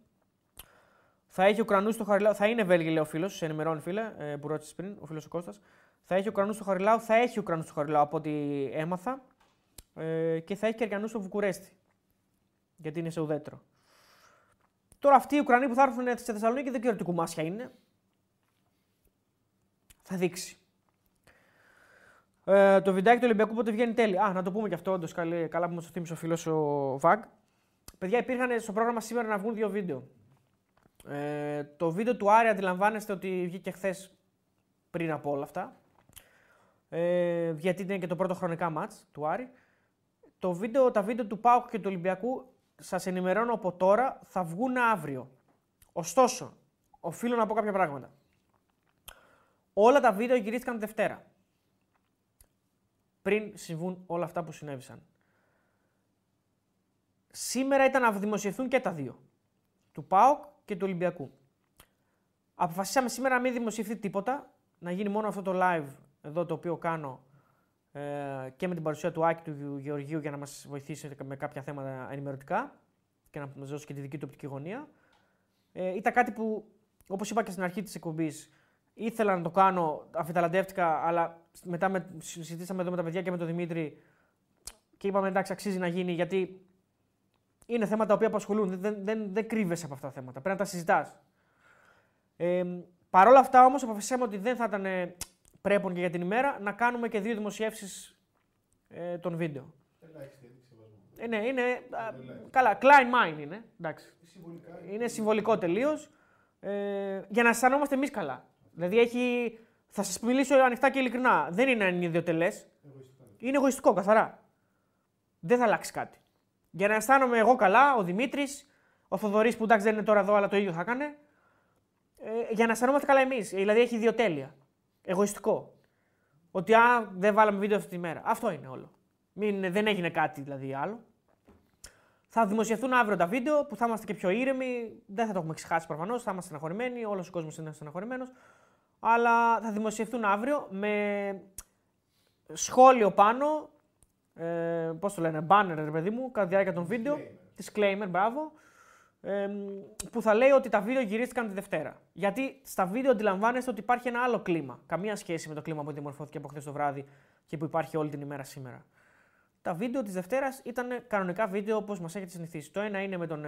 Θα έχει Ουκρανούς στο Χαριλάου. Θα είναι Βέλγοι, λέει ο φίλος. Σε ενημερώνει, φίλε, που ρώτησες πριν, ο φίλος ο Κώστας. Θα έχει Ουκρανούς στο Χαριλάου. Θα έχει Ουκρανούς στο Χαριλάου από ό,τι έμαθα. Και θα έχει και Αργανούς στο Βουκουρέστι. Γιατί είναι σε ουδέτερο. Τώρα αυτοί οι Ουκρανοί που θα έρθουν στη Θεσσαλονίκη δεν ξέρω τι κουμάσια είναι. Θα δείξει. Το βιντεάκι του Ολυμπιακού πότε βγαίνει τέλει. Α, να το πούμε και αυτό, όντως καλά που μας το θύμισε ο φίλος ο Βαγ. Παιδιά, υπήρχαν στο πρόγραμμα σήμερα να βγουν δύο βίντεο. Το βίντεο του Άρη αντιλαμβάνεστε ότι βγήκε χθες πριν από όλα αυτά. Γιατί ήταν και το πρώτο χρονικά μάτς του Άρη. Τα βίντεο του ΠΑΟΚ και του Ολυμπιακού, σας ενημερώνω από τώρα, θα βγουν αύριο. Ωστόσο, οφείλω να πω κάποια πράγματα. Όλα τα βίντεο γυρίστηκαν Δευτέρα. Πριν συμβούν όλα αυτά που συνέβησαν. Σήμερα ήταν να δημοσιευθούν και τα δύο. Του ΠΑΟΚ και του Ολυμπιακού. Αποφασίσαμε σήμερα να μην δημοσιευθεί τίποτα. Να γίνει μόνο αυτό το live εδώ το οποίο κάνω και με την παρουσία του Άκη του Γεωργίου για να μας βοηθήσει με κάποια θέματα ενημερωτικά και να μας δώσει και τη δική του οπτική γωνία. Ήταν κάτι που, όπως είπα και στην αρχή της εκπομπής, ήθελα να το κάνω, αφιταλαντεύτηκα, αλλά μετά συζητήσαμε εδώ με τα παιδιά και με τον Δημήτρη και είπαμε εντάξει, αξίζει να γίνει γιατί είναι θέματα τα οποία απασχολούν. Δεν κρύβεσαι από αυτά τα θέματα. Πρέπει να τα συζητάς. Παρ' όλα αυτά όμως αποφασίσαμε ότι δεν θα ήταν πρέπον και για την ημέρα να κάνουμε και δύο δημοσιεύσεις των βίντεο. Ναι, είναι. Καλά, Klein Mine είναι. Εντάξει. Είναι συμβολικό τελείως. Για να αισθανόμαστε εμείς καλά. Δηλαδή έχει. Θα σας μιλήσω ανοιχτά και ειλικρινά. Δεν είναι ανιδιοτελές. Είναι εγωιστικό, καθαρά. Δεν θα αλλάξει κάτι. Για να αισθάνομαι εγώ καλά, ο Δημήτρης, ο Θεοδωρής που εντάξει δεν είναι τώρα εδώ, αλλά το ίδιο θα έκανε. Για να αισθανόμαστε καλά εμείς. Δηλαδή έχει ιδιοτέλεια. Εγωιστικό. Ότι δεν βάλαμε βίντεο αυτή τη μέρα. Αυτό είναι όλο. Δεν έγινε κάτι δηλαδή άλλο. Θα δημοσιευθούν αύριο τα βίντεο που θα είμαστε και πιο ήρεμοι. Δεν θα το έχουμε ξεχάσει προφανώς. Θα είμαστε στεναχωρημένοι. Όλος ο κόσμος είναι στεναχωρημένος. Αλλά θα δημοσιευθούν αύριο με σχόλιο πάνω. Πώς το λένε, banner, ρε παιδί μου, κατά τη διάρκεια των βίντεο. Disclaimer, μπράβο. Που θα λέει ότι τα βίντεο γυρίστηκαν τη Δευτέρα. Γιατί στα βίντεο αντιλαμβάνεστε ότι υπάρχει ένα άλλο κλίμα. Καμία σχέση με το κλίμα που δημορφώθηκε από χθες το βράδυ και που υπάρχει όλη την ημέρα σήμερα. Τα βίντεο της Δευτέρας ήταν κανονικά βίντεο όπως μας έχετε συνηθίσει. Το ένα είναι με τον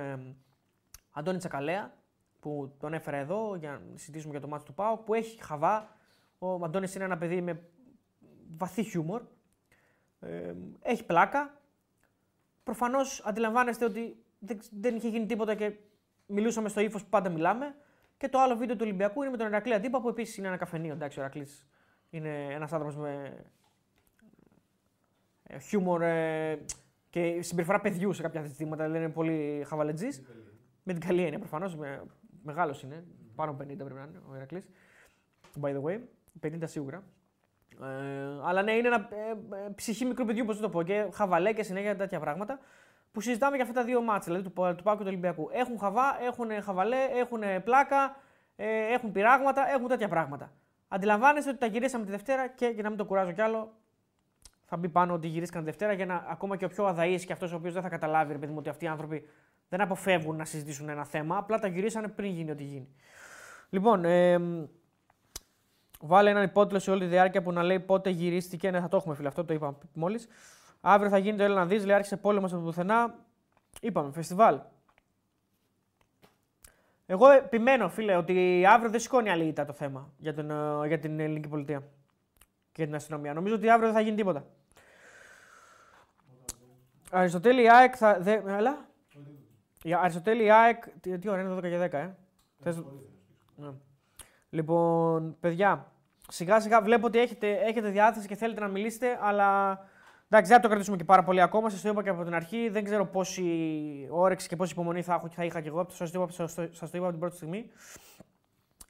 Αντώνη Τσακαλέα που τον έφερα εδώ για να συζητήσουμε για το μάτι του ΠΑΟΚ. Που έχει χαβά. Ο Αντώνης είναι ένα παιδί με βαθύ χιούμορ. Έχει πλάκα. Προφανώς αντιλαμβάνεστε ότι δεν είχε γίνει τίποτα και μιλούσαμε στο ύφος που πάντα μιλάμε. Και το άλλο βίντεο του Ολυμπιακού είναι με τον Ηρακλή Αντύπα που επίσης είναι ένα καφενείο. Εντάξει, ο Ηρακλής είναι ένας άνθρωπος με χιούμορ και συμπεριφορά παιδιού σε κάποια ζητήματα, δηλαδή είναι πολύ χαβαλετζής. Με την καλή έννοια προφανώς. Μεγάλος είναι. Πάνω από 50 πρέπει να είναι ο Ηρακλής. By the way, 50 σίγουρα. Αλλά ναι, είναι ένα ψυχή μικρού παιδιού, πώς το πω, και χαβαλέ και συνέχεια τέτοια πράγματα. Που συζητάμε για αυτά τα δύο μάτσα, δηλαδή του ΠΑΟΚ και του Ολυμπιακού. Έχουν χαβά, έχουν χαβαλέ, έχουν πλάκα, έχουν πειράγματα, έχουν τέτοια πράγματα. Αντιλαμβάνεστε ότι τα γυρίσαμε τη Δευτέρα και για να μην το κουράζω κι άλλο, θα μπει πάνω ότι γυρίστηκαν τη Δευτέρα για να ακόμα και ο πιο αδαής και αυτός ο οποίος δεν θα καταλάβει, ρε παιδί μου, ότι αυτοί οι άνθρωποι δεν αποφεύγουν να συζητήσουν ένα θέμα, απλά τα γυρίσανε πριν γίνει ό,τι γίνει. Λοιπόν, βάλε έναν υπότιτλο σε όλη τη διάρκεια που να λέει πότε γυρίστηκε. Ναι, θα το έχουμε, φίλε, αυτό το είπαμε μόλις. Αύριο θα γίνει το Έλληνα Δις, λέει άρχισε πόλεμος από πουθενά. Είπαμε, φεστιβάλ. Εγώ επιμένω, φίλε, ότι αύριο δεν σηκώνει άλλη ήττα το θέμα για την ελληνική πολιτεία και για την αστυνομία. Νομίζω ότι αύριο δεν θα γίνει τίποτα. Αριστοτέλη, ΑΕΚ θα. Ελά. Αριστοτέλη, ΑΕΚ. Τι ώρα είναι, 12 και 10, Λοιπόν, παιδιά, σιγά σιγά βλέπω ότι έχετε διάθεση και θέλετε να μιλήσετε, αλλά εντάξει, δεν το κρατήσουμε και πάρα πολύ ακόμα. Σας το είπα και από την αρχή. Δεν ξέρω πόση όρεξη και πόση υπομονή θα είχα και εγώ. Σας το είπα από την πρώτη στιγμή.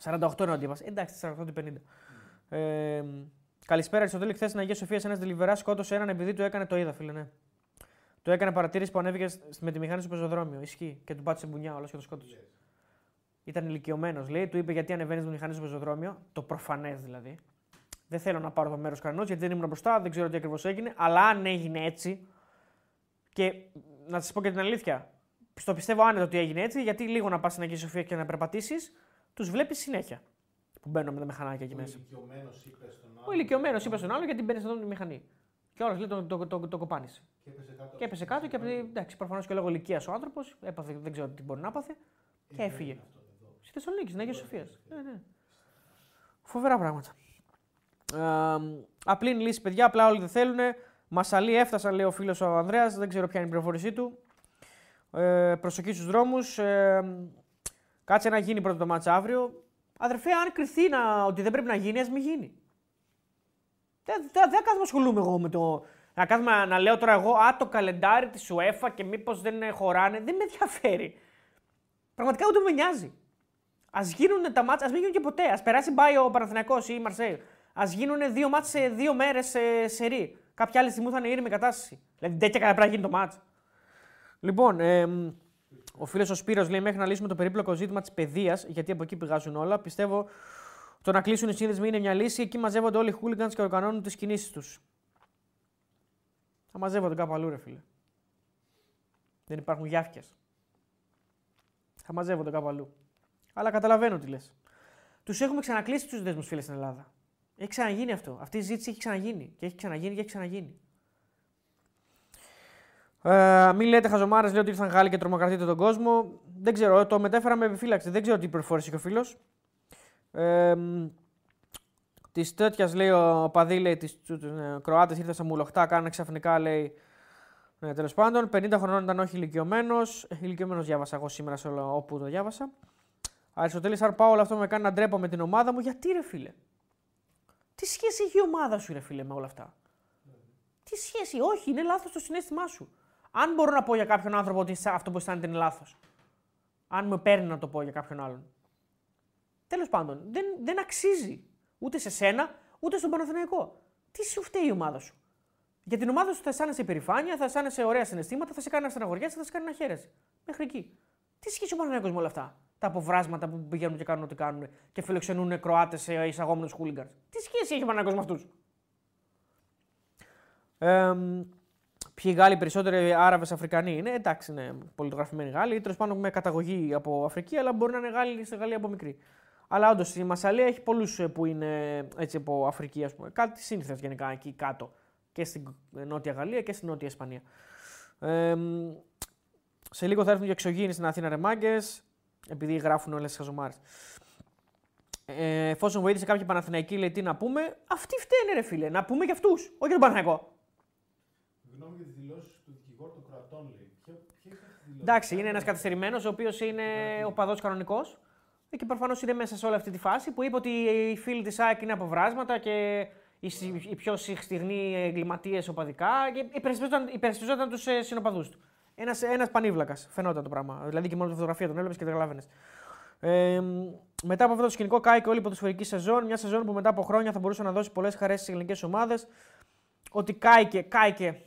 48 είναι ο Αντίπας. Εντάξει, 48-50. Καλησπέρα, Αριστοτέλη. Χθες στην Αγία Σοφία, ένας δελιβεράς σκότωσε έναν επειδή του έκανε το είδα, φίλε. Ναι. Του έκανε παρατήρηση που ανέβηκε με τη μηχανή στο πεζοδρόμιο. Ισχύει και του πάτησε μπουνιά, όλο και το σκότωσε. Ήταν ηλικιωμένος, λέει. Του είπε γιατί ανεβαίνεις με μηχανή στο πεζοδρόμιο. Το προφανές δηλαδή. Δεν θέλω να πάρω το μέρος κανενός γιατί δεν ήμουν μπροστά, δεν ξέρω τι ακριβώς έγινε. Αλλά αν έγινε έτσι. Και να σας πω και την αλήθεια. Στο πιστεύω άνετα ότι έγινε έτσι, γιατί λίγο να πας στην Αγία Σοφία και να περπατήσεις, τους βλέπεις συνέχεια. Που μπαίνουν με τα μηχανάκια εκεί μέσα. Ο ηλικιωμένος είπε στον άλλο γιατί μπαίνει στον μηχανή. Και όλος λέει το κοπάνισε. Και έπεσε κάτω και εντάξει, προφανώς και λόγω ηλικίας ο άνθρωπος, έπαθε, δεν ξέρω τι μπορεί να πάθει και έφυγε. Στη Θεσσαλονίκη, στην Αγία Σοφία. Ναι. Φοβερά πράγματα. Απλή είναι η λύση, παιδιά. Απλά όλοι δεν θέλουν. Μασαλή έφτασαν, λέει ο φίλος ο Ανδρέας. Δεν ξέρω ποια είναι η πληροφόρησή του. Προσοχή στους δρόμους. Κάτσε να γίνει πρώτο το μάτσα αύριο. Αδερφέ, αν κριθεί ότι δεν πρέπει να γίνει, ας μην γίνει. Δεν κάθομαι ασχολούμαι εγώ με το. Να κάθομαι να λέω τώρα εγώ το καλεντάρι της UEFA και μήπως δεν χωράνε. Δεν με ενδιαφέρει. Πραγματικά ούτε με νοιάζει. Ας γίνουν τα μάτσα, ας μην γίνουν και ποτέ. Ας περάσει μπάει ο Παναθηναϊκός ή η Μαρσέιγ. Ας γίνουν δύο μάτσα σε δύο μέρες σε ρί. Κάποια άλλη στιγμή θα είναι ήρεμη κατάσταση. Δηλαδή δεν και καλά πρέπει να γίνει το μάτσα. Λοιπόν, ο φίλος ο Σπύρος λέει: μέχρι να λύσουμε το περίπλοκο ζήτημα της παιδείας, γιατί από εκεί πηγάζουν όλα, πιστεύω το να κλείσουν οι σύνδεσμοι είναι μια λύση. Εκεί μαζεύονται όλοι οι χούλιγκανς και οργανώνουν τις κινήσεις τους. Θα μαζεύονται κάπου αλλού, ρε φίλε. Δεν υπάρχουν γιάφκες. Θα μαζεύονται κάπου αλλού. Αλλά καταλαβαίνω τι λες. Τους έχουμε ξανακλείσει τους δεσμούς, φίλε, στην Ελλάδα. Έχει ξαναγίνει αυτό. Αυτή η ζήτηση έχει ξαναγίνει. Και έχει ξαναγίνει και έχει ξαναγίνει. Μην λέτε χαζομάρες, λέει ότι ήρθαν Γάλλοι και τρομοκρατείτε τον κόσμο. Δεν ξέρω, το μετέφερα με επιφύλαξη. Δεν ξέρω τι προφόρησε και ο φίλος. Τη τέτοια λέει ο Παδί, λέει, Κροάτες ήρθαν στα μουλοχτά, κάνανε ξαφνικά, λέει, Ναι, τέλος πάντων, 50 χρονών ήταν, όχι ηλικιωμένος. Ηλικιωμένος διάβασα εγώ σήμερα σε όλο όπου το διάβασα. Αριστοτέλη Αρπά, όλο αυτό με κάνει να ντρέπω με την ομάδα μου. Γιατί ρε φίλε, τι σχέση έχει η ομάδα σου, ρε φίλε, με όλα αυτά. Τι σχέση, όχι, είναι λάθος το συνέστημά σου. Αν μπορώ να πω για κάποιον άνθρωπο ότι αυτό που αισθάνεται είναι λάθος. Αν με παίρνει να το πω για κάποιον άλλον. Τέλος πάντων, δεν αξίζει ούτε σε σένα ούτε στον Παναθηναϊκό. Τι σου φταίει η ομάδα σου. Για την ομάδα σου θα αισθάνεσαι υπερηφάνεια, θα αισθάνεσαι ωραία συναισθήματα, θα σε κάνει να στεναχωριέσαι, θα σε κάνει να χαίρεσαι. Μέχρι εκεί. Τι σχέση ο Παναθηναϊκός με όλα αυτά. Τα αποβράσματα που πηγαίνουν και κάνουν ό,τι κάνουν και φιλοξενούν Κροάτες σε εισαγόμενους χούλιγκανς. Τι σχέση έχει ο Παναθηναϊκός με αυτούς. Ποιοι Γάλλοι περισσότεροι, Άραβες, Αφρικανοί είναι. Εντάξει, είναι πολιτογραφημένοι Γάλλοι. Τέλος πάντων με καταγωγή από Αφρική, αλλά μπορεί να είναι Γάλλοι στη Γαλλία από μικρή. Αλλά όντως η Μασσαλία έχει πολλούς που είναι έτσι, από Αφρική, ας πούμε. Κάτι σύνθεση γενικά εκεί κάτω. Και στην Νότια Γαλλία και στην Νότια Ισπανία. Σε λίγο θα έρθουν και εξωγήινοι στην Αθήνα, ρε μάγκες, επειδή γράφουν όλες τις χαζομάρες. Εφόσον βοήθησε κάποιοι Παναθηναϊκοί, λέει τι να πούμε. Αυτοί φταίνε, ρε φίλε, να πούμε για αυτούς, όχι για τον Παναθηναϊκό. Γνώμη για τις δηλώσεις του δικηγόρου των κρατών, λέει. Εντάξει, είναι ένας καθυστερημένος, ο οποίος είναι οπαδός κανονικός και προφανώς είναι μέσα σε όλη αυτή τη φάση που είπε ότι οι φίλοι της ΑΕΚ είναι αποβράσματα και οι πιο στιγνοί εγκληματίες οπαδικά και υπερασπιζόταν τους συνοπαδούς του. Ένας πανίβλακας, φαινόταν το πράγμα. Δηλαδή και μόνο τη φωτογραφία τον έβλεπες και δεν καταλάβαινες. Μετά από αυτό το σκηνικό, κάει και όλη η ποδοσφαιρική σεζόν. Μια σεζόν που μετά από χρόνια θα μπορούσε να δώσει πολλές χαρές στις ελληνικές ομάδες. Ότι κάηκε.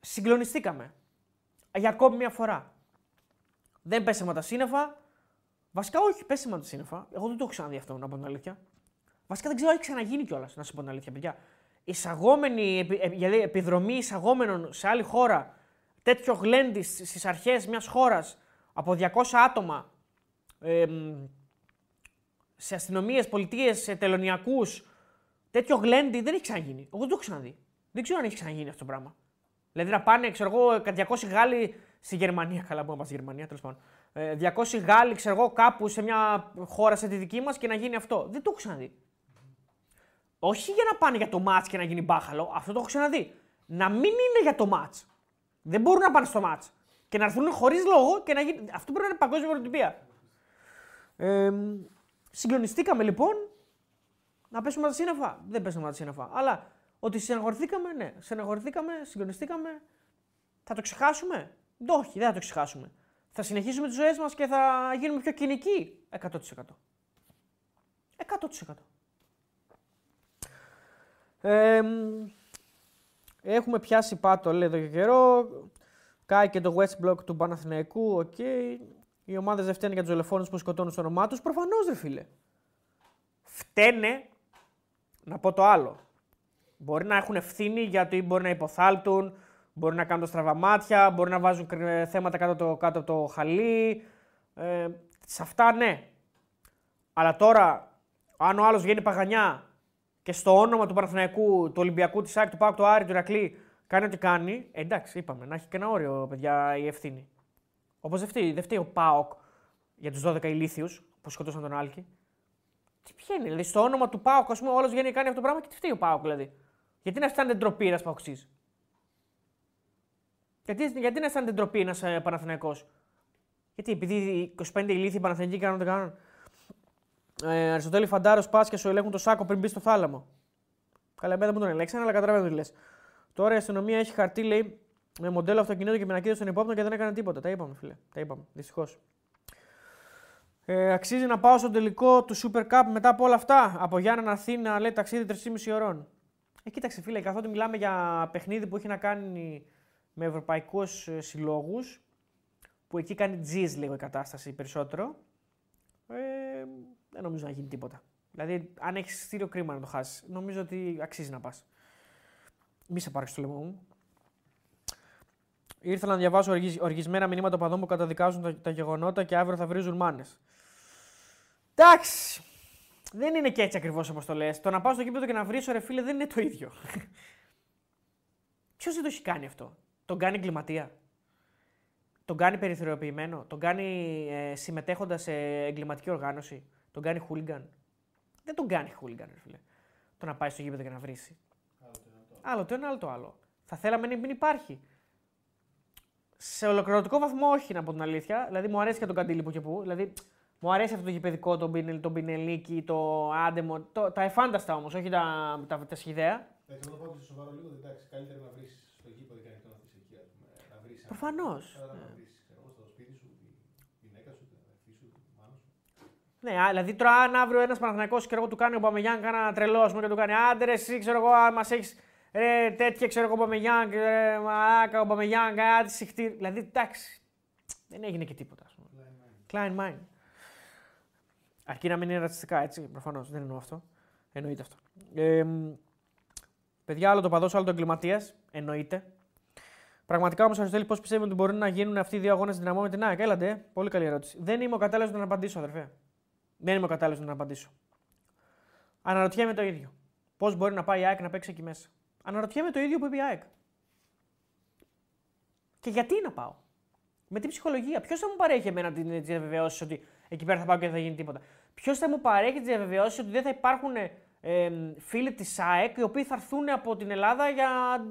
Συγκλονιστήκαμε. Για ακόμη μια φορά. Δεν πέσαμε τα σύννεφα. Βασικά, όχι, πέσαμε τα σύννεφα. Εγώ δεν το έχω ξαναδεί αυτό, να πω την αλήθεια. Βασικά δεν ξέρω, έχει ξαναγίνει κιόλας, να σου πω την αλήθεια, παιδιά. Δηλαδή, επιδρομή εισαγόμενων σε άλλη χώρα, τέτοιο γλέντι στις αρχές μιας χώρας από 200 άτομα σε αστυνομίες, πολιτείες, σε τελωνιακούς, τέτοιο γλέντι δεν έχει ξαναγίνει. Εγώ δεν το έχω ξαναδεί. Δεν ξέρω αν έχει ξαναγίνει αυτό το πράγμα. Δηλαδή να πάνε, ξέρω εγώ, 200 Γάλλοι στη Γερμανία. Καλά, μπορούμε να πάμε στη Γερμανία, τέλος πάντων. 200 Γάλλοι, ξέρω εγώ, κάπου σε μια χώρα σε τη δική μας και να γίνει αυτό. Δεν το έχω ξαναδεί. Όχι για να πάνε για το μάτς και να γίνει μπάχαλο, αυτό το έχω ξαναδεί. Να μην είναι για το μάτς. Δεν μπορούν να πάνε στο μάτς. Και να έρθουν χωρίς λόγο και να γίνει. Αυτό πρέπει να είναι παγκόσμια πρωτοτυπία. Συγκλονιστήκαμε λοιπόν. Να πέσουμε τα σύννεφα. Δεν πέσαμε τα σύννεφα. Αλλά ότι στεναχωρηθήκαμε, ναι. Στεναχωρηθήκαμε, συγκλονιστήκαμε. Θα το ξεχάσουμε. Όχι, δεν θα το ξεχάσουμε. Θα συνεχίσουμε τις ζωές μας και θα γίνουμε πιο κοινικοί. 100%. 100%. Έχουμε πιάσει πάτο, λέει, εδώ και καιρό. Κάει και το West Block του Παναθηναϊκού. Οκ. Οι ομάδες δεν φταίνε για τους δολοφόνους που σκοτώνουν στο όνομά τους. Προφανώς, ρε φίλε. Φταίνε. Να πω το άλλο. Μπορεί να έχουν ευθύνη γιατί μπορεί να υποθάλπτουν, μπορεί να κάνουν στραβαμάτια, μπορεί να βάζουν θέματα κάτω από το χαλί. Σε αυτά ναι. Αλλά τώρα, αν ο άλλος βγαίνει παγανιά και στο όνομα του Παναθηναϊκού, του Ολυμπιακού, της ΑΕΚ, του ΠΑΟΚ, του Άρη, του Ηρακλή, κάνει ό,τι κάνει, εντάξει, είπαμε, να έχει και ένα όριο, παιδιά, η ευθύνη. Όπως δεν φταίει ο ΠΑΟΚ για τους 12 ηλίθιους που σκοτώσαν τον Άλκη. Τι πιένει, δηλαδή, στο όνομα του ΠΑΟΚ, ας πούμε, ο άλλος βγαίνει και κάνει αυτό το πράγμα και τι φταίει ο ΠΑΟΚ, δηλαδή. Γιατί να αισθάνεται ντροπή ένας ΠΑΟΚτσής. Γιατί να αισθάνεται ντροπή ένας Παναθηναϊκός. Γιατί, επειδή 25 ηλίθιοι Παναθηναϊκοί κάνουν ό,τι κάνουν. Αριστοτέλη Φαντάρος, πας και σου ελέγχουν το σάκο πριν μπει στο θάλαμο. Καλά, εμένα μου τον ελέγξαν, αλλά καταλαβαίνω τι λες. Τώρα η αστυνομία έχει χαρτί, λέει, με μοντέλο αυτοκινήτου και πινακίδες στον υπόπτο και δεν έκανε τίποτα. Τα είπαμε, φίλε. Τα είπαμε. Δυστυχώς. Αξίζει να πάω στο τελικό του Super Cup μετά από όλα αυτά. Από Γιάννενα Αθήνα, λέει, ταξίδι 3,5 ώρων. Κοίταξε, φίλε, καθότι μιλάμε για παιχνίδι που έχει να κάνει με ευρωπαϊκούς συλλόγους, που εκεί κάνει τζιζ λίγο η κατάσταση περισσότερο. Δεν νομίζω να γίνει τίποτα. Δηλαδή, αν έχεις εισιτήριο, κρίμα να το χάσεις. Νομίζω ότι αξίζει να πας. Μη σε πάρεις στο λαιμό μου. Ήρθα να διαβάσω οργισμένα μηνύματα οπαδών που καταδικάζουν τα γεγονότα και αύριο θα βρίζουν μάνες. Εντάξει. Δεν είναι και έτσι ακριβώς όπως το λες. Το να πάω στο κήπεδο και να βρίσω, ρε φίλε, δεν είναι το ίδιο. Ποιος δεν το έχει κάνει αυτό. Τον κάνει εγκληματία. Τον κάνει περιθωριοποιημένο. Τον κάνει συμμετέχοντα σε εγκληματική οργάνωση. Τον κάνει χούλιγκαν. Δεν τον κάνει χούλιγκαν, ρε φίλε. Το να πάει στο γήπεδο και να βρίσει. Άλλο το ένα, άλλο το άλλο. Θα θέλαμε να μην υπάρχει. Σε ολοκληρωτικό βαθμό, όχι να πω την αλήθεια. Δηλαδή, μου αρέσει και τον Καντήλη που και που. Δηλαδή, μου αρέσει αυτό το γηπεδικό, τον Πινελίκη, το Άντεμο. Τα εφάνταστα όμως, όχι τα σχηδαία. Εντάξει, εγώ πάντως σοβαρό λίγο. Εντάξει, καλύτερα να βρει στο γήπεδο και να το αφήσει εκεί. Προφανώς. Ναι, δηλαδή τώρα αν αύριο ένας Παναθηναϊκός και εγώ του κάνει ο Μπαμεγιάν κάνα τρελό και του κάνει άντε εσύ ξέρω εγώ αν μας έχεις τέτοια ξέρω εγώ Μπαμεγιάν μαράκα ο Μπαμεγιάν κάτι συχτή, δηλαδή εντάξει δεν έγινε και τίποτα ας πούμε. Klein mind. Αρκεί να μην είναι ρατσιστικά έτσι προφανώς δεν εννοώ αυτό, εννοείται αυτό. Παιδιά άλλο το παδός, άλλο το εγκληματίας, εννοείται. Πραγματικά όμως, Αριστοτέλη, πώς πιστεύετε ότι μπορούν να γίνουν αυτοί οι δύο αγώνες Δυναμό με την ΑΕΚ? Έλατε, πολύ καλή ερώτηση. Δεν είμαι ο κατάλληλος να απαντήσω, αδερφέ. Δεν είμαι ο κατάλληλος να απαντήσω. Αναρωτιέμαι το ίδιο. Πώς μπορεί να πάει η ΑΕΚ να παίξει εκεί μέσα? Αναρωτιέμαι το ίδιο που είπε η ΑΕΚ. Και γιατί να πάω? Με τι ψυχολογία? Ποιος θα μου παρέχει εμένα τι διαβεβαιώσεις ότι εκεί πέρα θα πάω και δεν θα γίνει τίποτα? Ποιος θα μου παρέχει τι διαβεβαιώσεις ότι δεν θα υπάρχουν φίλοι της ΑΕΚ, οι οποίοι θα έρθουν από την Ελλάδα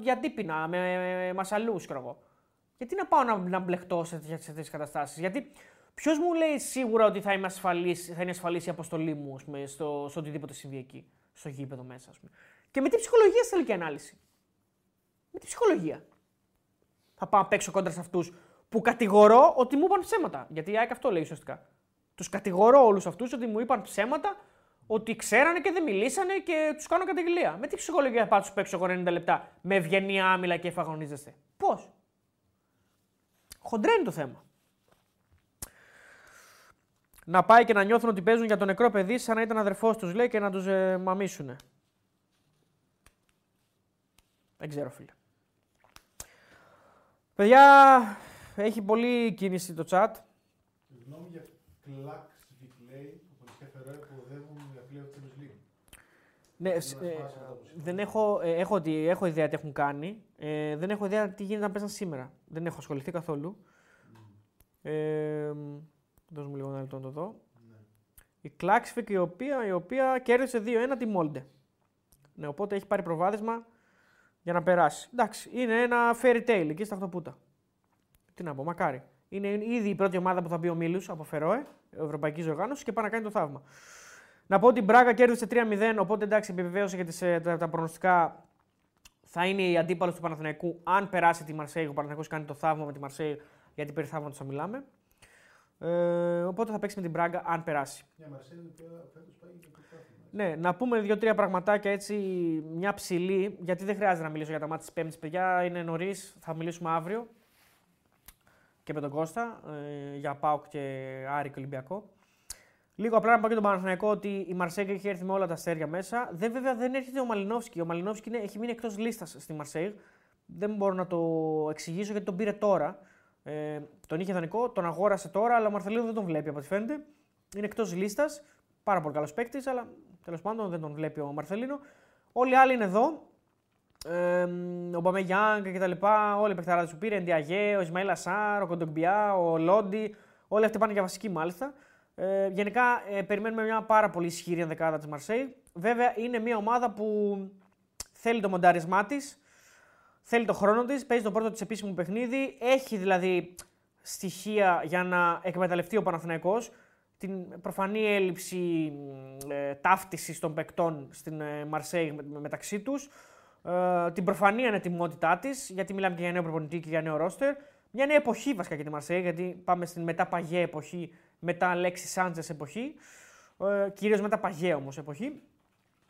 για τύπινα, με μασαλούς, κροβό. Γιατί να πάω να μπλεχτώ σε τέτοιες καταστάσεις? Γιατί ποιος μου λέει σίγουρα ότι θα είναι ασφαλής η αποστολή μου πούμε, στο οτιδήποτε συμβεί εκεί, στο γήπεδο μέσα, ας πούμε. Και με τι ψυχολογία στη τελική ανάλυση? Με τι ψυχολογία θα πάω να παίξω κόντρα σε αυτούς που κατηγορώ ότι μου είπαν ψέματα? Γιατί η ΑΕΚ αυτό λέει ουσιαστικά. Τους κατηγορώ όλους αυτούς ότι μου είπαν ψέματα. Ότι ξέρανε και δεν μιλήσανε και τους κάνω καταγγελία. Με τι ψυχολογία θα πάω να τους παίξω εγώ 90 λεπτά με ευγενή άμυλα και εφαγωνίζεστε? Πώς? Χοντρένει το θέμα. Να πάει και να νιώθουν ότι παίζουν για το νεκρό παιδί σαν να ήταν αδερφός τους, λέει, και να τους μαμίσουνε. Δεν ξέρω, φίλε. Παιδιά, έχει πολλή κίνηση το chat. Συγγνώμη για Klaksvík, λέει, που πολυσκέφερε που οδεύουν. Ναι, δεν έχω ιδέα τι έχουν κάνει. Δεν έχω ιδέα τι γίνεται να παίζαν σήμερα. Δεν έχω ασχοληθεί καθόλου. Δώσ' μου λίγο ένα λεπτό να το δω. Η Klaksvík η οποία κέρδισε 2-1 τη Molde. Ναι, οπότε έχει πάρει προβάδισμα για να περάσει. Εντάξει, είναι ένα fairy tale εκεί στα χτωπούτα. Τι να πω, μακάρι. Είναι ήδη η πρώτη ομάδα που θα μπει ομίλους από Φερόε, Ευρωπαϊκής Οργάνωσης, και πάει να κάνει το θαύμα. Να πω ότι η Μπράγα κέρδισε 3-0, οπότε εντάξει, επιβεβαίωσε και τα προγνωστικά. Θα είναι η αντίπαλος του Παναθηναϊκού αν περάσει τη Μαρσέιγ. Ο Παναθηναϊκός κάνει το θαύμα με τη Μαρσέιγ, γιατί περί θαύματος θα μιλάμε. Οπότε θα παίξει με την Μπράγα αν περάσει. Μια Μαρσέιγ φέτος πάει και το θαύμα. Ναι, να πούμε 2-3 πραγματάκια έτσι, μια ψηλή, γιατί δεν χρειάζεται να μιλήσω για τα μάτια της Πέμπτης, παιδιά. Είναι νωρίς, θα μιλήσουμε αύριο και με τον Κώστα για ΠΑΟΚ και Άρη και Ολυμπιακό. Λίγο απλά να πω και τον Παναθηναϊκό ότι η Μαρσέιγ έχει έρθει με όλα τα αστέρια μέσα. Βέβαια δεν έρχεται ο Μαλινόφσκι. Ο Μαλινόφσκι έχει μείνει εκτός λίστας στη Μαρσέιγ. Δεν μπορώ να το εξηγήσω γιατί τον πήρε τώρα. Τον είχε δανεικό, τον αγόρασε τώρα, αλλά ο Μαρθελίδου δεν τον βλέπει από ό,τι φαίνεται. Είναι εκτός λίστας. Πάρα πολύ καλός παίκτης, αλλά τέλος πάντων δεν τον βλέπει ο Μαρθελίνο. Όλοι οι άλλοι είναι εδώ. Ο Μπαμεγιάνγκ κτλ. Όλοι οι παιχταράδες που πήρε, Ντιαγέ, ο Ισμαήλ Ασάρ, ο Κοντομπιά, ο Λόντι. Όλοι αυτοί πάνε για βασική μάλιστα. Γενικά περιμένουμε μια πάρα πολύ ισχυρή ενδεκάδα της Μαρσέιγ. Βέβαια είναι μια ομάδα που θέλει το μοντάρισμά της, θέλει το χρόνο της, παίζει το πρώτο της επίσημο παιχνίδι, έχει δηλαδή στοιχεία για να εκμεταλλευτεί ο Παναθηναϊκός την προφανή έλλειψη ταύτισης των παικτών στην Μαρσέιγ μεταξύ τους, την προφανή ανετοιμότητά της, γιατί μιλάμε και για νέο προπονητή και για νέο ρόστερ, μια νέα εποχή βασικά για τη Μαρσέιγ, γιατί πάμε στην μετά παγιέ εποχή. Μετά Αλέξη Σάντζες εποχή, κυρίως μετά παγιέ όμως εποχή.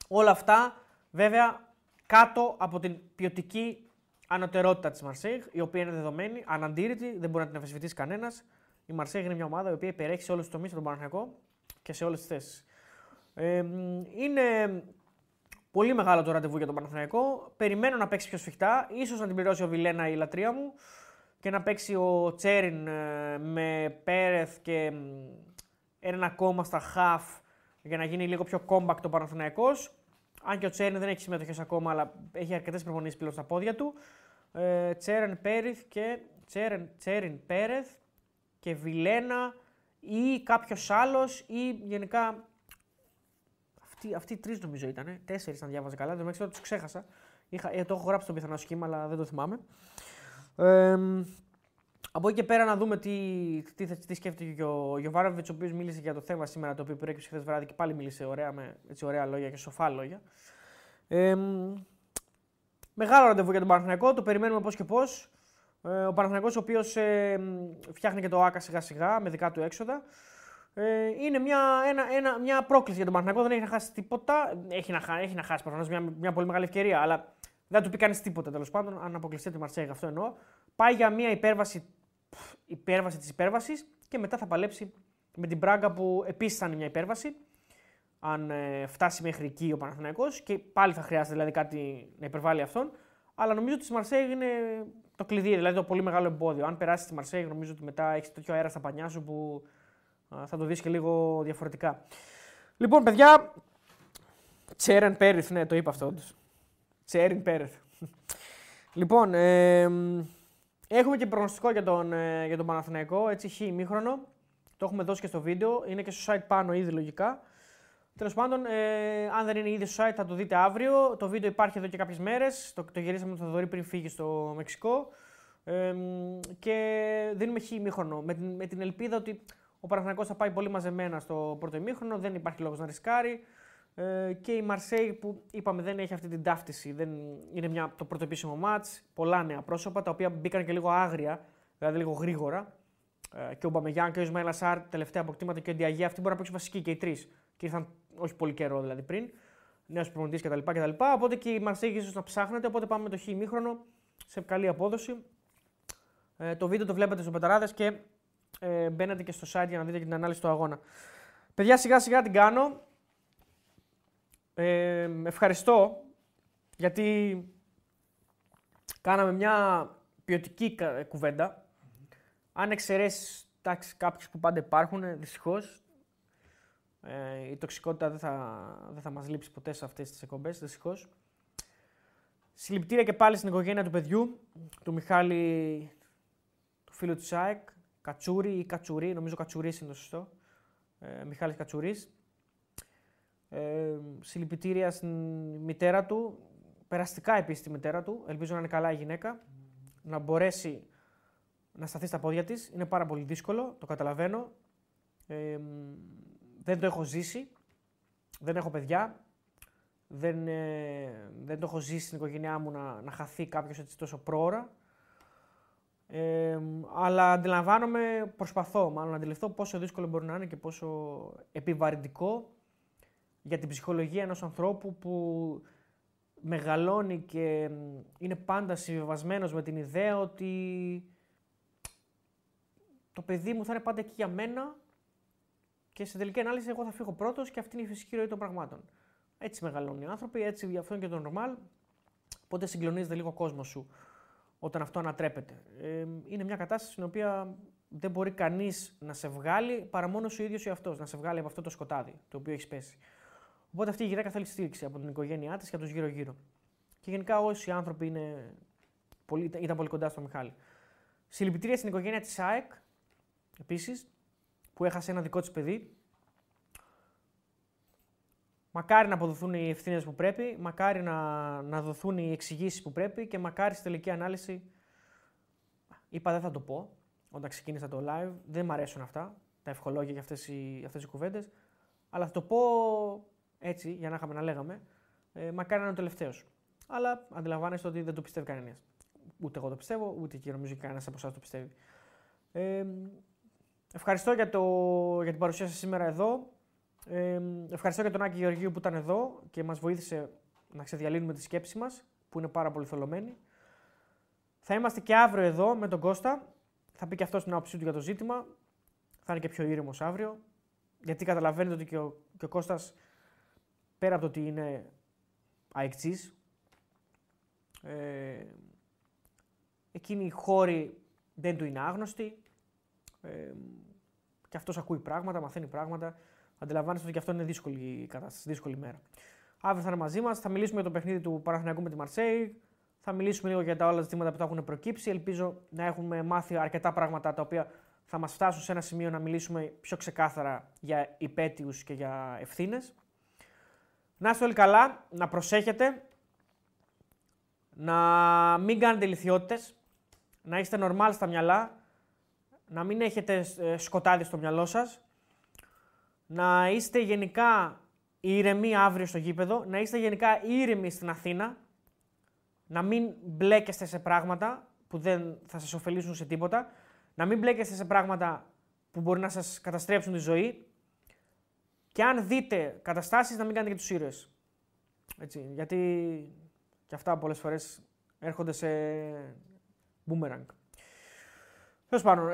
Όλα αυτά βέβαια κάτω από την ποιοτική ανωτερότητα της Μαρσέιγ, η οποία είναι δεδομένη, αναντήρητη, δεν μπορεί να την αμφισβητήσει κανένας. Η Μαρσέιγ είναι μια ομάδα η οποία υπερέχει σε όλους τους τομείς στον Παναθηναϊκό και σε όλες τις θέσεις. Είναι πολύ μεγάλο το ραντεβού για τον Παναθηναϊκό. Περιμένω να παίξει πιο σφιχτά, ίσως να την πληρώσει ο Βιλένα, η λατρεία μου, και να παίξει ο Τσέριν με Πέρεθ και ένα ακόμα στα χαφ για να γίνει λίγο πιο κόμπακτο ο Παναθηναϊκός. Αν και ο Τσέριν δεν έχει συμμετοχές ακόμα, αλλά έχει αρκετές προπονήσεις πλέον στα πόδια του. Τσέριν Πέρεθ και Βιλένα ή κάποιος άλλος ή γενικά. Αυτοί οι τρεις νομίζω ήταν. Τέσσερις αν διάβαζα καλά, δεν ξέρω, τους ξέχασα. Το έχω γράψει το πιθανό σχήμα, αλλά δεν το θυμάμαι. Από εκεί και πέρα να δούμε τι σκέφτηκε ο Γιοβάνοβιτς, ο οποίος μίλησε για το θέμα σήμερα, το οποίο προέκυψε χθες βράδυ και πάλι μίλησε ωραία, με έτσι, ωραία λόγια και σοφά λόγια. Μεγάλο ραντεβού για τον Παναθηναϊκό, το περιμένουμε πώς και πώς. Ο Παναθηναϊκός, ο οποίος φτιάχνει και το ΆΚΑ σιγά σιγά με δικά του έξοδα. Είναι μια πρόκληση για τον Παναθηναϊκό, δεν έχει να χάσει τίποτα. Έχει να χάσει προφανώς μια πολύ μεγάλη ευκαιρία, αλλά δεν του πει κανείς τίποτα τέλος πάντων. Αν αποκλειστεί τη Μαρσέιγ, αυτό εννοώ. Πάει για μια υπέρβαση της υπέρβασης και μετά θα παλέψει με την Μπράγκα που επίσης θα είναι μια υπέρβαση. Αν φτάσει μέχρι εκεί ο Παναθηναϊκός και πάλι θα χρειάζεται δηλαδή κάτι να υπερβάλλει αυτόν. Αλλά νομίζω ότι η Μαρσέιγ είναι το κλειδί, δηλαδή το πολύ μεγάλο εμπόδιο. Αν περάσει τη Μαρσέιγ, νομίζω ότι μετά έχει τέτοιο αέρα στα πανιά σου που θα το δεις και λίγο διαφορετικά. Λοιπόν, παιδιά, Τσέρεν Πέρεθ, ναι, το είπα αυτό όντως. Τσέρεν Πέρεθ. Λοιπόν, έχουμε και προγνωστικό για τον Παναθηναϊκό, έτσι, χι ημίχρονο. Το έχουμε δώσει και στο βίντεο, είναι και στο site πάνω ήδη λογικά. Τέλος πάντων, αν δεν είναι ήδη στο site θα το δείτε αύριο. Το βίντεο υπάρχει εδώ και κάποιες μέρες. Το γυρίσαμε με τον Θεοδωρή πριν φύγει στο Μεξικό. Και δίνουμε χι ημίχρονο με την ελπίδα ότι ο Παναθηναϊκός θα πάει πολύ μαζεμένα στο πρώτο ημίχρονο. Δεν υπάρχει λόγος να ρισκάρει. Και η Μαρσέιγ που είπαμε δεν έχει αυτή την ταύτιση. Είναι το πρώτο επίσημο μάτς. Πολλά νέα πρόσωπα τα οποία μπήκαν και λίγο άγρια, δηλαδή λίγο γρήγορα. Και ο Μπαμεγιάν και ο Ισμαήλ Ασάρ, τελευταία αποκτήματα και ο Ντιαγέ. Αυτοί μπορεί να παίξουν βασικοί και οι τρεις. Και ήρθαν όχι πολύ καιρό δηλαδή πριν. Νέος προπονητής κτλ. Οπότε και η Μαρσέιγ ίσως να ψάχνεται. Οπότε πάμε το χ ημίχρονο σε καλή απόδοση. Το βίντεο το βλέπετε στο Betarades και μπαίνετε και στο site για να δείτε και την ανάλυση του αγώνα. Παιδιά, σιγά σιγά την κάνω. Ευχαριστώ γιατί κάναμε μια ποιοτική κουβέντα. Αν εξαιρέσεις κάποιους που πάντα υπάρχουν, δυστυχώς. Η τοξικότητα δεν θα μας λείψει ποτέ σε αυτές τις εκπομπές, δυστυχώς. Συλληπιτήρια και πάλι στην οικογένεια του παιδιού, του Μιχάλη, του φίλου του ΑΕΚ, Κατσούρη ή Κατσουρή, νομίζω Κατσουρής είναι το σωστό, Μιχάλης Κατσουρής. Συλληπιτήρια στην μητέρα του, περαστικά επίσης τη μητέρα του, ελπίζω να είναι καλά η γυναίκα, να μπορέσει να σταθεί στα πόδια της, είναι πάρα πολύ δύσκολο, το καταλαβαίνω. Δεν το έχω ζήσει, δεν έχω παιδιά, δεν το έχω ζήσει στην οικογένειά μου να χαθεί κάποιος έτσι τόσο πρόωρα. Αλλά αντιλαμβάνομαι, προσπαθώ μάλλον να αντιληφθώ πόσο δύσκολο μπορεί να είναι και πόσο επιβαρυντικό για την ψυχολογία ενός ανθρώπου που μεγαλώνει και είναι πάντα συμβιβασμένος με την ιδέα ότι το παιδί μου θα είναι πάντα εκεί για μένα και στην τελική ανάλυση εγώ θα φύγω πρώτος και αυτή είναι η φυσική ροή των πραγμάτων. Έτσι μεγαλώνει οι άνθρωποι, έτσι αυτό είναι και το normal, οπότε συγκλονίζεται λίγο ο κόσμος σου όταν αυτό ανατρέπεται. Είναι μια κατάσταση στην οποία δεν μπορεί κανείς να σε βγάλει παρά μόνο ο ίδιος ή αυτός, να σε βγάλει από αυτό το σκοτάδι το οποίο έχει πέσει. Οπότε αυτή η γυναίκα θέλει στήριξη από την οικογένειά της και από τους γύρω-γύρω. Και γενικά όσοι άνθρωποι ήταν πολύ κοντά στο Μιχάλη. Συλληπιτήρια στην οικογένεια της ΑΕΚ, επίσης, που έχασε ένα δικό της παιδί. Μακάρι να αποδοθούν οι ευθύνες που πρέπει, μακάρι να δοθούν οι εξηγήσεις που πρέπει και μακάρι στη τελική ανάλυση. Είπα δεν θα το πω όταν ξεκίνησα το live, δεν μ' αρέσουν αυτά, τα ευχολόγια και αυτές οι κουβέντες, αλλά θα το πω έτσι για να είχαμε να λέγαμε, μακάρι να είναι ο τελευταίος. Αλλά αντιλαμβάνεστε ότι δεν το πιστεύει κανένας. Ούτε εγώ το πιστεύω, ούτε και νομίζω κανένας από εσάς το πιστεύει. Ευχαριστώ για την παρουσία σας σήμερα εδώ. Ευχαριστώ για τον Άκη Γεωργίου που ήταν εδώ και μας βοήθησε να ξεδιαλύνουμε τη σκέψη μας, που είναι πάρα πολύ θολωμένη. Θα είμαστε και αύριο εδώ με τον Κώστα. Θα πει και αυτός την άποψή του για το ζήτημα. Θα είναι και πιο ήρεμος αύριο. Γιατί καταλαβαίνετε ότι και ο Κώστας, πέρα από το ότι είναι αεκτζής, εκείνοι οι χώροι δεν του είναι άγνωστοι. Και αυτός ακούει πράγματα, μαθαίνει πράγματα. Αντιλαμβάνεστε ότι και αυτό είναι δύσκολη κατάσταση, δύσκολη μέρα. Αύριο θα είναι μαζί μας, θα μιλήσουμε για το παιχνίδι του Παναθηναϊκού με τη Μαρσέιγ, θα μιλήσουμε λίγο για τα όλα τα ζητήματα που τα έχουν προκύψει. Ελπίζω να έχουμε μάθει αρκετά πράγματα τα οποία θα μας φτάσουν σε ένα σημείο να μιλήσουμε πιο ξεκάθαρα για υπαίτιους και για ευθύνες. Να είστε όλοι καλά, να προσέχετε. να μην κάνετε λιθιότητες, να είστε normal στα μυαλά, να μην έχετε σκοτάδι στο μυαλό σας, να είστε γενικά ήρεμοι αύριο στο γήπεδο, να είστε γενικά ήρεμοι στην Αθήνα, να μην μπλέκεστε σε πράγματα που δεν θα σας ωφελήσουν σε τίποτα, να μην μπλέκεστε σε πράγματα που μπορεί να σας καταστρέψουν τη ζωή και αν δείτε καταστάσεις να μην κάνετε και τους ήρωες. Έτσι, γιατί και αυτά πολλές φορές έρχονται σε boomerang. Τέλος πάντων,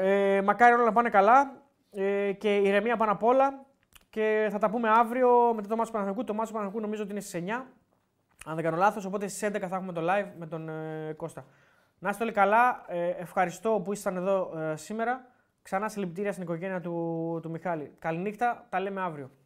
μακάρι όλα να πάνε καλά και ηρεμία πάνω απ' όλα και θα τα πούμε αύριο μετά το μάτσο του Παναθηναϊκού. Το μάτσο του Παναθηναϊκού νομίζω ότι είναι στις 9, αν δεν κάνω λάθος, οπότε στις 11 θα έχουμε το live με τον Κώστα. Να είστε όλοι καλά, ευχαριστώ που ήσασταν εδώ σήμερα. Ξανά συλληπιτήρια στην οικογένεια του Μιχάλη. Καληνύχτα, τα λέμε αύριο.